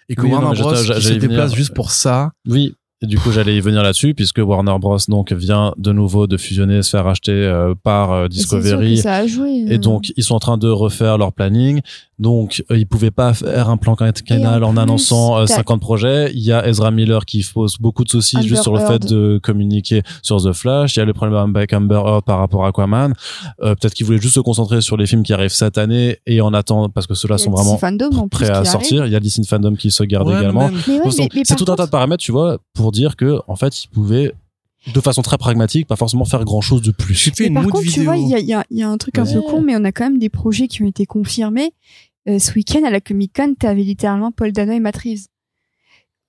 Et que oui, Warner Bros. se déplace juste pour ça. Oui. Et du coup, j'allais y venir là-dessus, puisque Warner Bros. Donc vient de nouveau de fusionner, se faire racheter euh, par euh, Discovery. Et, ça a joué, et donc, ils sont en train de refaire leur planning. Donc, euh, ils pouvaient pas faire un plan canal en, en plus, annonçant euh, cinquante projets. Il y a Ezra Miller qui pose beaucoup de soucis Amber juste sur le Heard. Fait de communiquer sur The Flash. Il y a le problème avec Amber Heard par rapport à Aquaman. Euh, peut-être qu'ils voulaient juste se concentrer sur les films qui arrivent cette année et en attendant, parce que ceux-là sont vraiment fandom, prêts à sortir. Arrive. Il y a Disney Fandom qui se garde ouais, également. Mais ouais, donc, mais, mais c'est tout contre... un tas de paramètres, tu vois, pour pour dire que, en fait, ils pouvaient, de façon très pragmatique, pas forcément faire grand chose de plus. Mais par contre, vidéo. Tu vois, il y, y, y a un truc ouais. un peu con, mais on a quand même des projets qui ont été confirmés. Euh, ce week-end, à la Comic-Con, t'avais littéralement Paul Dano et Matt Reeves.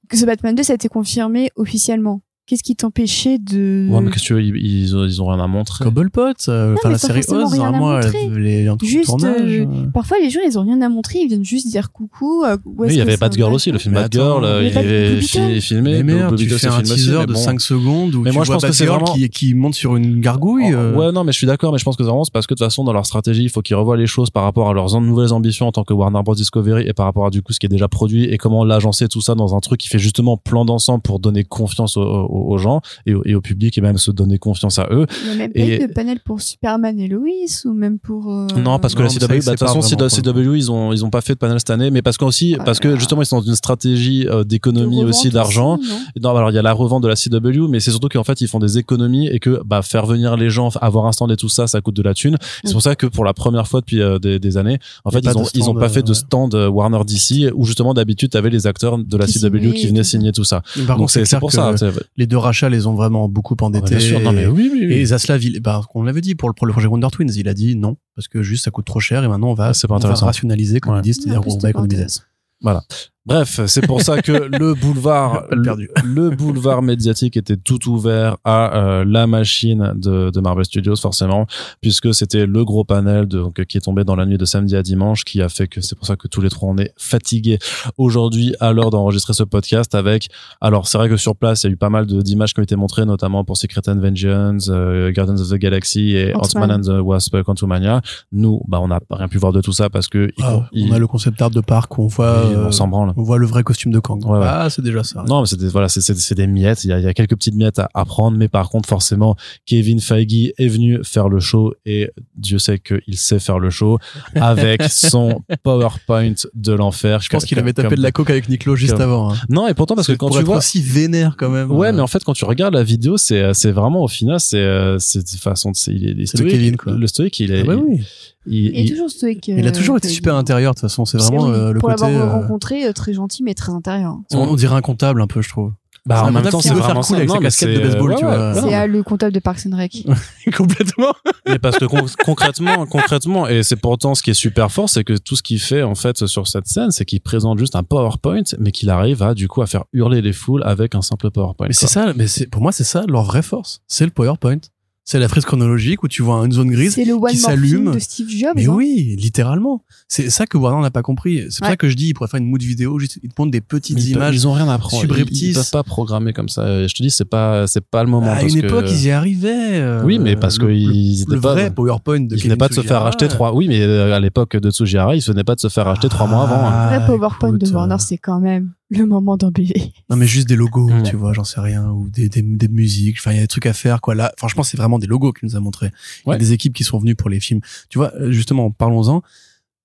The Batman deux, ça a été confirmé officiellement. Qu'est-ce qui t'empêchait de... Ouais, mais qu'est-ce que tu veux, ils, ils, ont, ils ont rien à montrer. Cobblepot, euh, enfin la série Oz, normalement, les, les juste, tournages. Euh, parfois, les gens, ils ont rien à montrer, ils viennent juste dire coucou. Euh, où est-ce oui, il y avait Batgirl aussi, le film Batgirl, il y avait fi- filmé. Mais merde, tu fais un teaser de cinq secondes où tu vois Batgirl qui monte sur une gargouille. Ouais, non, mais je suis d'accord, mais je pense que c'est vraiment, c'est parce que de toute façon, dans leur stratégie, il faut qu'ils revoient les choses par rapport à leurs nouvelles ambitions en tant que Warner Bros. Discovery et par rapport à du coup ce qui est déjà produit et comment l'agencer tout ça dans un truc qui fait justement plan d'ensemble pour donner confiance aux aux gens et au, et au public et même se donner confiance à eux. Il n'y a même pas eu de panel pour Superman et Lois ou même pour euh... non parce que non, la C W de bah, toute façon C W ils ont ils ont pas fait de panel cette année mais parce que aussi voilà. parce que justement ils sont dans une stratégie d'économie aussi d'argent aussi, non, non alors il y a la revente de la C W mais c'est surtout qu'en fait ils font des économies et que bah faire venir les gens avoir un stand et tout ça ça coûte de la thune. C'est pour ça que pour la première fois depuis euh, des, des années en fait ils ont ils ont pas fait de stand euh, Warner D C où justement d'habitude t'avais les acteurs de la C W qui venaient signer tout ça. Donc c'est pour ça les deux rachats les ont vraiment beaucoup endettés. Ouais, bien sûr. Non, mais oui, oui, oui. Et Zaslav, il, bah, on l'avait dit pour le, pour le projet Wonder Twins, il a dit non, parce que juste ça coûte trop cher et maintenant on va, ah, on va rationaliser, comme ouais. ils disent, c'est-à-dire qu'on va économiser. Voilà. Bref, c'est pour ça que le boulevard, le, le boulevard médiatique était tout ouvert à euh, la machine de, de Marvel Studios, forcément, puisque c'était le gros panel de, donc, qui est tombé dans la nuit de samedi à dimanche, qui a fait que c'est pour ça que tous les trois on est fatigués aujourd'hui à l'heure d'enregistrer ce podcast avec, alors c'est vrai que sur place, il y a eu pas mal de, d'images qui ont été montrées, notamment pour Secret Invasion, euh, Guardians of the Galaxy et Ant-Man and the Wasp Quantumania. Nous, bah, on n'a rien pu voir de tout ça parce que... Ah, il, on il, a le concept art de parc où on voit... Euh, on s'en branle. On voit le vrai costume de Kang. Ouais, ah, ouais. c'est déjà ça. Non, mais c'est des, voilà, c'est, c'est, c'est des miettes. Il y a, il y a quelques petites miettes à, à prendre, mais par contre, forcément, Kevin Feige est venu faire le show et Dieu sait qu'il sait faire le show avec son PowerPoint de l'enfer. Je pense que, qu'il avait tapé comme, de la coke avec Nick Lowe juste comme... avant. Hein. Non, et pourtant parce, parce que, que quand tu vois aussi vénère quand même. Ouais, euh... mais en fait, quand tu regardes la vidéo, c'est, c'est vraiment au final, c'est, c'est de façon, c'est il est, il est stoïque, Kevin, quoi. Le stoïque, il est. Ah, ouais, il... oui. Il, il, est toujours stoïque, il a toujours euh, été super intérieur de toute façon, c'est vraiment euh, le pour côté. Pour l'avoir euh... rencontré, très gentil mais très intérieur. On, on dirait un comptable un peu, je trouve. Bah en même temps, c'est vraiment cool avec sa casquette de baseball, tu vois. C'est le comptable de Parks and Rec. Complètement. Mais parce que con- concrètement, concrètement, et c'est pourtant ce qui est super fort, c'est que tout ce qu'il fait en fait sur cette scène, c'est qu'il présente juste un PowerPoint, mais qu'il arrive à du coup à faire hurler les foules avec un simple PowerPoint. Mais quoi. C'est ça, mais c'est pour moi c'est ça leur vraie force, c'est le PowerPoint. C'est la frise chronologique où tu vois une zone grise qui s'allume. De Steve Jobs, mais hein. Oui, littéralement. C'est ça que Warner n'a pas compris. C'est pour ouais. ça que je dis, ils pourraient faire une mood vidéo, juste ils te montrent des petites ils images. Peuvent, ils ont rien à prendre. Ils, ils peuvent pas programmer comme ça. Et je te dis, c'est pas, c'est pas le moment. À ah, une époque, que... ils y arrivaient. Euh, oui, mais parce que ils n'étaient pas. Le vrai PowerPoint de. Ils venaient pas de se faire racheter trois. Oui, mais à l'époque de Tsujihara, ils venaient pas de se faire racheter trois ah, mois avant. Le vrai PowerPoint écoute, de Warner, c'est quand même le moment d'embêler. Non, mais juste des logos, ouais. tu vois, j'en sais rien, ou des des, des musiques. Enfin, il y a des trucs à faire, quoi. Là, franchement, c'est vraiment des logos qu'il nous a montré. Ouais. Il y a des équipes qui sont venues pour les films. Tu vois, justement, parlons-en.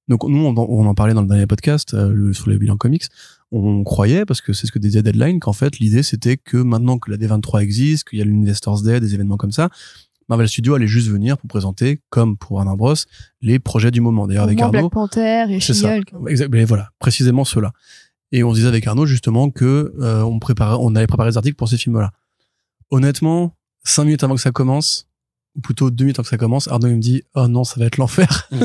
Donc, nous, on, on en parlait dans le dernier podcast, euh, le, sur les bilans comics. On croyait, parce que c'est ce que disait Deadline, qu'en fait, l'idée, c'était que maintenant que la D vingt-trois existe, qu'il y a l'Investors Day, des événements comme ça, Marvel Studios allait juste venir pour présenter, comme pour Warner Bros, les projets du moment. D'ailleurs, avec Arnaud. Black Panther et She-Hulk. Exactement. Voilà. Précisément ceux-là. Et on se disait avec Arnaud, justement, que, euh, on préparait, on allait préparer les articles pour ces films-là. Honnêtement, cinq minutes avant que ça commence, ou plutôt deux minutes avant que ça commence, Arnaud il me dit « Oh non, ça va être l'enfer mmh. !»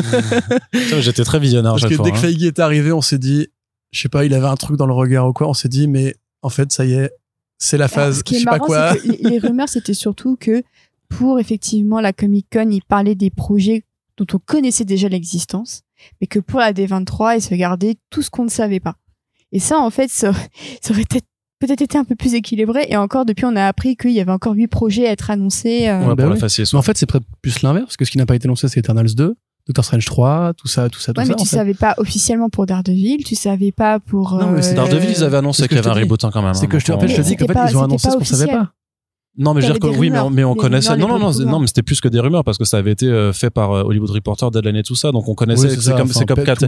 J'étais très visionnaire. Parce que fois, dès que hein. Feige est arrivé, on s'est dit, je sais pas, il avait un truc dans le regard ou quoi, on s'est dit « Mais en fait, ça y est, c'est la phase, je sais pas quoi !» Ce qui est marrant, c'est que les rumeurs, c'était surtout que pour effectivement la Comic-Con, ils parlaient des projets dont on connaissait déjà l'existence, mais que pour la D vingt-trois, ils se gardaient tout ce qu'on ne savait pas. Et ça, en fait, ça, ça aurait été peut-être été un peu plus équilibré, et encore depuis on a appris qu'il y avait encore huit projets à être annoncés euh... ouais, bah pour oui. la faciès. En fait c'est plus l'inverse, parce que ce qui n'a pas été annoncé c'est Eternals deux, Doctor Strange trois, tout ça tout ça tout ouais, ça. Ouais mais tu en fait. savais pas officiellement pour Daredevil, tu savais pas pour euh... Non mais c'est Daredevil, ils avaient annoncé qu'il y avait un reboot quand même. C'est que je te rappelle, je te dis qu'en fait ils ont annoncé ce qu'on savait pas. Non mais je veux dire que oui mais on, mais on connaissait rumeurs, non non non non mais c'était plus que des rumeurs parce que ça avait été euh, fait par euh, Hollywood Reporter, Deadline et tout ça, donc on connaissait. Oui, c'est, c'est ça, comme enfin, c'est comme quatre,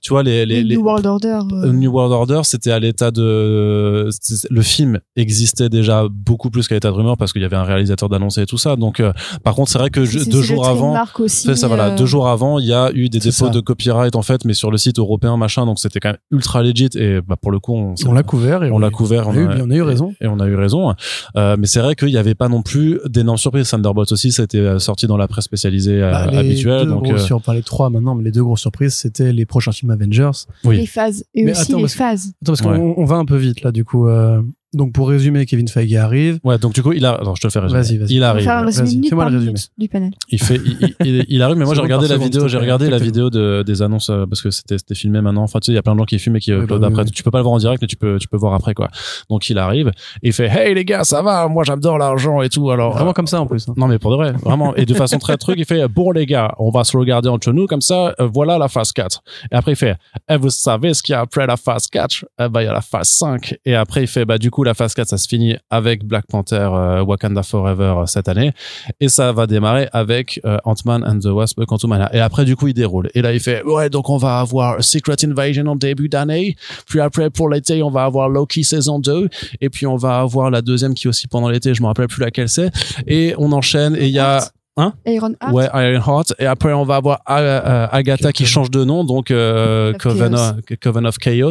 tu vois les les, les New World Order euh... New World Order c'était à l'état de le film existait déjà beaucoup plus qu'à l'état de rumeur parce qu'il y avait un réalisateur d'annoncer et tout ça, donc euh, par contre c'est vrai que je, c'est, deux c'est jours avant aussi, c'est ça voilà euh... deux jours avant il y a eu des c'est dépôts ça. de copyright en fait mais sur le site européen machin, donc c'était quand même ultra legit et bah pour le coup on, on l'a couvert et on l'a couvert on a eu raison et on a eu raison mais c'est vrai que il n'y avait pas non plus d'énormes surprises. Thunderbolts aussi, ça a été sorti dans la presse spécialisée bah, les habituelle. Donc, euh... sur, enfin, les trois maintenant, mais les deux grosses surprises, c'était les prochains films Avengers. Oui. Les phases. Et mais aussi attends, les parce... phases. Attends, parce qu'on ouais. on va un peu vite, là, du coup. Euh... Donc, pour résumer, Kevin Feige arrive. Ouais, donc, du coup, il arrive. Attends, je te fais résumer. Vas-y, vas-y. Il arrive. Enfin, fais-moi le résumé. Du panel. Il fait, il, il, il arrive, mais moi, j'ai regardé la vidéo, j'ai regardé la vidéo de, des annonces, parce que c'était, c'était filmé maintenant. Enfin, tu sais, il y a plein de gens qui filment et qui uploadent après. Tu peux pas le voir en direct, mais tu peux, tu peux voir après, quoi. Donc, il arrive. Et il fait, hey, les gars, ça va? Moi, j'adore l'argent et tout. Alors. Vraiment euh, comme ça, en plus. Hein. Non, mais pour de vrai. Vraiment. Et de façon très truc, il fait, bon, les gars, on va se regarder entre nous, comme ça, euh, voilà la phase quatre. Et après, il fait, eh, vous savez ce qu'il y a après la phase quatre? Eh, bah, il y a la phase cinq. Et après, il fait, bah, du coup, la phase quatre, ça se finit avec Black Panther euh, Wakanda Forever euh, cette année, et ça va démarrer avec euh, Ant-Man and the Wasp Quantumania. Et après du coup il déroule et là il fait ouais donc on va avoir Secret Invasion en début d'année, puis après pour l'été on va avoir Loki saison deux, et puis on va avoir la deuxième qui est aussi pendant l'été, je me rappelle plus laquelle c'est, et on enchaîne et il y a Hein? Ironheart. Ouais, Ironheart. Et après, on va avoir Aga, uh, Agatha okay. qui change de nom, donc euh, Coven, of, Coven of Chaos.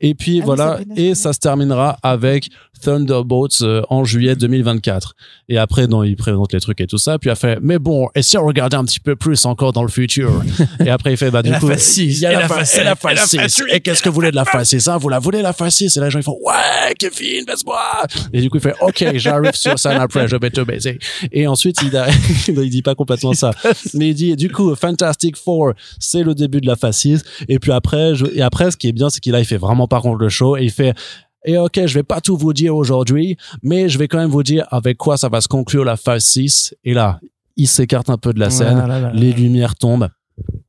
Et puis ah, voilà, et ça se terminera avec Thunderbolts euh, en juillet deux mille vingt-quatre. Et après, non, il présente les trucs et tout ça. Puis après, mais bon, et si on regardait un petit peu plus encore dans le futur? Et après, il fait, bah du et coup, il y a la phase six, et la phase six. Et qu'est-ce que vous voulez de la phase six? Hein? Vous la voulez la phase six? Et là, les gens ils font, ouais, Kevin, laisse-moi. Et du coup, il fait, ok, j'arrive sur ça après, je vais te baiser. Et ensuite, il a... il dit pas complètement ça, mais il dit du coup Fantastic Four c'est le début de la phase six, et puis après je, et après ce qui est bien c'est qu'il a il fait vraiment par contre le show et il fait et ok je vais pas tout vous dire aujourd'hui mais je vais quand même vous dire avec quoi ça va se conclure la phase six, et là il s'écarte un peu de la scène, là, là, là, là. Les lumières tombent,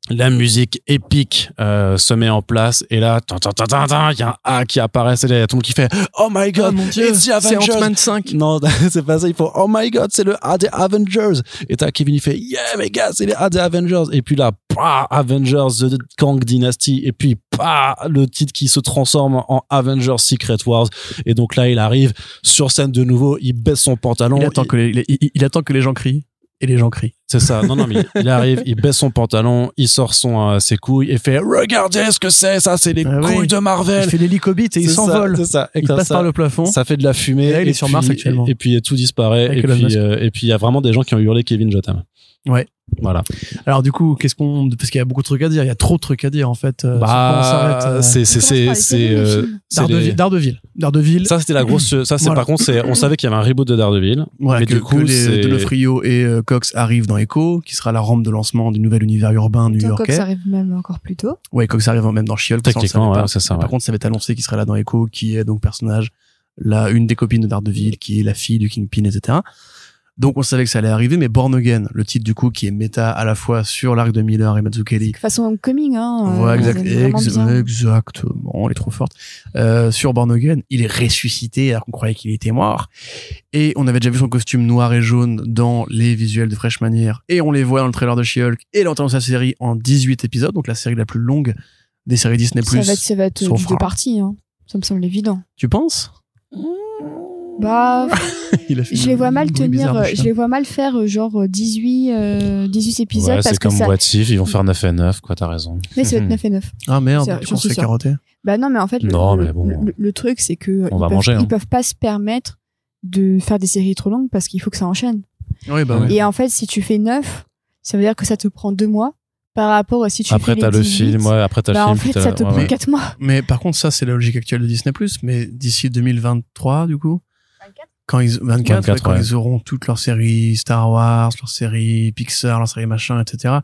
la musique épique euh, se met en place, et là il y a un A qui apparaît, c'est là, y a tout le monde qui fait oh my god, oh mon Dieu, it's the Avengers, c'est Ant-Man cinq. Non c'est pas ça, il faut oh my god c'est le A des Avengers, et t'as Kevin il fait yeah mes gars c'est le A des Avengers, et puis là bah, Avengers The Kang Dynasty, et puis bah, le titre qui se transforme en Avengers Secret Wars, et donc là il arrive sur scène de nouveau, il baisse son pantalon, il attend, il, que, les, il, il, il attend que les gens crient. Et les gens crient. C'est ça. Non, non, mais il arrive, il baisse son pantalon, il sort son, euh, ses couilles et fait, regardez ce que c'est, ça, c'est les ah couilles oui. de Marvel. Il fait l'hélicobite et il s'envole. C'est ça. Et il passe ça, par le plafond. Ça fait de la fumée. Et là, il et est puis, sur Mars actuellement. Et, et puis, tout disparaît. Avec et puis, euh, et puis, il y a vraiment des gens qui ont hurlé Kevin, je t'aime. Ouais. Voilà. Alors du coup, qu'est-ce qu'on parce qu'il y a beaucoup de trucs à dire, il y a trop de trucs à dire en fait. Bah, on s'arrête, c'est c'est c'est c'est euh, Daredevil, les... Daredevil. Daredevil. Ça c'était la grosse ça c'est voilà. Par contre, c'est on savait qu'il y avait un reboot de Daredevil, voilà, mais que, du coup, que les D'Onofrio et euh, Cox arrivent dans Echo, qui sera la rampe de lancement du nouvel univers urbain new-yorkais. Cox arrive même encore plus tôt. Ouais, Cox arrive même dans She-Hulk. Techniquement, ouais, c'est ça. Par ouais. contre, ça va être annoncé qu'il sera là dans Echo, qui est donc personnage là une des copines de Daredevil, qui est la fille du Kingpin, et cetera. Donc on savait que ça allait arriver, mais Born Again, le titre du coup qui est méta à la fois sur l'arc de Miller et Mazzucchelli. De façon coming, hein. Ouais, exact, ex- exactement, elle est trop forte. Euh, sur Born Again, il est ressuscité alors qu'on croyait qu'il était mort. Et on avait déjà vu son costume noir et jaune dans les visuels de Fresh Manière. Et on les voit dans le trailer de She-Hulk et l'entend dans sa série en dix-huit épisodes, donc la série la plus longue des séries Disney+. Ça va être, ça va être deux frein. parties, hein. Ça me semble évident. Tu penses? Mmh. Bah, je les vois mal tenir, bizarre, je les vois mal faire genre dix-huit, dix-huit épisodes. Ouais, parce c'est que comme ça... What If, ils vont faire neuf et neuf, quoi, t'as raison. Mais ça va être neuf et neuf. Ah merde, c'est, je on se fait carotter. Bah non, mais en fait, non, le, mais bon, le, le, le truc, c'est que ils peuvent, manger, hein. ils peuvent pas se permettre de faire des séries trop longues parce qu'il faut que ça enchaîne. Oui, bah oui. Et en fait, si tu fais neuf, ça veut dire que ça te prend deux mois. Par rapport à si tu après fais t'as le dix-huit, film ouais après t'as bah le film en fait ça te prend ouais, quatre mois mais par contre ça c'est la logique actuelle de Disney+, mais d'ici deux mille vingt-trois du coup quand ils vingt-quatre, vingt-quatre ouais, quand ouais. ils auront toutes leurs séries Star Wars, leurs séries Pixar, leurs séries machin, etc.,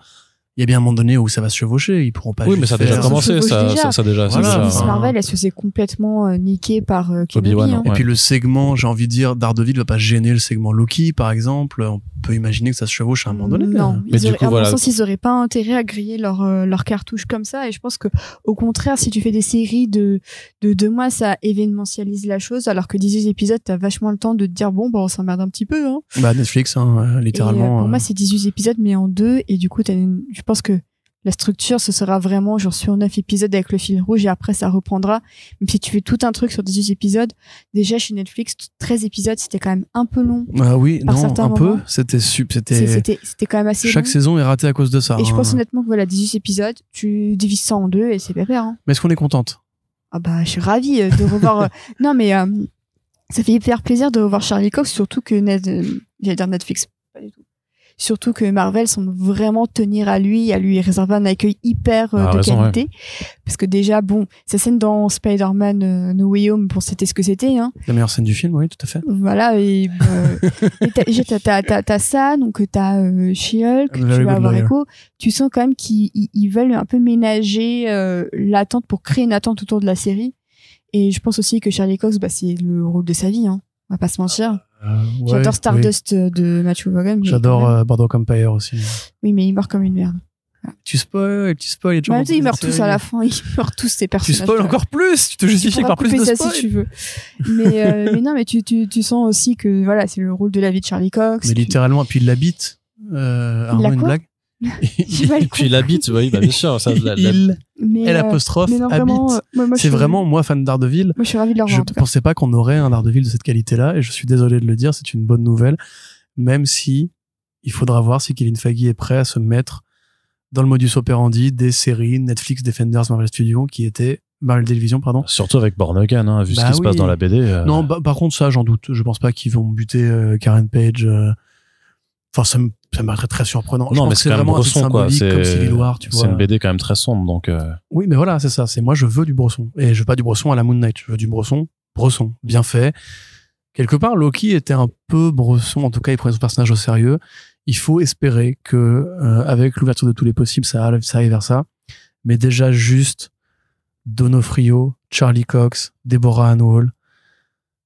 il y a bien un moment donné où ça va se chevaucher, ils pourront pas oui mais ça a déjà commencé ça, déjà. Ça, ça déjà voilà. C'est déjà Miss Marvel, elle se faisait complètement euh, niquée par euh, Obi-Wan, hein. Et ouais. puis le segment, j'ai envie de dire, Daredevil va pas gêner le segment Loki par exemple, on peut imaginer que ça se chevauche à un moment donné. Non, mais du auraient, coup à voilà. mon sens, ils auraient pas intérêt à griller leur euh, leur cartouche comme ça, et je pense que au contraire, si tu fais des séries de de deux mois, ça événementialise la chose, alors que dix-huit épisodes, t'as vachement le temps de te dire bon bah on s'emmerde un petit peu, hein. Bah Netflix, hein, littéralement. Et, euh, pour euh... moi c'est dix-huit épisodes mais en deux, et du coup t'as une... je pense que la structure, ce sera vraiment genre sur neuf épisodes avec le fil rouge, et après ça reprendra. Même si tu fais tout un truc sur dix-huit épisodes, déjà chez Netflix, treize épisodes, c'était quand même un peu long. Ah oui, non, un moments. peu. C'était sub, c'était... c'était, c'était quand même assez Chaque long. saison est ratée à cause de ça. Et hein. je pense honnêtement que voilà, dix-huit épisodes, tu divises ça en deux et c'est pépère. Hein. Mais est-ce qu'on est contente ? Ah bah, je suis ravie de revoir. Non mais euh, ça fait hyper plaisir de revoir Charlie Cox, surtout que Net... j'allais dire Netflix, pas du tout. Surtout que Marvel semble vraiment tenir à lui, à lui réserver un accueil hyper euh, ah, de raison, qualité. Ouais. Parce que déjà, bon, sa scène dans Spider-Man euh, No Way Home, bon, c'était ce que c'était. Hein. La meilleure scène du film, oui, tout à fait. Voilà, et, euh, et t'as, t'as, t'as, t'as, t'as ça, donc t'as euh, She-Hulk, ah, tu vas avoir Echo. Tu sens quand même qu'ils ils, ils veulent un peu ménager euh, l'attente pour créer une attente autour de la série. Et je pense aussi que Charlie Cox, bah, c'est le rôle de sa vie, hein. On va pas se mentir. Euh, ouais, J'adore Stardust oui. de Matthew Vaughan. J'adore euh, Boardwalk Empire aussi. Oui, mais il meurt comme une merde. Voilà. Tu spoil, tu spoil. Bah, ils meurent tous à la fin, ils meurent tous ces personnages. Tu spoil encore plus, tu te justifies par plus de spoil. Tu peux couper ça si tu veux. Mais, euh, mais non, mais tu, tu, tu sens aussi que voilà, c'est le rôle de la vie de Charlie Cox. Mais tu... littéralement, puis il l'habite. Euh, il l'a une blague. Puis l'habite, oui, bah bien sûr. Ça, la, il, elle euh, apostrophe non, vraiment, habite. Moi, moi, c'est vraiment moi fan d'Ardeville. Moi, je suis ravie de le revoir. Je pensais pas qu'on aurait un Daredevil de cette qualité-là, et je suis désolé de le dire, c'est une bonne nouvelle. Même si il faudra voir si Kevin Feige est prêt à se mettre dans le modus operandi des séries Netflix, Defenders, Marvel Studios, qui étaient Marvel Television, pardon. Surtout avec Born Again, hein, vu bah ce qui oui. se passe dans la B D. Euh... Non, bah, par contre ça, j'en doute. Je pense pas qu'ils vont buter euh, Karen Page. Euh... Enfin, ça me ça me paraît très surprenant. Non, je mais pense c'est, que c'est vraiment un truc symbolique, c'est... comme Civil War, tu vois. C'est une B D quand même très sombre, donc. Euh... Oui, mais voilà, c'est ça. C'est moi, je veux du Bresson, et je veux pas du Bresson à la Moon Knight. Je veux du Bresson, Bresson, bien fait. Quelque part, Loki était un peu Bresson. En tout cas, il prenait son personnage au sérieux. Il faut espérer que, euh, avec l'ouverture de tous les possibles, ça, ça arrive vers ça. Mais déjà, juste D'Onofrio, Charlie Cox, Deborah Hall.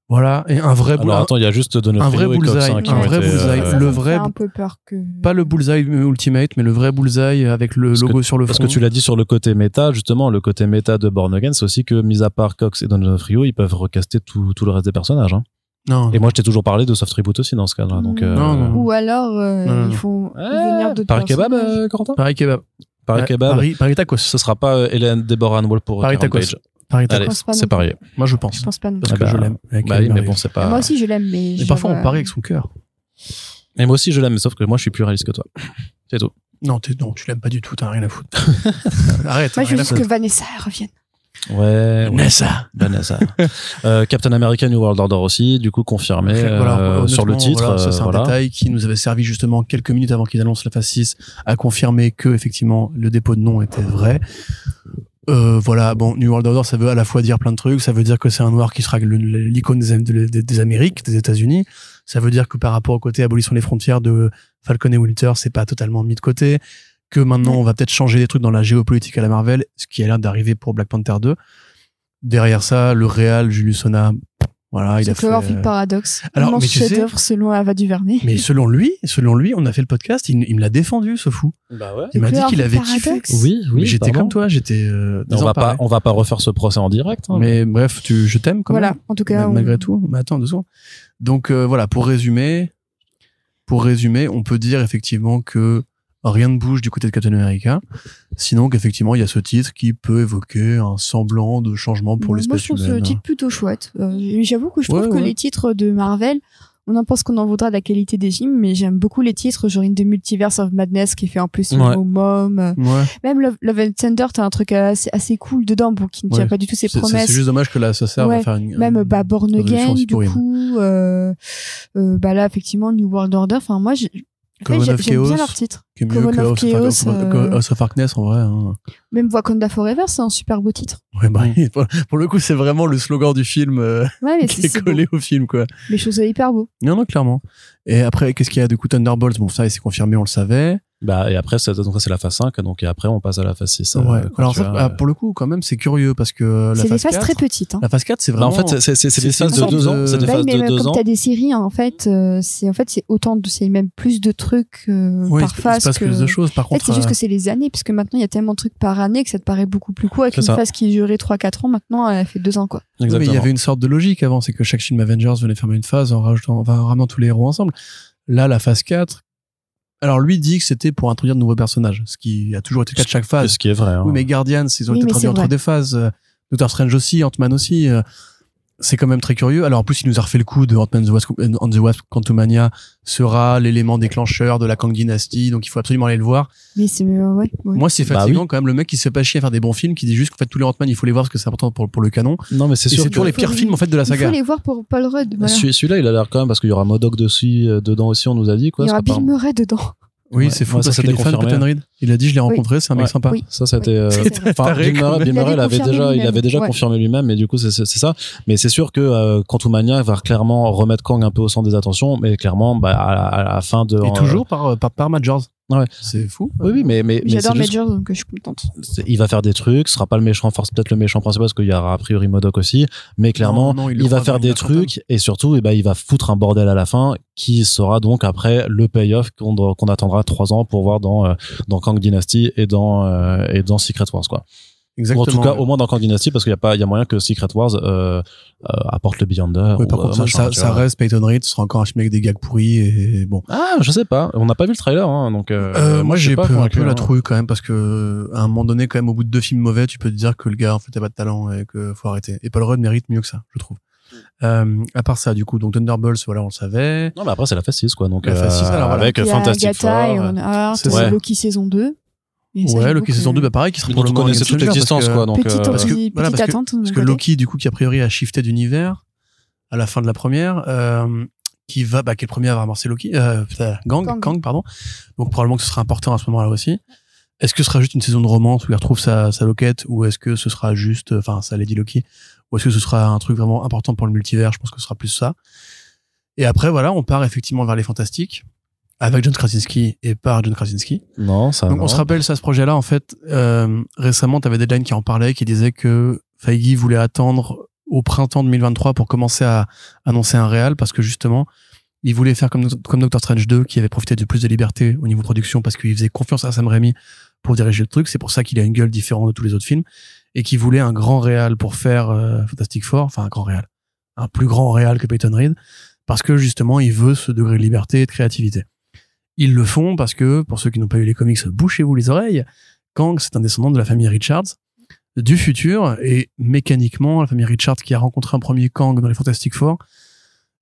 Voilà, et un vrai boulevard. Alors attends, il y a juste Donofrio, un vrai bullseye, un vrai été, bullseye, euh, le vrai un peu peur que... pas le bullseye ultimate, mais le vrai bullseye avec le parce logo que, sur le front. Parce que tu l'as dit sur le côté méta, justement, le côté méta de Born Again, c'est aussi que mis à part Cox et Donofrio, ils peuvent recaster tout tout le reste des personnages, hein. Non. Et moi, je t'ai toujours parlé de Soft Reboot aussi dans ce cas-là, donc. Euh... Non, non. Ou alors euh, non, non. ils font eh, venir de Paris Kebab, euh, Corentin. Paris Kebab. Paris Kebab. Paris, Paris Tacos. Ce sera pas euh, Hélène Deborah Hall pour Paris Tacos. Page. Allez, c'est parié. Moi, je pense. Je pense pas non. Parce ah que bah, je l'aime. Bah oui, mais bon, c'est pas. Moi aussi, je l'aime, mais. Mais parfois, euh... on parie avec son cœur. Et moi aussi, je l'aime, sauf que moi, je suis plus réaliste que toi. C'est tout. Non, t'es... non tu l'aimes pas du tout. T'as rien à foutre. Arrête. Moi, je veux juste que Vanessa revienne. Ouais. Vanessa. Ouais. Vanessa. euh, Captain America New World Order aussi, du coup confirmé euh, voilà, sur le titre. Voilà, ça, c'est euh, un voilà. détail qui nous avait servi justement quelques minutes avant qu'ils annoncent la phase six à confirmer que effectivement le dépôt de nom était vrai. Euh, voilà, bon, New World Order, ça veut à la fois dire plein de trucs, ça veut dire que c'est un noir qui sera le, l'icône des, des, des Amériques, des États-Unis, ça veut dire que par rapport au côté abolition des frontières de Falcon et Winter, c'est pas totalement mis de côté, que maintenant on va peut-être changer des trucs dans la géopolitique à la Marvel, ce qui a l'air d'arriver pour Black Panther deux. Derrière ça, le réal Julius Sona, voilà, il a fait... Cloverfield Paradox. Alors, mais tu sais, chef-d'œuvre selon Ava Duvernay. Mais selon lui, selon lui, on a fait le podcast, il, il me l'a défendu, ce fou. Bah ouais. Il m'a dit qu'il avait kiffé. Oui, oui. Mais j'étais pardon. comme toi, j'étais, euh, on va pas, on va pas refaire ce procès en direct, hein. Mais bref, tu, je t'aime quand voilà, même. Voilà. En tout cas. Mais, malgré on... tout. Mais attends, deux secondes. Donc, euh, voilà, pour résumer, pour résumer, on peut dire effectivement que rien ne bouge du côté de Captain America. Sinon, qu'effectivement, il y a ce titre qui peut évoquer un semblant de changement pour l'espèce humaine. Moi, je trouve ce titre plutôt chouette. Euh, j'avoue que je ouais, trouve ouais. que les titres de Marvel, on en pense qu'on en voudra de la qualité des films, mais j'aime beaucoup les titres, genre une des Multiverse of Madness qui fait en plus ouais. au mom. Ouais. Même Love, Love and Thunder, t'as un truc assez, assez cool dedans, bon, qui ne tient ouais. pas du tout ses c'est, promesses. C'est juste dommage que là, ça serve ouais. à faire une... Même, bah, Born Again, du coup, euh, euh, bah là, effectivement, New World Order, enfin, moi, j'ai, Coven en fait, of Chaos, bien leur titre. Qui est mieux Coven que House of, euh... of Harkness en vrai. Hein. Même Wakanda Forever, c'est un super beau titre. Ouais, bah, pour le coup, c'est vraiment le slogan du film euh, ouais, mais qui c'est, est c'est collé beau. au film, quoi. Les choses sont hyper beaux. Non, non, clairement. Et après, qu'est-ce qu'il y a de coup Thunderbolts? Bon, ça, c'est confirmé, on le savait. Bah, et après, c'est, donc, c'est la phase cinq, donc, et après, on passe à la phase six. Ouais. Euh, Alors, ça, as, euh... pour le coup, quand même, c'est curieux, parce que la c'est phase C'est des phases quatre, très petites, hein. La phase quatre, c'est vraiment. Bah, en fait, c'est, c'est, c'est des phases de deux ans. C'est des phases de deux ans. Comme t'as des séries, en fait, c'est, en fait, c'est autant de, c'est même plus de trucs, euh, oui, par phase. Il se passe que... plus de choses, par contre. En fait, c'est juste que c'est les années, puisque maintenant, il y a tellement de trucs par année que ça te paraît beaucoup plus court, avec une phase qui durait trois, quatre ans, maintenant, elle fait deux ans, quoi. Exactement. Mais il y avait une sorte de logique avant, c'est que chaque film Avengers venait fermer une phase en rajoutant, enfin, en ramenant tous les héros ensemble. Là, la phase quatre, alors lui dit que c'était pour introduire de nouveaux personnages, ce qui a toujours été le cas de chaque phase. Ce qui est vrai. Hein. Oui, mais Guardians, ils ont oui, été traduits entre vrai. des phases. Doctor Strange aussi, Ant-Man aussi. C'est quand même très curieux. Alors en plus, il nous a refait le coup de Ant-Man and the Wasp Quantumania sera l'élément déclencheur de la Kang Dynasty, donc il faut absolument aller le voir. Mais c'est euh, ouais, ouais. Moi, c'est fatigant bah, oui. quand même, le mec qui se fait pas chier à faire des bons films, qui dit juste qu'en fait tous les Ant-Man, il faut les voir parce que c'est important pour pour le canon. Non, mais c'est sûr. Et c'est toujours les pires les... films en fait de la saga. Il faut les voir pour Paul Rudd. Voilà. Celui-là, il a l'air quand même parce qu'il y aura Modoc dessus, euh, dedans aussi, on nous a dit quoi. Il y aura Bill Murray dedans. Oui, ouais, c'est fou ouais, parce ça, qu'il est fan de Peyton Reed. Il a dit, je l'ai oui. rencontré, c'est un mec oui. sympa. Oui. Ça, c'était, euh, enfin, Bill Murray, Bill Murray, il avait déjà, il avait déjà ouais. confirmé lui-même, mais du coup, c'est, c'est, c'est ça. Mais c'est sûr que, euh, Quantumania va clairement remettre Kang un peu au centre des attentions, mais clairement, bah, à, à la fin de... Et en, toujours par, par, par Majors. Ouais. C'est fou. Oui, oui, mais, mais, mais j'adore mais Majors, juste... donc je suis contente. Il va faire des trucs, sera pas le méchant, enfin, c'est peut-être le méchant principal, parce qu'il y aura a priori Modoc aussi, mais clairement, non, non, il, il va faire des trucs, et surtout, eh ben, il va foutre un bordel à la fin, qui sera donc après le payoff qu'on, qu'on attendra trois ans pour voir dans, euh, dans Kang Dynasty et dans, euh, et dans Secret Wars, quoi. Exactement. En tout cas, au moins dans Kang Dynasty, parce qu'il y a pas, il y a moyen que Secret Wars, euh, euh, apporte le Beyonder. Oui, par ou, contre, machin, ça, ça reste Peyton Reed, ce sera encore un film avec des gags pourris et bon. Ah, je sais pas. On n'a pas vu le trailer, hein, donc, euh, euh moi, moi j'ai pas, peu, un peu la trouille quand même, parce que, à un moment donné, quand même, au bout de deux films mauvais, tu peux te dire que le gars, en fait, a pas de talent et que faut arrêter. Et Paul Rudd mérite mieux que ça, je trouve. Euh, à part ça, du coup, donc Thunderbolts, voilà, on le savait. Non, mais après, c'est la phase six, quoi, donc, la phase six, alors, voilà. Avec il y a Fantastic Four. Ah, c'est ouais. Loki saison deux. Mais ouais, Loki saison deux, bah pareil, qui sera pour le moment connaissait toute l'existence, quoi, donc, petite, euh, parce que, petite voilà, parce que, attente, parce que Loki, du coup, qui a priori a shifté d'univers, à la fin de la première, euh, qui va, bah, qui est le premier à avoir amorcé Loki, euh, Gang, Gang, Gang, pardon. Donc, probablement que ce sera important à ce moment-là aussi. Est-ce que ce sera juste une saison de romance où il retrouve sa, sa loquette, ou est-ce que ce sera juste, enfin, sa Lady Loki, ou est-ce que ce sera un truc vraiment important pour le multivers? Je pense que ce sera plus ça. Et après, voilà, on part effectivement vers les fantastiques, avec John Krasinski et par John Krasinski. Non, ça. Donc non. On se rappelle ça, ce projet-là, en fait, euh, récemment, t'avais Deadline qui en parlait, qui disait que Feige voulait attendre au printemps deux mille vingt-trois pour commencer à annoncer un réal, parce que justement, il voulait faire comme, comme Doctor Strange deux, qui avait profité de plus de liberté au niveau production, parce qu'il faisait confiance à Sam Raimi pour diriger le truc. C'est pour ça qu'il a une gueule différente de tous les autres films, et qu'il voulait un grand réal pour faire euh, Fantastic Four, enfin un grand réal, un plus grand réal que Peyton Reed, parce que justement, il veut ce degré de liberté et de créativité. Ils le font parce que, pour ceux qui n'ont pas lu les comics, bouchez-vous les oreilles, Kang, c'est un descendant de la famille Richards, du futur, et mécaniquement, la famille Richards qui a rencontré un premier Kang dans les Fantastic Four,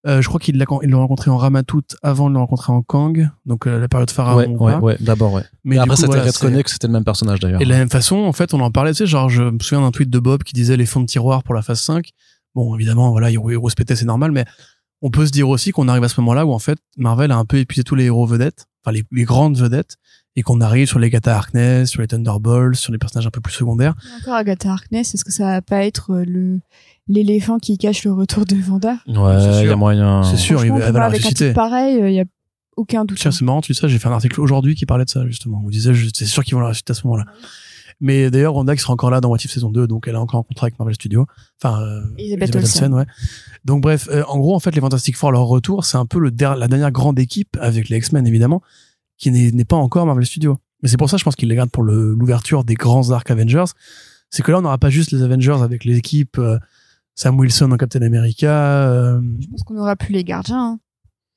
Euh, je crois qu'ils l'ont rencontré en Ramatut avant de le rencontrer en Kang, donc euh, la période pharaon. Ouais, ou ouais, pas. ouais, d'abord, ouais. Mais après, coup, c'était retconnu voilà, que c'était le même personnage d'ailleurs. Et de la même façon, en fait, on en parlait, tu sais, genre, je me souviens d'un tweet de Bob qui disait les fonds de tiroir pour la phase cinq. Bon, évidemment, voilà, Hero Hero se pétait, c'est normal, mais on peut se dire aussi qu'on arrive à ce moment-là où, en fait, Marvel a un peu épuisé tous les héros vedettes, enfin, les, les grandes vedettes, et qu'on arrive sur les Agatha Harkness, sur les Thunderbolts, sur les personnages un peu plus secondaires. Encore Agatha Harkness, est-ce que ça va pas être le l'éléphant qui cache le retour de Vanda? Ouais, il y a moyen. C'est sûr, il va la ressusciter. Pareil, il y a aucun doute. Tiens, c'est marrant, tu sais, j'ai fait un article aujourd'hui qui parlait de ça, justement. On disait, c'est sûr qu'ils vont la ressusciter à ce moment-là. Mais d'ailleurs, Vanda qui sera encore là dans What If saison deux, donc elle a encore un contrat avec Marvel Studios. Enfin, euh, Elisabeth Olsen, ouais. Donc bref, euh, en gros, en fait, les Fantastic Four, leur retour, c'est un peu le der- la dernière grande équipe avec les X-Men, évidemment, qui n'est, n'est pas encore Marvel Studios. Mais c'est pour ça, je pense qu'ils les gardent pour le, l'ouverture des grands arcs Avengers. C'est que là, on n'aura pas juste les Avengers avec les équipes euh, Sam Wilson en Captain America. Euh... Je pense qu'on n'aura plus les gardiens. Hein.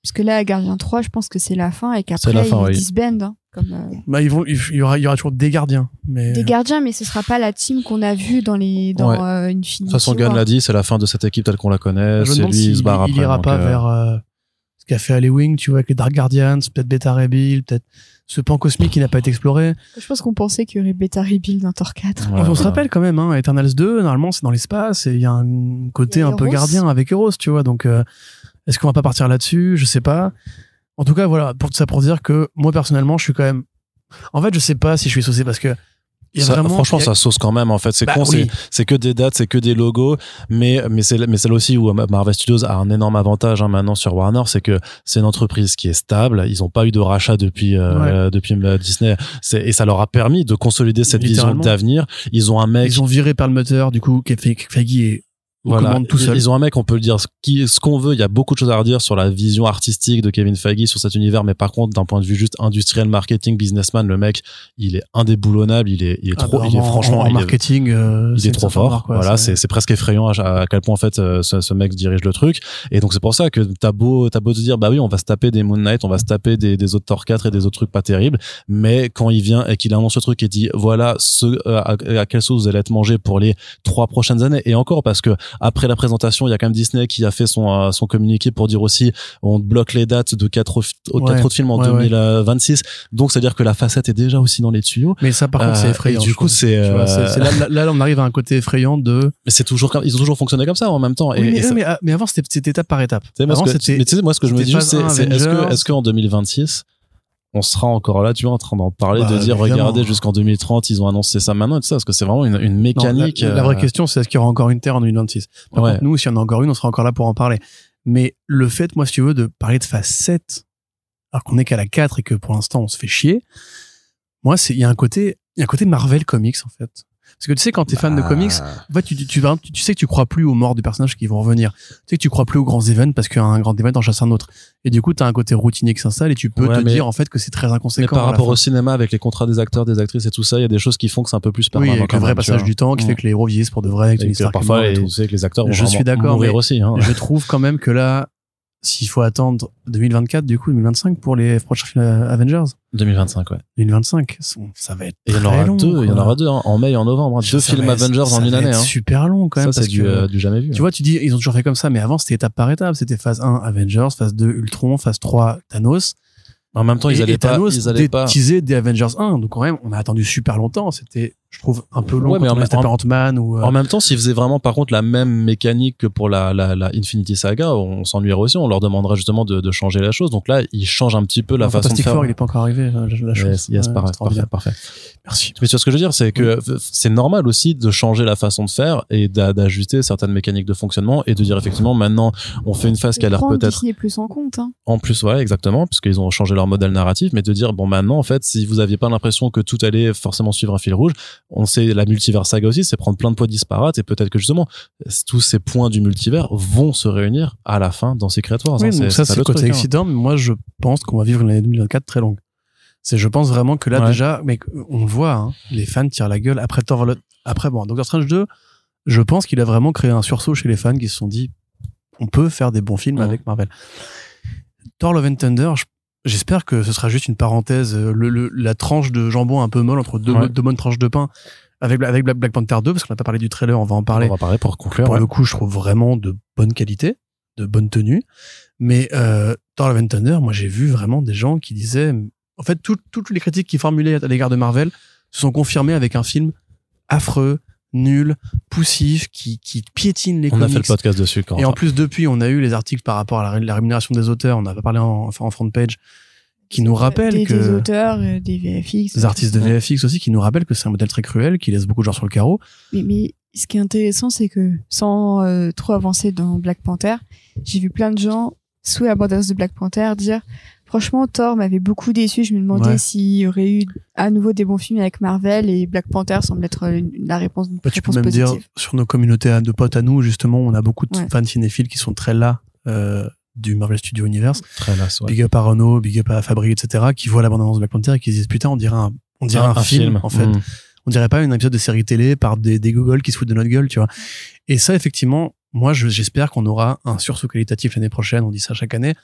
Parce que là, Gardien trois, je pense que c'est la fin et qu'après, fin, ils oui. disbandent. Hein, comme, euh... bah, ils vont, il y aura, il y aura toujours des gardiens. Mais... Des gardiens, mais ce sera pas la team qu'on a vue dans les, dans, ouais. euh, Infinity. De toute façon, Gunn l'a dit, c'est la fin de cette équipe telle qu'on la connaît. Je c'est lui, si il se barre il, après. Il ira pas euh... vers, euh, ce qu'a fait Halloween, tu vois, avec les Dark Guardians, peut-être Beta Rebuild, peut-être ce pan cosmique qui n'a pas été exploré. Je pense qu'on pensait qu'il y aurait Beta Rebuild dans Thor quatre. Voilà. On se rappelle quand même, hein, Eternals deux, normalement, c'est dans l'espace et il y a un côté a un peu gardien avec Eros, tu vois, donc, euh, est-ce qu'on va pas partir là-dessus? Je sais pas. En tout cas, voilà, pour tout ça pour dire que moi personnellement, je suis quand même. En fait, je sais pas si je suis saucé parce que. Ça, vraiment, franchement, a... ça sauce quand même. En fait, c'est bah, con, oui. c'est, c'est que des dates, c'est que des logos, mais mais c'est mais c'est là aussi où Marvel Studios a un énorme avantage hein, maintenant sur Warner, c'est que c'est une entreprise qui est stable. Ils ont pas eu de rachat depuis euh, ouais. depuis Disney, c'est, et ça leur a permis de consolider cette vision d'avenir. Ils ont un mec. Ils ont viré par le moteur, du coup, Feige est. Voilà, tout seul. Ils ont un mec, on peut le dire ce, qui, ce qu'on veut, il y a beaucoup de choses à redire sur la vision artistique de Kevin Feige sur cet univers, mais par contre d'un point de vue juste industriel, marketing, businessman, le mec il est indéboulonnable, il est, il est ah trop bah, il est franchement en il marketing est, euh, il est trop fort, marque, ouais, voilà, c'est, c'est presque effrayant à, à quel point en fait ce, ce mec dirige le truc, et donc c'est pour ça que t'as beau, t'as beau te dire bah oui on va se taper des Moon Knight, on va se taper des, des autres Thor quatre et des autres trucs pas terribles, mais quand il vient et qu'il annonce le truc et dit voilà ce, à, à quelle sauce vous allez être mangé pour les trois prochaines années, et encore parce que après la présentation, il y a quand même Disney qui a fait son son communiqué pour dire aussi on bloque les dates de quatre ouais, quatre autres films en ouais, deux mille vingt-six. Ouais. Donc c'est à dire que la facette est déjà aussi dans les tuyaux. Mais ça par euh, contre c'est effrayant. Et du coup c'est, euh... vois, c'est, c'est là, là là on arrive à un côté effrayant de. Mais c'est toujours ils ont toujours fonctionné comme ça en même temps. Oui, et, mais, et ça... mais, mais avant c'était, c'était étape par étape. C'est avant, parce que, c'était, mais tu sais moi ce que je me dis c'est, c'est est-ce que est-ce que en deux mille vingt-six on sera encore là, tu vois, en train d'en parler, bah, de dire, évidemment. Regardez, jusqu'en deux mille trente, ils ont annoncé ça maintenant et tout ça, parce que c'est vraiment une, une mécanique. Non, la, la vraie euh... question, c'est est-ce qu'il y aura encore une Terre en deux mille vingt-six? Par ouais. contre, nous, si on en a encore une, on sera encore là pour en parler. Mais le fait, moi, si tu veux, de parler de phase sept, alors qu'on est qu'à la quatre et que pour l'instant, on se fait chier, moi, c'est, il y a un côté, il y a un côté Marvel Comics, en fait. Parce que tu sais, quand t'es bah... fan de comics, en fait, tu, tu, tu, tu, tu sais que tu crois plus aux morts des personnages qui vont revenir. Tu sais que tu crois plus aux grands events parce qu'un grand event en chasse un autre. Et du coup, t'as un côté routinier qui s'installe et tu peux ouais, te dire, en fait, que c'est très inconséquent. Mais par rapport au cinéma, avec les contrats des acteurs, des actrices et tout ça, il y a des choses qui font que c'est un peu plus permanent. Oui, avec un vrai passage du temps qui ouais. fait que les héros vieillissent pour de vrai, que les histoires parfois, et tout. Tu sais que les acteurs vont je suis d'accord, mourir aussi, hein. Je trouve quand même que là, s'il faut attendre deux mille vingt-quatre, du coup, deux mille vingt-cinq pour les prochains films Avengers. deux mille vingt-cinq, ouais. deux mille vingt-cinq, ça va être et très long. Il y en aura long, deux, quoi. il y en aura deux, hein, en mai et en novembre. Hein, deux films va, Avengers en une année. C'est hein. super long, quand même. Ça, parce c'est que, du, euh, du jamais vu. Tu hein. vois, tu dis, ils ont toujours fait comme ça, mais avant, c'était étape par étape. C'était phase un, Avengers, phase deux, Ultron, phase trois, Thanos. En même temps, ils allaient pas, ils allaient pas teaser des Avengers un. Donc, quand même, on a attendu super longtemps. C'était, je trouve, un peu long. Ouais, mais en, en, Ant-Man ou, euh... en même temps, s'ils faisaient vraiment, par contre, la même mécanique que pour la, la, la Infinity Saga, on s'ennuierait aussi. On leur demanderait justement de, de changer la chose. Donc là, ils changent un petit peu la en façon de faire. Fantastic Four, il est pas encore arrivé, la, la chose. Yes, yes ouais, parfait, parfait, parfait. Merci. Mais tu vois ce que je veux dire, c'est que oui. c'est normal aussi de changer la façon de faire et d'ajuster certaines mécaniques de fonctionnement et de dire effectivement, maintenant, on fait une phase qui a l'air peut-être. Disney plus en compte, hein. En plus, ouais, exactement, puisqu'ils ont changé leur modèle narratif, mais de dire bon maintenant en fait si vous aviez pas l'impression que tout allait forcément suivre un fil rouge, on sait la multivers saga aussi c'est prendre plein de poids disparates et peut-être que justement tous ces points du multivers vont se réunir à la fin dans Secret Wars. Oui, hein, donc c'est, ça c'est, c'est le côté truc, excitant, hein. Mais moi je pense qu'on va vivre une année deux mille vingt-quatre très longue. C'est je pense vraiment que là ouais. déjà mais on le voit hein, les fans tirent la gueule après Thor le... après bon Doctor Strange deux, je pense qu'il a vraiment créé un sursaut chez les fans qui se sont dit on peut faire des bons films ouais. avec Marvel. Thor Love and Thunder je J'espère que ce sera juste une parenthèse, le, le, la tranche de jambon un peu molle entre deux, ouais. deux bonnes tranches de pain avec, avec Black Panther deux, parce qu'on n'a pas parlé du trailer, on va en parler. On va parler pour conclure. Pour ouais. le coup, je trouve vraiment de bonne qualité. de bonne tenue. Mais euh, Thor Love and Thunder, moi j'ai vu vraiment des gens qui disaient... En fait, tout, toutes les critiques qu'ils formulaient à l'égard de Marvel se sont confirmées avec un film affreux, nul, poussif, qui, qui piétine les on comics. On a fait le podcast dessus. Quand et en plus, depuis, on a eu les articles par rapport à la, la rémunération des auteurs, on en a parlé en, enfin, en front page, qui nous rappelle des, que... Des auteurs, des V F X. Des artistes de V F X aussi, qui nous rappellent que c'est un modèle très cruel, qui laisse beaucoup de gens sur le carreau. Mais, mais ce qui est intéressant, c'est que, sans euh, trop avancer dans Black Panther, j'ai vu plein de gens, sous l'abondance de Black Panther, dire... Franchement, Thor m'avait beaucoup déçu. Je me demandais ouais. s'il y aurait eu à nouveau des bons films avec Marvel, et Black Panther semble être la réponse, bah, réponse tu peux même positive. Dire, sur nos communautés de potes à nous, justement, on a beaucoup de ouais. fans cinéphiles qui sont très là euh, du Marvel Studios Universe. Très là, ouais. Big up à Renaud, big up à Fabri, et cetera, qui voient l'abondance de Black Panther et qui se disent putain, on dirait un, on dirait ah, un, un film, film, en fait. Mmh. On dirait pas un épisode de série télé par des, des gogoles qui se foutent de notre gueule, tu vois. Et ça, effectivement, moi, je, j'espère qu'on aura un sursaut qualitatif l'année prochaine. On dit ça chaque année.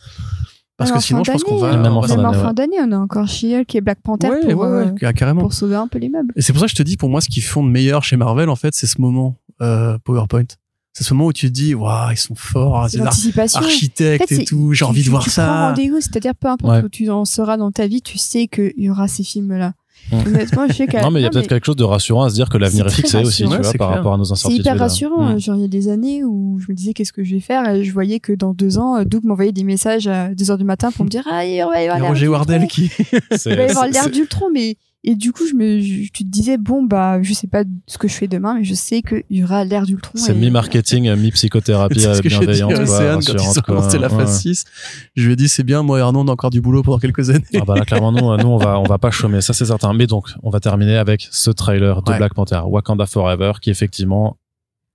Parce Alors que sinon, je pense qu'on va... Même en fin d'année, ouais. d'année, on a encore She-Hulk et Black Panther ouais, pour, ouais, ouais, euh, carrément. Pour sauver un peu les meubles. Et c'est pour ça que je te dis, pour moi, ce qu'ils font de meilleur chez Marvel, en fait, c'est ce moment euh, PowerPoint. C'est ce moment où tu te dis, waouh, ils sont forts, c'est l'anticipation, architectes en fait, et tout, j'ai tu, envie tu, de voir tu ça. Tu prends rendez-vous, c'est-à-dire peu importe ouais. où tu en seras dans ta vie, tu sais qu'il y aura ces films-là. Honnêtement, je sais qu'à non mais il y a peut-être mais... quelque chose de rassurant à se dire que l'avenir est fixé aussi, ouais, tu vois, par clair. Rapport à nos incertitudes. C'est hyper rassurant. Mmh. Genre il y a des années où je me disais qu'est-ce que je vais faire, et je voyais que dans deux ans, Doug m'envoyait des messages à deux heures du matin pour me dire ah il va y avoir l'air Roger Wardell qui il va y avoir l'air d'Ultron, mais et du coup je me je, tu te disais bon bah je sais pas ce que je fais demain, mais je sais qu'il y aura l'air d'Ultron. C'est et... mi marketing, mi psychothérapie bienveillante. Quand ils ont commencé la phase six, je lui ai dit c'est bien, moi et Arnaud on a encore du boulot pendant quelques années. Ah bah clairement non, nous on va on va pas chômer, ça c'est certain. Mais donc on va terminer avec ce trailer de ouais. Black Panther, Wakanda Forever, qui effectivement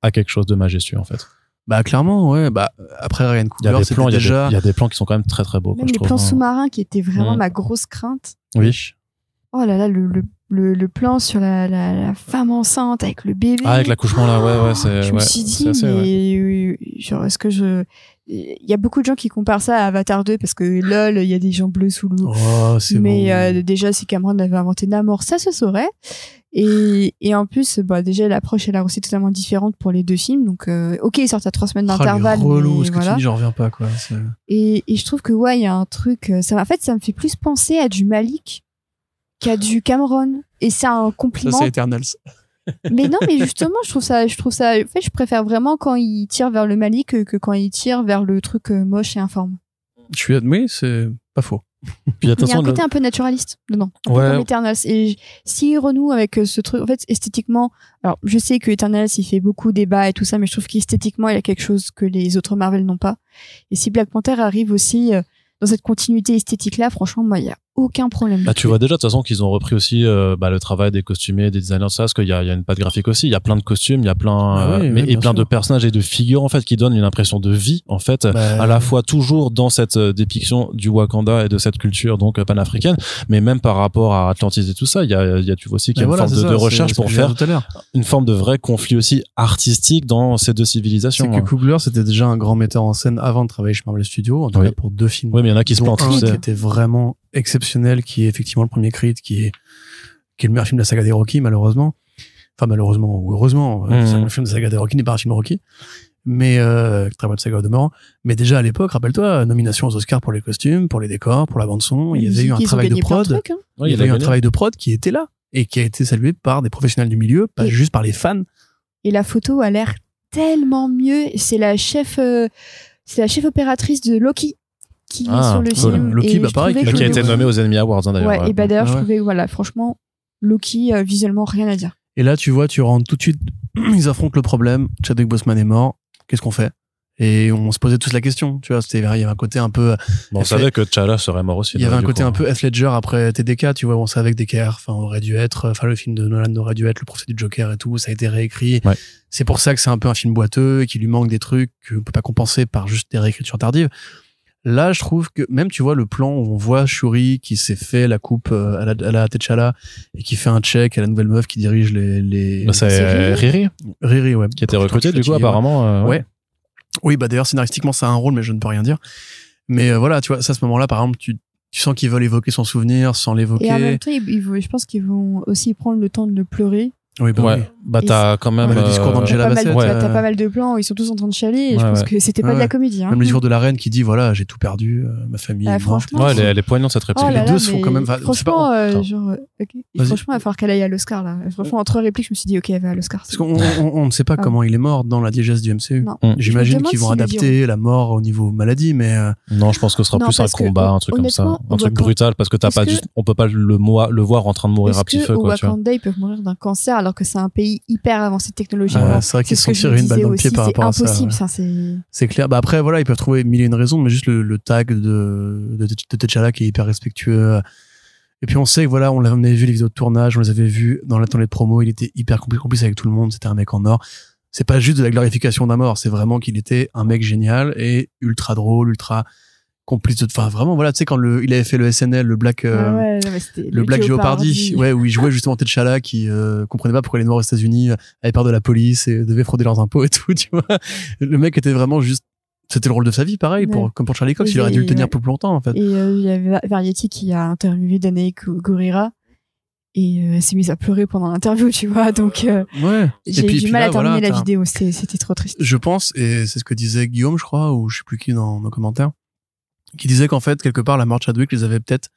a quelque chose de majestueux en fait. Bah clairement ouais, bah après Ryan Coogler c'était déjà, il y a des plans qui sont quand même très très beaux. Même les plans sous-marins qui étaient vraiment ma grosse crainte. Oui. Oh là là, le, le, le, le plan sur la, la, la femme enceinte avec le bébé. Ah, avec l'accouchement, là, ouais, ouais, c'est, je ouais, me suis dit, assez, mais, ouais. genre, est-ce que je, il y a beaucoup de gens qui comparent ça à Avatar deux parce que lol, il y a des gens bleus sous l'eau. Oh, c'est mais, bon. euh, déjà, si Cameron avait inventé Namor, ça se saurait. Et, et en plus, bah, déjà, l'approche, elle a aussi totalement différente pour les deux films. Donc, euh, ok, ils sortent à trois semaines d'intervalle. Oh, relou, mais ce voilà. que tu dis, j'en reviens pas, quoi. C'est... Et, et je trouve que, ouais, il y a un truc, ça, en fait, ça me fait plus penser à du Malik. Qui a du Cameron, et c'est un compliment. Ça c'est Eternals. Mais non, mais justement, je trouve ça, je trouve ça. En fait, je préfère vraiment quand il tire vers le Mali que, que quand il tire vers le truc moche et informe. Je suis admis, c'est pas faux. Puis il y a un côté le... un peu naturaliste dedans, un ouais. peu comme Eternals. Et s'il renoue avec ce truc, en fait, esthétiquement. Alors, je sais que Eternals, il fait beaucoup débat et tout ça, mais je trouve qu'esthétiquement, il y a quelque chose que les autres Marvel n'ont pas. Et si Black Panther arrive aussi. Dans cette continuité esthétique-là, franchement, moi, il n'y a aucun problème. Bah, tu vois déjà, de toute façon, qu'ils ont repris aussi euh, bah, le travail des costumiers, des designers, ça, parce qu'il y a, y a une patte graphique aussi. Il y a plein de costumes, il y a plein, ah oui, euh, mais, oui, et plein sûr. De personnages et de figures, en fait, qui donnent une impression de vie, en fait, bah, à la fois toujours dans cette euh, dépiction du Wakanda et de cette culture, donc, euh, panafricaine, mais même par rapport à Atlantis et tout ça, il y a, y a, tu vois aussi qu'il y a bah, une voilà, forme de, ça, de recherche c'est, pour c'est faire une forme de vrai conflit aussi artistique dans ces deux civilisations. C'est hein. que Coogler, c'était déjà un grand metteur en scène avant de travailler chez Marvel Studios, en tout oui. cas pour deux films. Oui, mais il y en a qui se plantent. Un qui était vraiment exceptionnel, qui est effectivement le premier Creed, qui est, qui est le meilleur film de la saga des Rocky, malheureusement. Enfin, malheureusement ou heureusement, mmh. le film de la saga des Rocky n'est pas un film Rocky. Mais, euh, très bonne saga au demeurant. Mais déjà à l'époque, rappelle-toi, nomination aux Oscars pour les costumes, pour les décors, pour la bande-son. Il y avait eu un travail de prod. Trucs, hein. ouais, il y avait eu un travail de prod qui était là et qui a été salué par des professionnels du milieu, pas et juste par les fans. Et la photo a l'air tellement mieux. C'est la chef, euh, c'est la chef opératrice de Loki. Qui ah, est sur le cool. film. Loki, et bah pareil, qui a été le... nommé aux Academy Awards, hein, d'ailleurs. Ouais, ouais. Et bah d'ailleurs, ah, je ouais. trouvais, voilà, franchement, Loki, euh, visuellement, rien à dire. Et là, tu vois, tu rentres tout de suite, ils affrontent le problème, Chadwick Boseman est mort, qu'est-ce qu'on fait ? Et on se posait tous la question, tu vois, c'était, il y avait un côté un peu... Bon, on savait que T'Challa serait mort aussi. Il y avait un côté coup, un peu Heath Ledger après T D K, tu vois, on savait que D K R, enfin, aurait dû être, enfin, le film de Nolan aurait dû être le procès du Joker et tout, ça a été réécrit. Ouais. C'est pour ça que c'est un peu un film boiteux et qu'il lui manque des trucs qu'on peut pas compenser par juste des réécritures tardives. Là, je trouve que même, tu vois, le plan où on voit Shuri qui s'est fait la coupe à la, à la T'Challa et qui fait un check à la nouvelle meuf qui dirige les... les bah, c'est les Riri. Riri, ouais. Qui a été recrutée, du coup, apparemment. Euh, ouais. ouais. Oui, bah d'ailleurs, scénaristiquement, ça a un rôle, mais je ne peux rien dire. Mais euh, voilà, tu vois, ça, à ce moment-là, par exemple, tu, tu sens qu'ils veulent évoquer son souvenir sans l'évoquer. Et en même temps, ils, ils, je pense qu'ils vont aussi prendre le temps de le pleurer. Oui, bah ouais. Oui. Bah, t'as quand même. Ouais, euh, le discours d'Angela Bassett. Ouais. T'as pas mal de plans où ils sont tous en train de chialer et ouais, je pense ouais. que c'était pas ouais, de la comédie. Hein. Même le discours de la reine qui dit voilà, j'ai tout perdu, euh, ma famille. Ah, franchement. Ouais, elle est, elle est poignante cette réplique. Oh les deux se font quand même. Franchement, pas... euh, genre, okay. Franchement, il va falloir qu'elle aille à l'Oscar là. Franchement, entre répliques, je me suis dit ok, elle va à l'Oscar. Parce qu'on on, on ne sait pas ah. comment il est mort dans la diégèse du M C U. Non. J'imagine qu'ils vont adapter la mort au niveau maladie, mais. Non, je pense que ce sera plus un combat, un truc comme ça. Un truc brutal parce que t'as pas juste. On peut pas le voir en train de mourir à petit feu. Wakanda, ils peuvent mourir d'un cancer alors que c'est un pays hyper avancé de technologie. Ah, c'est vrai qu'ils se sont tirés une balle dans le pied par rapport à ça. C'est impossible, ça. C'est... c'est clair. Bah après, voilà, ils peuvent trouver mille et une raisons, mais juste le, le tag de, de, de T'Challa qui est hyper respectueux. Et puis on sait, voilà, on l'avait vu les vidéos de tournage, on les avait vus dans la tournée de promo, il était hyper complice avec tout le monde, c'était un mec en or. C'est pas juste de la glorification d'un mort, c'est vraiment qu'il était un mec génial et ultra drôle, ultra complice de... Enfin, vraiment, voilà, tu sais, quand le, il avait fait le S N L, le Black... Euh, ouais, le, le Black Géopardi, ouais, où il jouait justement T'Challa qui euh, comprenait pas pourquoi les Noirs aux États-Unis avaient peur de la police et devaient frauder leurs impôts et tout, tu vois. Le mec était vraiment juste... C'était le rôle de sa vie, pareil, ouais. pour, comme pour Charlie Cox, et il aurait dû le tenir ouais. plus longtemps, en fait. Et il euh, y avait Variety qui a interviewé Danae Gurira et euh, elle s'est mise à pleurer pendant l'interview, tu vois, donc euh, ouais. j'ai puis, eu du mal là, à terminer voilà, la vidéo, c'était, c'était trop triste. Je pense, et c'est ce que disait Guillaume, je crois, ou je sais plus qui dans nos commentaires, qui disait qu'en fait, quelque part, la mort de Chadwick les avait peut-être...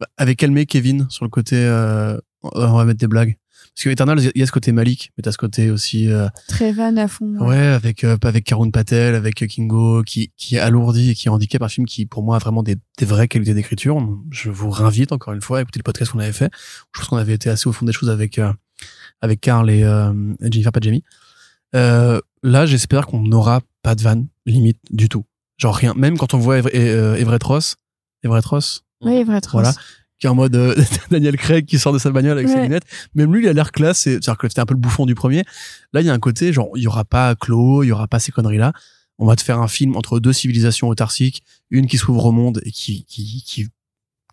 Bah, avait calmé Kevin sur le côté... Euh, on va mettre des blagues. Parce que Eternals, il y a ce côté Malik, mais t'as ce côté aussi... Euh, très van à fond. Ouais, ouais avec, euh, avec Karun Patel, avec Kingo, qui, qui est alourdi et qui est handicapé par un film qui, pour moi, a vraiment des, des vraies qualités d'écriture. Je vous réinvite, encore une fois, à écouter le podcast qu'on avait fait. Je pense qu'on avait été assez au fond des choses avec euh, avec Carl et, euh, et Jennifer Padjemi. Euh, là, j'espère qu'on n'aura pas de van, limite, du tout. Genre rien, même quand on voit Everett Ev- Ev- Ev- Ross, Everett Ross, oui, Everett Ross, voilà, qui est en mode euh, Daniel Craig qui sort de sa bagnole avec ouais. ses lunettes, même lui il a l'air classe, c'est, c'est-à-dire que c'était un peu le bouffon du premier. Là il y a un côté genre il y aura pas Clo, il y aura pas ces conneries là. On va te faire un film entre deux civilisations autarciques, une qui s'ouvre au monde et qui qui qui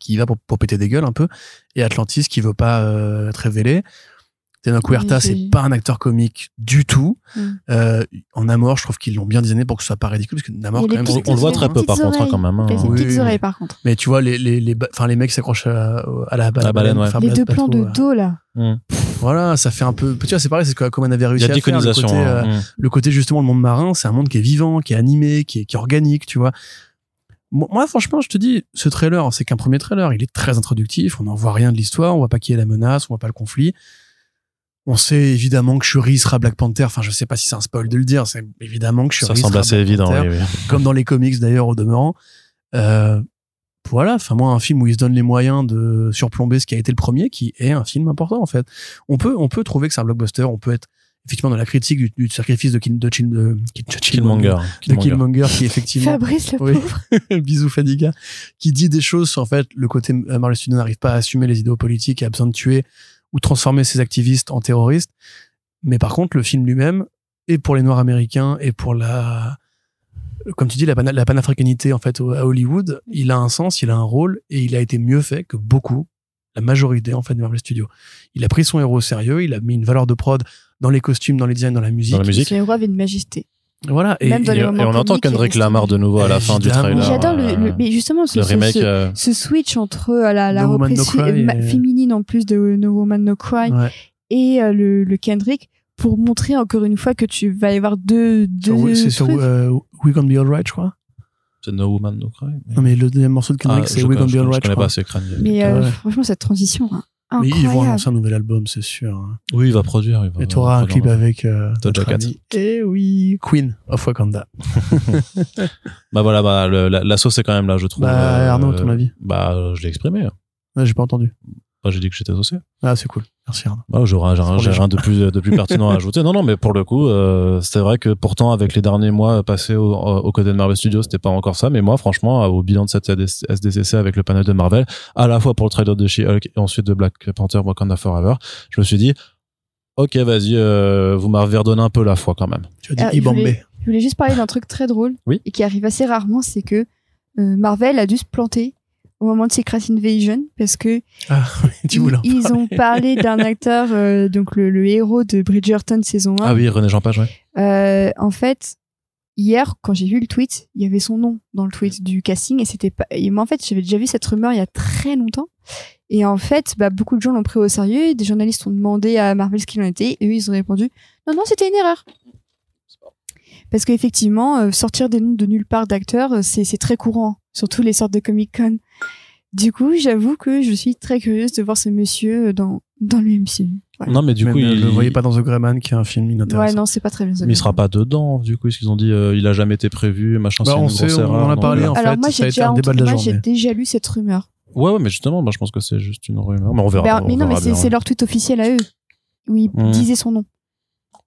qui va pour, pour péter des gueules un peu, et Atlantis qui veut pas euh, être révélé. Tena Cuerta, c'est pas un acteur comique du tout. Mm. Euh, en Namor, je trouve qu'ils l'ont bien designé pour que ce soit pas ridicule, parce que Namor, quand même, on, on le voit très peu, par contre, quand même. Hein. Les oui. petites oreilles, par contre. Mais tu vois, les, les, les, enfin, les mecs s'accrochent à, à la, à la, la baleine, ouais. Les deux plans de dos, là. Mm. Voilà, ça fait un peu, tu vois, c'est pareil, c'est ce que Coman avait réussi à faire. Le côté, hein. euh, mm. le côté, justement, le monde marin, c'est un monde qui est vivant, qui est animé, qui est, qui est organique, tu vois. Moi, franchement, je te dis, ce trailer, c'est qu'un premier trailer, il est très introductif, on n'en voit rien de l'histoire, on voit pas qui est la menace, on voit pas le conflit. On sait évidemment que Shuri sera Black Panther. Enfin, je sais pas si c'est un spoil de le dire. C'est évidemment que Shuri sera Black Panther. Ça semble assez évident, oui, oui. Comme dans les comics d'ailleurs, au demeurant. Euh, voilà. Enfin, moi, un film où ils se donnent les moyens de surplomber ce qui a été le premier, qui est un film important, en fait. On peut, on peut trouver que c'est un blockbuster. On peut être, effectivement, dans la critique du, du sacrifice de, Kill, de, Kill, de, Kill, de Killmonger. De Killmonger, qui effectivement. Fabrice le oui, pauvre. Bisous Fadiga. Qui dit des choses sur, en fait, le côté Marvel Studios n'arrive pas à assumer les idéaux politiques et a besoin de tuer ou transformer ces activistes en terroristes. Mais par contre, le film lui-même est pour les Noirs américains et pour la, comme tu dis, la, pan- la panafricanité, en fait, à Hollywood, il a un sens, il a un rôle et il a été mieux fait que beaucoup, la majorité, en fait, de Marvel Studios. Il a pris son héros au sérieux, il a mis une valeur de prod dans les costumes, dans les designs, dans la musique. Dans la musique. Son héros avait une majesté. Voilà, et, et, et on entend Kendrick Lamar de nouveau à la fin du trailer. J'adore le, le mais justement ce, le remake, ce, euh... ce switch entre la, la no représentation no et... féminine en plus de No Woman No Cry ouais. et le, le Kendrick pour montrer encore une fois que tu vas y avoir deux deux sur, c'est trucs. Sur euh, We Can Be Alright, je crois. C'est No Woman No Cry. Mais... Non mais le deuxième morceau de Kendrick ah, c'est We Can Be Alright. Je connais pas ces crânes. Mais euh, ouais. franchement cette transition. Hein. Mais ils vont lancer un nouvel album, c'est sûr. Oui, il va produire. Il va, et tu auras un clip avec euh, Doja Cat. Eh oui, Queen of Wakanda. Bah voilà, bah, le, la, la sauce est quand même là, je trouve. Bah, Arnaud, euh, ton avis ? Bah, je l'ai exprimé. Ouais, j'ai pas entendu. Bah, j'ai dit que j'étais saucé. Ah, c'est cool. Merci Arnaud. Bah, j'aurais, j'aurais, j'ai rien de plus, de plus pertinent à ajouter. Non, non, mais pour le coup, euh, c'est vrai que pourtant, avec les derniers mois passés au, au côté de Marvel Studios, c'était pas encore ça. Mais moi, franchement, au bilan de cette S D C C avec le panel de Marvel, à la fois pour le trailer de She-Hulk et ensuite de Black Panther Wakanda Forever, je me suis dit, ok, vas-y, euh, vous m'avez redonné un peu la foi quand même. Tu as dit Ibambe. Je, je voulais juste parler d'un truc très drôle oui et qui arrive assez rarement, c'est que euh, Marvel a dû se planter au moment de Secret Invasion, parce que ah, ils, ils ont parlé d'un acteur, euh, donc le, le héros de Bridgerton saison un. Ah oui, René Jean Page, ouais. Euh, en fait, hier, quand j'ai vu le tweet, il y avait son nom dans le tweet du casting et c'était pas. Et moi, en fait, j'avais déjà vu cette rumeur il y a très longtemps. Et en fait, bah, beaucoup de gens l'ont pris au sérieux. Des journalistes ont demandé à Marvel ce qu'il en était et eux, ils ont répondu non, non, c'était une erreur. Parce qu'effectivement, euh, sortir des noms de nulle part d'acteurs, c'est, c'est très courant, surtout les sortes de Comic-Con. Du coup, j'avoue que je suis très curieuse de voir ce monsieur dans, dans le M C U. Ouais. Non, mais du même coup, il ne le voyait pas dans The Greyman, qui est un film inintéressant. Ouais, non, c'est pas très bien. Mais il ne sera pas dedans, du coup, ce qu'ils ont dit, euh, il n'a jamais été prévu, machin, bah, c'est on une sait, grosse on erreur. On en a parlé, non, en fait. Alors, moi, j'ai, déjà, un débat de la moi j'ai déjà lu cette rumeur. Ouais, ouais, mais justement, moi, je pense que c'est juste une rumeur. Mais on verra. Bah, on mais verra non, mais c'est, bien, c'est leur tweet officiel à eux, où ils mmh. disaient son nom.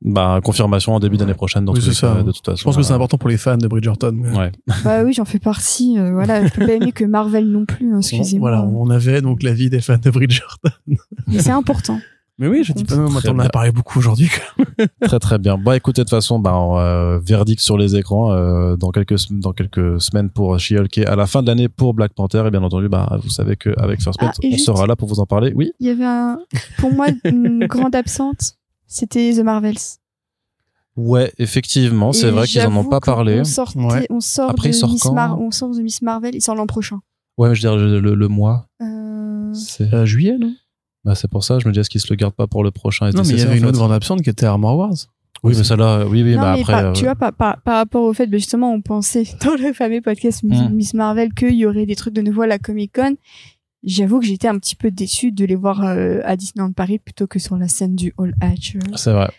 Bah, confirmation en début d'année prochaine, donc oui, c'est ça. Cas, de toute façon, je pense que c'est important pour les fans de Bridgerton. Mais... Ouais. Bah oui, j'en fais partie. Euh, voilà, je peux pas aimer que Marvel non plus. Hein, excusez-moi. Voilà, on avait donc l'avis des fans de Bridgerton. Mais c'est important. Mais oui, je dis pas. On a parlé beaucoup aujourd'hui. Très très bien. Bon, écoutez, de toute façon, bah, euh, verdict sur les écrans euh, dans quelques dans quelques semaines pour She-Hulk et à la fin de l'année pour Black Panther. Et bien entendu, bah vous savez que avec First Print, ah, on juste, sera là pour vous en parler. Oui. Il y avait un, pour moi une grande absente. C'était The Marvels. Ouais, effectivement, c'est et vrai qu'ils en ont pas parlé. On, sortait, ouais. on, sort Après, de Miss Mar- on sort de Miss Marvel, il sort l'an prochain. Ouais, mais je veux dire, le, le mois. Euh... C'est euh, juillet, non ? Bah, c'est pour ça, je me dis, est-ce qu'ils se le gardent pas pour le prochain ? Non, mais il y avait une autre grande absente qui était Armor Wars. Oui, mais ça là, oui, oui, non, bah après. Par, euh... Tu vois, par, par, par rapport au fait, bah justement, on pensait dans le fameux podcast mmh. Miss Marvel qu'il y aurait des trucs de nouveau à la Comic-Con. J'avoue que j'étais un petit peu déçue de les voir euh, à Disneyland Paris plutôt que sur la scène du Hall H. C'est vrai.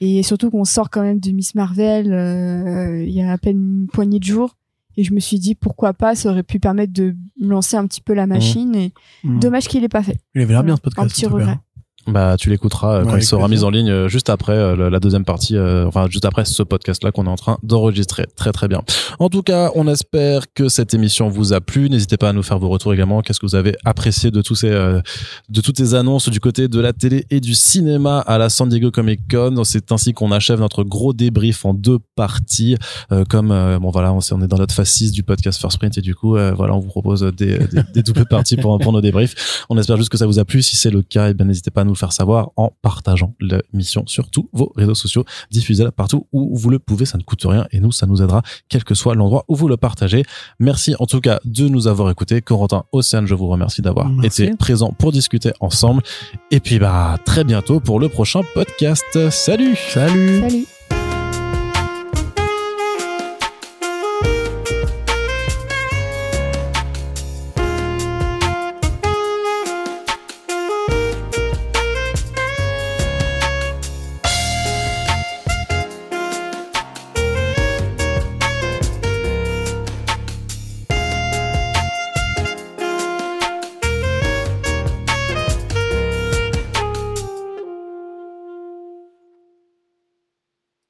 Et surtout qu'on sort quand même de Miss Marvel euh, il y a à peine une poignée de jours. Et je me suis dit, pourquoi pas, ça aurait pu permettre de lancer un petit peu la machine. Mmh. Et mmh. dommage qu'il n'ait pas fait. Il avait l'air bien ce podcast. Un petit regret. Bien. Bah, tu l'écouteras euh, quand ouais, il sera mis en ligne euh, juste après euh, la deuxième partie, euh, enfin juste après ce podcast-là qu'on est en train d'enregistrer. Très très bien. En tout cas, on espère que cette émission vous a plu. N'hésitez pas à nous faire vos retours également. Qu'est-ce que vous avez apprécié de tous ces, euh, de toutes ces annonces du côté de la télé et du cinéma à la San Diego Comic-Con. C'est ainsi qu'on achève notre gros débrief en deux parties. Euh, comme euh, bon voilà, on, on est dans notre phase six du podcast First Print et du coup euh, voilà, on vous propose des, des, des doubles parties pour pour nos débriefs. On espère juste que ça vous a plu. Si c'est le cas, eh bien n'hésitez pas à nous faire savoir en partageant l'émission sur tous vos réseaux sociaux, diffusez-la partout où vous le pouvez, ça ne coûte rien et nous ça nous aidera quel que soit l'endroit où vous le partagez. Merci en tout cas de nous avoir écoutés. Corentin, Océane, je vous remercie d'avoir merci. Été présent pour discuter ensemble et puis bah très bientôt pour le prochain podcast. Salut. Salut. Salut.